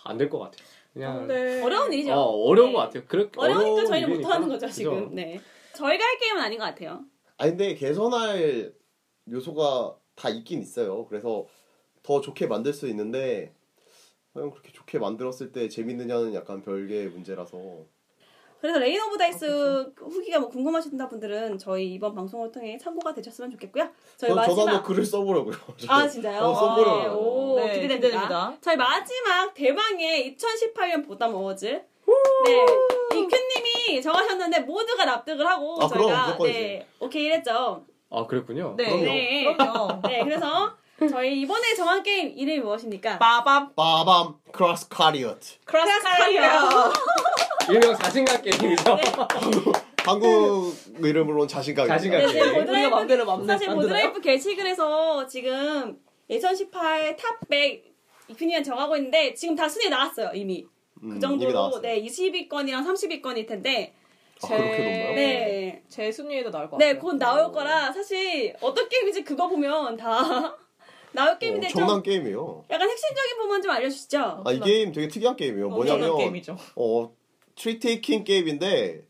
안 될 것 같아요. 그냥 근데... 어려운 일이죠. 어, 어려운 네. 것 같아요. 그렇게 어려우니까 저희는 못하는 거죠 지금. 그죠? 네. 저희가 할 게임은 아닌 것 같아요. 아니 근데 개선할 요소가 다 있긴 있어요. 그래서 더 좋게 만들 수 있는데 과연 그렇게 좋게 만들었을 때 재밌느냐는 약간 별개의 문제라서. 그래서 레인 오브 다이스 후기가 뭐 궁금하신다 분들은 저희 이번 방송을 통해 참고가 되셨으면 좋겠고요. 저희 저, 마지막 저도 그걸 써보려고요. 아 진짜요? 어, 써보려고요. 아, 오, 네, 기대됩니다. 기대됩니다. 저희 마지막 대망의 이천십팔 년 보담 어워즈. 네, 이큐님이 정하셨는데 모두가 납득을 하고 아, 저희가 그럼, 네, 오케이 했죠. 아 그랬군요. 네, 그럼요. 네, 그럼요. 네, 그래서 저희 이번에 정한 게임 이름이 무엇입니까? 빠밤 빠밤 크로스 카리어트 크로스 카리어트 일명 자신감 게임이죠. 네. 한국 이름으로는 자신감 자신감 게임. 네, 보드라이프, 맘대로 맘대로 사실 보드라이프 게시글에서 지금 이천십팔 탑 백 그냥 정하고 있는데 지금 다 순위 나왔어요 이미. 음, 그 정도로 네 이십 위권이랑 삼십 위권일 텐데. 아, 제... 그렇게 높나요? 네, 제 순위에도 나올 것 같아요. 네, 곧 나올 거라 사실 어떤 게임인지 그거 보면 다 나올 게임인데 어, 엄청난 게임이에요. 약간 핵심적인 부분 좀 알려주시죠. 아, 이 게임 되게 특이한 게임이에요. 어, 뭐냐면 게임이죠. 어 트릭테이킹 게임인데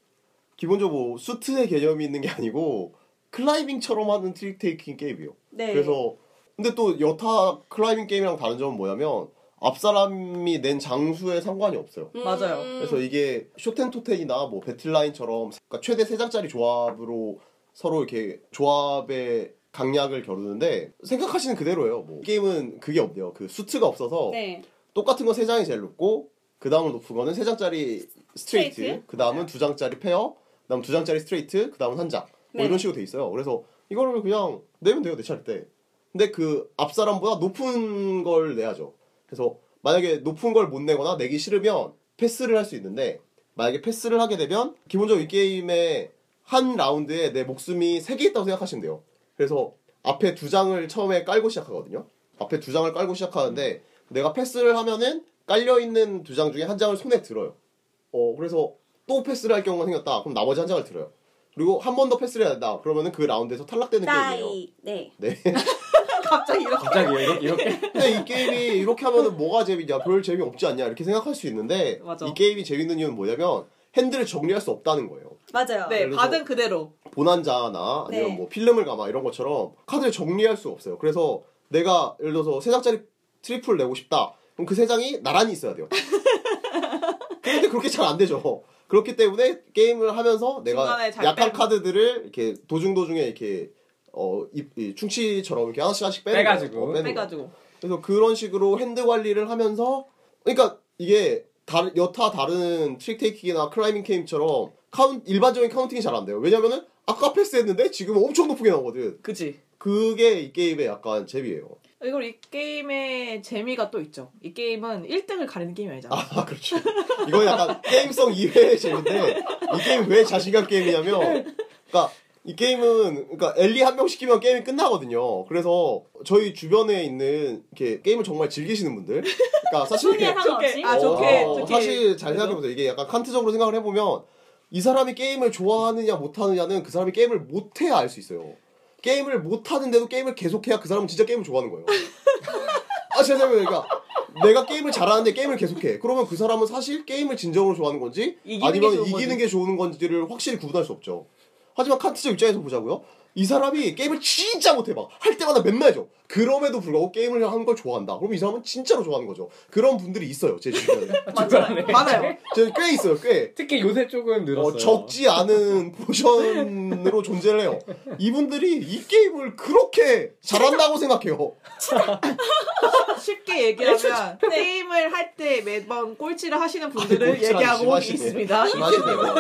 기본적으로 뭐 수트의 개념이 있는 게 아니고 클라이밍처럼 하는 트릭테이킹 게임이에요. 네. 그래서 근데 또 여타 클라이밍 게임이랑 다른 점은 뭐냐면 앞사람이 낸 장수에 상관이 없어요. 음~ 맞아요. 그래서 이게 쇼텐토텐이나 뭐 배틀라인처럼 그러니까 최대 세 장짜리 조합으로 서로 이렇게 조합의 강약을 겨루는데 생각하시는 그대로예요. 뭐 게임은 그게 없네요. 그 수트가 없어서 네. 똑같은 거 세 장이 제일 높고 그 다음으로 높은 거는 세 장짜리 스트레이트, 스트레이트? 그 다음은 두 장짜리 페어, 그 다음 두 장짜리 스트레이트, 그 다음은 한 장. 뭐 네. 이런 식으로 돼 있어요. 그래서 이거를 그냥 내면 돼요. 내 차례 때. 근데 그 앞사람보다 높은 걸 내야죠. 그래서 만약에 높은 걸 못 내거나 내기 싫으면 패스를 할 수 있는데 만약에 패스를 하게 되면 기본적으로 이 게임의 한 라운드에 내 목숨이 세 개 있다고 생각하시면 돼요. 그래서 앞에 두 장을 처음에 깔고 시작하거든요. 앞에 두 장을 깔고 시작하는데 내가 패스를 하면은 깔려있는 두 장 중에 한 장을 손에 들어요. 어 그래서 또 패스를 할 경우가 생겼다. 그럼 나머지 한 장을 들어요. 그리고 한 번 더 패스를 해야 된다. 그러면은 그 라운드에서 탈락되는 나이. 게임이에요. 네. 네. 갑자기 이렇게. 갑자기 이렇게, 이렇게. 근데 이 게임이 이렇게 하면은 뭐가 재밌냐, 별 재미 없지 않냐 이렇게 생각할 수 있는데 맞아. 이 게임이 재밌는 이유는 뭐냐면 핸들을 정리할 수 없다는 거예요. 맞아요. 네, 받은 그대로. 보난자나 아니면 네. 뭐 필름을 감아 이런 것처럼 카드를 정리할 수 없어요. 그래서 내가 예를 들어서 세 장짜리 트리플 내고 싶다. 그럼 그 세 장이 나란히 있어야 돼요. 그런데 그렇게 잘 안 되죠. 그렇기 때문에 게임을 하면서 내가 약한 빼고. 카드들을 이렇게 도중 도중에 이렇게 어, 이, 이 충치처럼 이렇게 하나씩 하나씩 빼는 빼가지고, 거, 빼는 빼가지고. 거. 그래서 그런 식으로 핸드 관리를 하면서, 그러니까 이게 다른, 여타 다른 트릭테이킹이나 클라이밍 게임처럼 카운 일반적인 카운팅이 잘 안 돼요. 왜냐면은 아까 패스했는데 지금 엄청 높게 나오거든. 그치. 그게 이 게임의 약간 재미예요. 이걸 이 게임의 재미가 또 있죠. 이 게임은 일 등을 가리는 게임이 아니잖아. 아, 그렇죠. 이건 약간 게임성 이외의 재미인데 이 게임 왜 자신감 게임이냐면, 그러니까. 이 게임은 그러니까 엘리 한 명 시키면 게임이 끝나거든요. 그래서 저희 주변에 있는 이렇게 게임을 정말 즐기시는 분들, 그러니까 사실 좋게, 좋게, 아, 좋게, 어, 좋게. 사실 잘 생각해보세요. 이게 약간 칸트적으로 생각을 해보면 이 사람이 게임을 좋아하느냐 못하느냐는 그 사람이 게임을 못해야 알 수 있어요. 게임을 못하는데도 게임을 계속해야 그 사람은 진짜 게임을 좋아하는 거예요. 아 진짜 그러니까 내가 게임을 잘하는데 게임을 계속해. 그러면 그 사람은 사실 게임을 진정으로 좋아하는 건지 아니면 게 이기는 건지. 게 좋은 건지를 확실히 구분할 수 없죠. 하지만 칸트적 입장에서 보자고요. 이 사람이 게임을 진짜 못해 막 할 때마다 맨날 줘. 그럼에도 불구하고 게임을 하는 걸 좋아한다. 그럼 이 사람은 진짜로 좋아하는 거죠. 그런 분들이 있어요. 제 주변에. 맞아요. 많아요. 저 꽤 있어요. 꽤. 특히 요새 조금 늘었어요. 어, 적지 않은 포션으로 존재를 해요. 이분들이 이 게임을 그렇게 잘한다고 생각해요. 쉽게 얘기하면 게임을 할 때 매번 꼴찌를 하시는 분들을 아니, 얘기하고 심하시네. 있습니다. 심하시네요.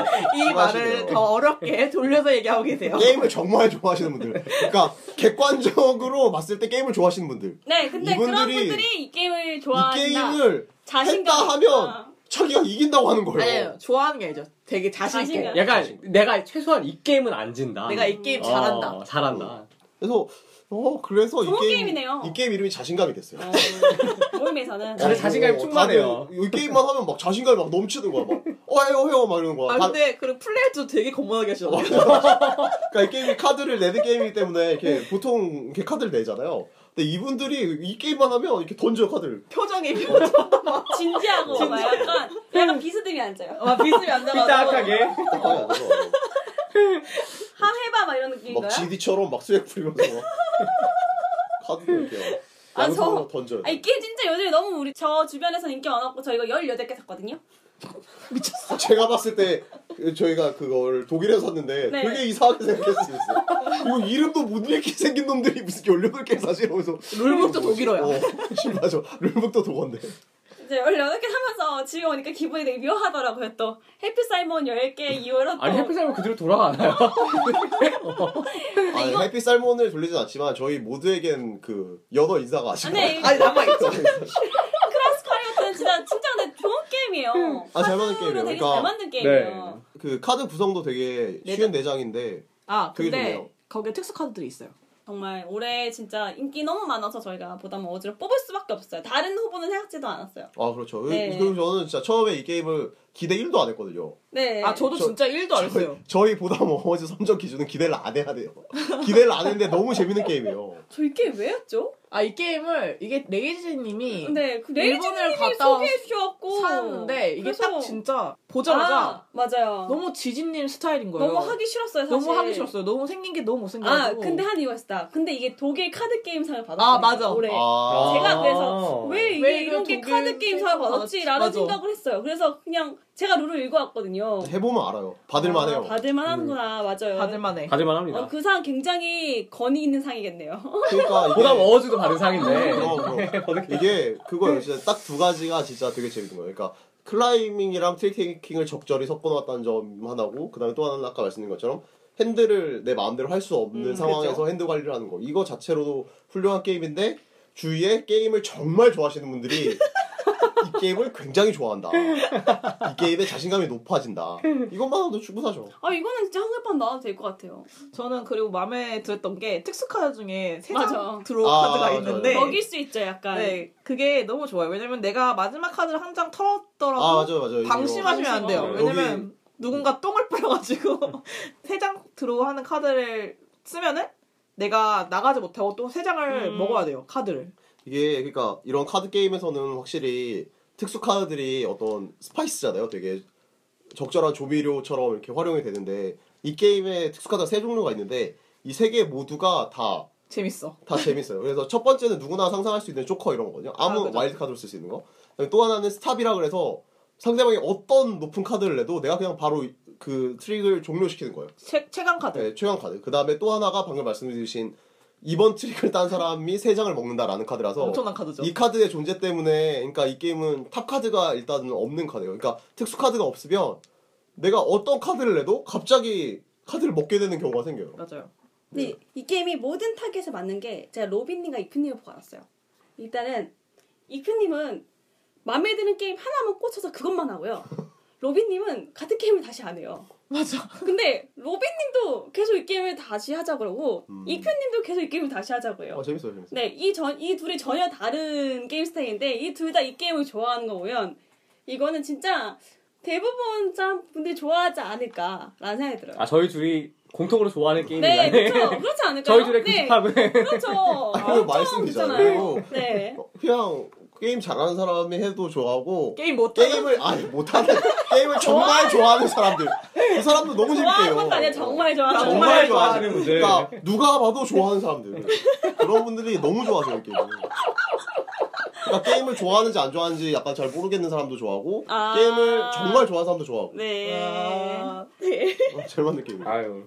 이 말을 더 어렵게 돌려서 얘기하고 계세요. 게임을 정말 좋아하시는 분들. 그러니까 객관적으로 봤을 때 게임을 좋아하시는 분들. 네, 근데 이분들이 그런 분들이 이 게임을 좋아한다. 이 게임을 자신감 했다 하면 자기가 이긴다고 하는 거예요. 아니에요. 좋아하는 게 아니죠. 되게 자신 있게. 자신감. 약간 자신감. 내가 최소한 이 게임은 안 진다. 내가 이 게임 잘한다. 어, 잘한다. 그래서 어 그래서 이 게임 게임이네요. 이 게임 이름이 자신감이 됐어요. 어, 모임에서는 다들 자신감이 충만해요. 다들 이 게임만 하면 막 자신감이 막 넘치는 거야. 막 어해요 해요 막 이런 거야. 아 근데 그 플레이도 되게 겁나게 하시잖아요. 그러니까 이 게임이 카드를 내는 게임이기 때문에 이렇게 보통 이렇게 카드를 내잖아요. 근데 이분들이 이 게임만 하면 이렇게 던져요 카드를. 표정이 표정 진지하고 진지해. 막 약간 약간 비스듬히 앉아요. 아 비스듬히 앉아가지고 삐딱하게. 함 해봐 막 이런 느낌인가요? 막 지디처럼 막 스웩 부리면서 막 카드 이렇게 양손으로 던져요. 아, 이 게임 진짜 요즘에 너무 우리 저 주변에서 인기 많았고 저 이거 열여덟 개 샀거든요. 미쳤어. 제가 봤을 때 저희가 그걸 독일에서 샀는데 네. 되게 이상하게 생각했을 수 있어요. 이거 이름도 못 읽게 생긴 놈들이 무슨 열여덟 개 사지 이러면서 룰북도 독일어야. 어, 맞아. 룰북도 독어인데 열여덟 개 사면서 집에 오니까 기분이 되게 묘하더라고요. 또 해피살몬 열 개 이후로 또 아니 해피살몬 그대로 돌아가나요? 아니 이거... 해피살몬을 돌리진 않지만 저희 모두에겐 그 연어 인사가 아쉽다. 아니 남아있어. 크라스 카리어트는 진짜 진짜 근데 좋은 게임이에요. 아, 잘 만든 게임이에요. 되게 그러니까... 잘 만든 게임이에요. 네. 그 카드 구성도 되게 쉬운 네 장인데 아 되게 근데 좋네요. 거기에 특수 카드들이 있어요. 정말 올해 진짜 인기 너무 많아서 저희가 보다만 어지러 뽑을 수밖에 없어요. 다른 후보는 생각지도 않았어요. 아 그렇죠. 네. 그리고 저는 진짜 처음에 이 게임을 기대 일도 안 했거든요. 네. 아 저도 저, 진짜 일도 안 했어요. 저희, 저희 보다만 어지 삼 점 기준은 기대를 안 해야 돼요. 기대를 안 했는데 너무 재밌는 게임이에요. 저 이 게임 왜 했죠? 아 이 게임을 이게 레이지님이 네, 그 일본을 갔다 샀는데 이게 그래서... 딱 진짜 보자마자 아, 맞아요. 너무 지진님 스타일인 거예요. 너무 하기 싫었어요. 사실. 너무 하기 싫었어요. 너무 생긴 게 너무 못생겨가지고. 아 근데 한 이유가 있다. 근데 이게 독일 카드 게임상을 받았어요. 아 맞아. 올해 아~ 제가 그래서 왜 이게 왜 이런 게 카드 게임상을 받았지라는 맞아. 생각을 했어요. 그래서 그냥 제가 룰을 읽어왔거든요. 해보면 알아요. 받을만해요. 아, 받을만하구나. 음. 맞아요. 받을만해. 받을만합니다. 어, 그 상 굉장히 권위 있는 상이겠네요. 그러니까 보다 어워즈도 받은 상인데. 어, 어. 이게 그거예요. 진짜 딱 두 가지가 진짜 되게 재밌는 거예요. 그러니까 클라이밍이랑 트릭테이킹을 적절히 섞어놨다는 점 하나고, 그 다음에 또 하나는 아까 말씀드린 것처럼 핸들을 내 마음대로 할 수 없는 음, 상황에서 그렇죠? 핸드 관리를 하는 거. 이거 자체로도 훌륭한 게임인데 주위에 게임을 정말 좋아하시는 분들이 이 게임을 굉장히 좋아한다. 이 게임에 자신감이 높아진다. 이것만으로도 충분하죠. 아 이거는 진짜 한글판 나와도 될 것 같아요. 저는 그리고 마음에 들었던 게 특수 카드 중에 세 장 드로우 아, 카드가 맞아, 있는데 맞아. 먹일 수 있죠 약간. 네, 그게 너무 좋아요. 왜냐면 내가 마지막 카드를 한 장 털었더라도 아, 맞아, 맞아. 방심하시면 안 돼요. 왜냐면 여기... 누군가 똥을 뿌려가지고 세 장 드로우 하는 카드를 쓰면은 내가 나가지 못하고 또 세 장을 음... 먹어야 돼요 카드를. 이게 그러니까 이런 카드 게임에서는 확실히 특수 카드들이 어떤 스파이스잖아요. 되게 적절한 조미료처럼 이렇게 활용이 되는데 이 게임에 특수 카드가 세 종류가 있는데 이 세 개 모두가 다 재밌어. 다 재밌어요. 그래서 첫 번째는 누구나 상상할 수 있는 조커 이런 거거든요. 아무 아, 그렇죠. 와일드 카드로 쓸 수 있는 거. 또 하나는 스탑이라 그래서 상대방이 어떤 높은 카드를 내도 내가 그냥 바로 그 트릭을 종료시키는 거예요. 최, 최강 카드. 네, 최강 카드. 그 다음에 또 하나가 방금 말씀드리신 이번 트릭을 딴 사람이 세 장을 먹는다라는 카드라서 엄청난 카드죠. 이 카드의 존재 때문에 그러니까 이 게임은 탑 카드가 일단은 없는 카드예요. 그러니까 특수 카드가 없으면 내가 어떤 카드를 내도 갑자기 카드를 먹게 되는 경우가 생겨요. 맞아요. 네. 근데 이 게임이 모든 타겟에 맞는 게 제가 로빈님과 이프님을 보고 알았어요. 일단은 이프님은 마음에 드는 게임 하나만 꽂혀서 그것만 하고요. 로빈님은 같은 게임을 다시 안 해요. 맞아. 근데 로빈님도 계속 이 게임을 다시 하자 그러고 음. 이표님도 계속 이 게임을 다시 하자고 해요. 아, 재밌어요, 재밌어요. 네, 이 전 이 둘이 전혀 다른 게임 스타일인데 이 둘 다 이 게임을 좋아하는 거 보면 이거는 진짜 대부분 참 분들이 좋아하지 않을까라는 생각이 들어요. 아, 저희 둘이 공통으로 좋아하는 게임이네. 네, 그렇죠. 그렇지 않을까요? 저희 둘의 그 집합은 네. 그렇죠. 아, 그거 말씀이잖아요. 네. 그냥 게임 잘하는 사람이 해도 좋아하고 게임 못 게임을 아니 못하는 게임을 정말 좋아하는 사람들 그 사람도 너무 재밌대요. 좋아하는 아니야 정말 좋아 정말, 정말 좋아하시는 분들. 그러니까 누가 봐도 좋아하는 사람들 그런 분들이 너무 좋아하세요 게임. 그러니까 게임을 좋아하는지 안 좋아하는지 약간 잘 모르겠는 사람도 좋아하고 아~ 게임을 정말 좋아하는 사람도 좋아하고. 네. 아~ 네. 어, 제일 맞는 게임. 아유.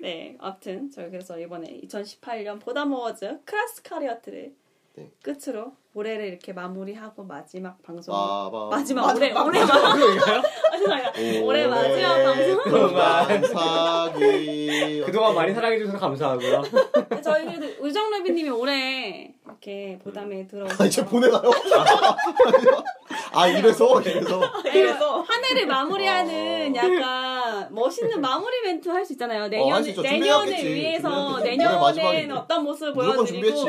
네. 아무튼 저희 그래서 이번에 이천십팔 년 보담 어워즈 크라스 카리어트를 네. 끝으로 올해를 이렇게 마무리하고 마지막 방송 마지막 올해 올해 올해 마지막 방송 그동안 사기 그동안 많이 사랑해 주셔서 감사하고요. 저희 의정 러비님이 올해 이렇게 보담에 들어오셔서 아, 이제 보내나요? 아 이래서 이래서 이래서 한 해를 마무리하는 약간 멋있는 마무리 멘트 할 수 있잖아요. 내년 어, 내년을 위해서 내년에는 어떤 모습을 보여드리고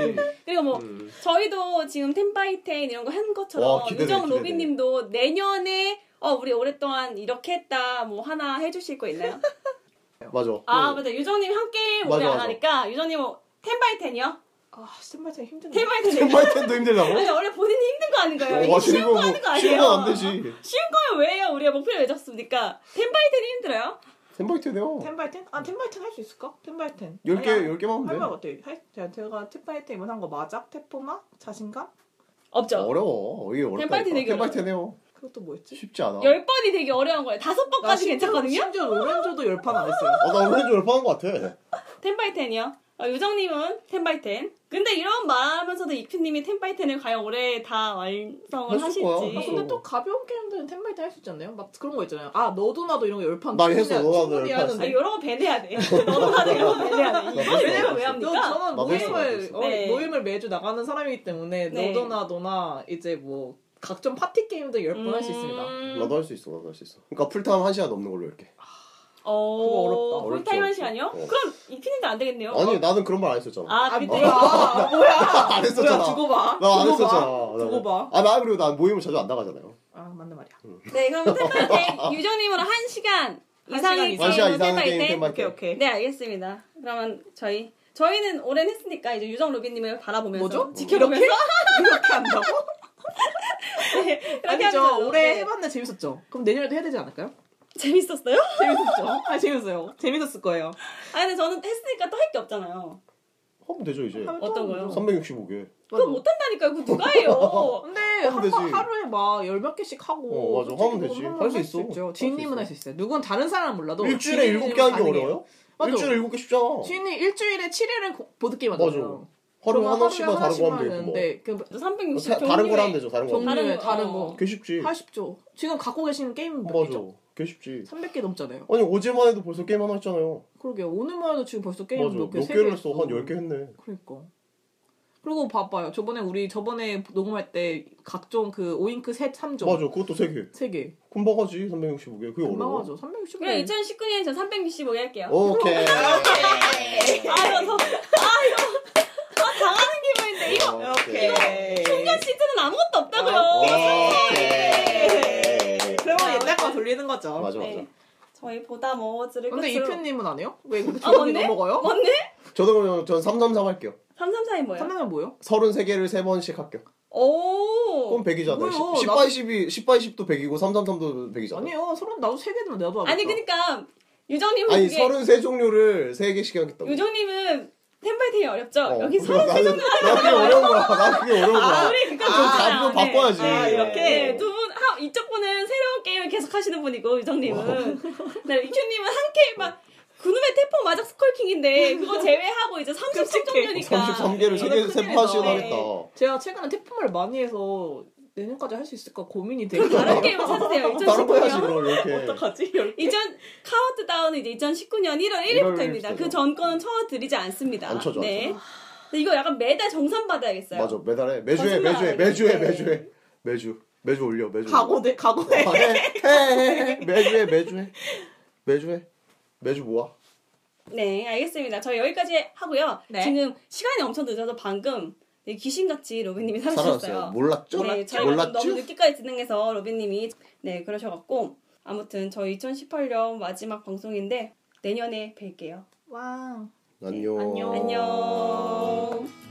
그리고 뭐 음. 저희도 지금 텐바이텐 이런 거 한 것처럼 유정 로비님도 내년에 어 우리 오랫동안 이렇게 했다 뭐 하나 해주실 거 있나요? 맞아. 아 맞아. 유정님 함께 오래 안 하니까 유정님 텐바이텐이요? 아, 텐바이텐 힘든데. 텐바이텐도 힘들다고? 아니, 원래 본인이 힘든 거 아닌 거예요. 와, 쉬운 거, 거 하는 거 아니에요? 쉬운 건 안 되지. 쉬운 거면 왜요? 우리가 목표를 왜 잡습니까? 텐바이텐이 힘들어요? 텐바이텐이요. 텐바이텐? 아, 텐바이텐 할 수 있을까? 텐바이텐. 열 개, 열 개만 하면 돼. 할 말 어때? 할, 제가 텐바이텐 이번 한 거 맞아? 테포마? 자신감? 없죠. 어려워. 이게 어렵다. 텐바이텐 되게 텐바이텐이요. 그것도 뭐였지? 쉽지 않아. 열 번이 되게 어려운 거예요. 다섯 번까지 괜찮거든요? 심지어 오렌조도 열 판 안 했어요. 아, 나 오렌조 열 판 한 거 같아. 텐바이텐이요. 어, 유정님은 텐 바이 텐. 근데 이런 말하면서도 이큐님이 텐 바이 텐을 과연 올해 다 완성을 하실지. 거야. 아, 근데 또 가벼운 게임들은 텐 바이 텐 할 수 있지 않나요? 막 그런 거 있잖아요. 아, 너도 나도 이런 거 열 판. 나 했어, 너도 나도 열 판. 아, 이런 거 밴해야 돼. 너도 나도 이런 거 밴해야 돼. 이거 왜냐면 왜 합니까? 저는 모임을, 어, 네. 모임을 매주 나가는 사람이기 때문에 네. 너도 나도나 이제 뭐 각종 파티 게임도 열 번 할 수 음... 있습니다. 나도 할 수 있어, 나도 할 수 있어. 그러니까 풀타임 한 시간 넘는 걸로 이렇게. 어, 그거 어렵다. 풀타임 한 시간이요? 어. 그럼 이피님도 안 되겠네요? 아니, 나는 그런 말 안 했었잖아. 아, 그때? 아, 아, 뭐야? 안 했었잖아. 두고 봐. 나 안 했었잖아. 두고 봐. 아, 나 그리고 난 모임을 자주 안 나가잖아요. 아, 맞는 말이야. 응. 네, 그럼 텐바이텐 유정님으로 한 시간 이상의 게임으로 텐바이텐. 오케이, 오케이. 네, 알겠습니다. 그러면 저희. 저희는 오랜 했으니까 이제 유정 로빈님을 바라보면서. 뭐죠? 지켜보면서. 이렇게? 이렇게 한다고? 네, 아니죠. 올해 네. 해봤는데 재밌었죠? 그럼 내년에도 해야 되지 않을까요? 재밌었어요? 재밌었죠. 아, 재밌었어요. 재밌었을 거예요. 아, 근데 저는 했으니까 또 할 게 없잖아요. 하면 되죠, 이제. 하면 어떤 거요? 삼백육십오 개. 그거 못한다니까요. 그거 누가 해요? 근데 한 번 하루에 막 열 몇 개씩 하고. 어, 맞아. 하면 되지. 할 수 있어. 지인님은 할 수 있어요. 누군 다른 사람은 몰라도. 일주일에 일곱 개 하는 게 어려워요? 맞아. 일주일에 일곱 개 쉽잖아. 지인님 일주일에 칠 일은 보드게임 하잖아요. 하루에 하나씩만 다른 거 하면 되는데 뭐. 삼백육십 개. 다른 걸 하면 되죠, 다른 거. 다른 거. 다른 거. 꽤 쉽지. 하십죠. 지금 갖고 계시는 게임은 몇 개죠? 꽤 쉽지. 삼백 개 넘잖아요. 아니, 어제만 해도 벌써 게임 하나 했잖아요. 그러게요. 오늘만 해도 지금 벌써 게임 몇 개, 세 개. 몇 개를 했어. 한 열 개 했네. 그러니까. 그리고 봐봐요. 저번에 우리 저번에 녹음할 때 각종 그 오잉크 셋, 삼 종. 맞아. 그것도 세 개. 세 개. 금방하지. 삼백육십오 개. 그게 어려워. 금방하죠. 삼백육십오 개. 그래, 이천십구 년에 저 삼백육십오 개 할게요. 오케이. 오케이. 아유, 저, 아유. 아, 당하는 기분인데. 이거, 이거 중간 시즌은 아무것도 없다고요. 돌리는 거죠. 맞아, 맞아. 네. 저희 보다 머워즈를 근데 끝으로... 이편님은 안 해요? 왜 근데 저번에 넘어가요? 맞네? 저도 그러면 전 삼삼삼 할게요. 삼삼삼이 뭐예요? 삼삼삼 뭐예요? 서른세 개를 세 번씩 할게요. 오! 그럼 백이잖아요. 십 바이 십이, 십 바이 십도 백이고 삼삼삼도 백이잖아요. 아니요. 서른 나도 세 개는 내도 하겠다. 아니, 그러니까 유정님은 아니, 그게... 서른세 종류를 세 개씩 하겠다. 유정님은 텐바이텐이 어렵죠? 어. 여기 서른세 종류 하는 거. 나 그게 어려운 거야. 나 그게 어려운 거야. 아, 우리 그건 좀 바꿔야지. 아, 이렇게 두 분, 하, 이쪽 분은 새로운 게임을 계속 하시는 분이고, 유정님은. 네, 이큐님은 한 게임만, 그놈의 태포 마작 스컬킹인데, 그거 제외하고 이제 삼십 개 정도니까. 삼십삼 개를 세 개에서 세 판씩 하겠다. 제가 최근에 태포를 많이 해서 내년까지 할 수 있을까 고민이 되고. 다른 게임을 찾으세요. 이천십구 년. 어떡하지? 이전, 카운트다운은 이제 이천십구 년 일 월 일 일부터입니다. 그 전 거는 쳐드리지 않습니다. 안 쳐줘. 네. 이거 약간 매달 정산받아야겠어요. 맞아, 매달에. 매주에, 매주에, 매주에, 매주에. 매주. 매주 올려, 매주. 각오돼, 각오해. 어, 해, 해. 매주에, 매주에. 매주에. 매주 모아. 네, 알겠습니다. 저희 여기까지 하고요. 네. 지금 시간이 엄청 늦어서 방금 귀신같이 로빈님이 사라졌어요. 몰랐죠? 네, 저희 너무 늦게까지 진행해서 로빈님이 네, 그러셔갖고. 아무튼 저희 이천십팔 년 마지막 방송인데 내년에 뵐게요. 와우. 안녕. 네, 안녕. 안녕.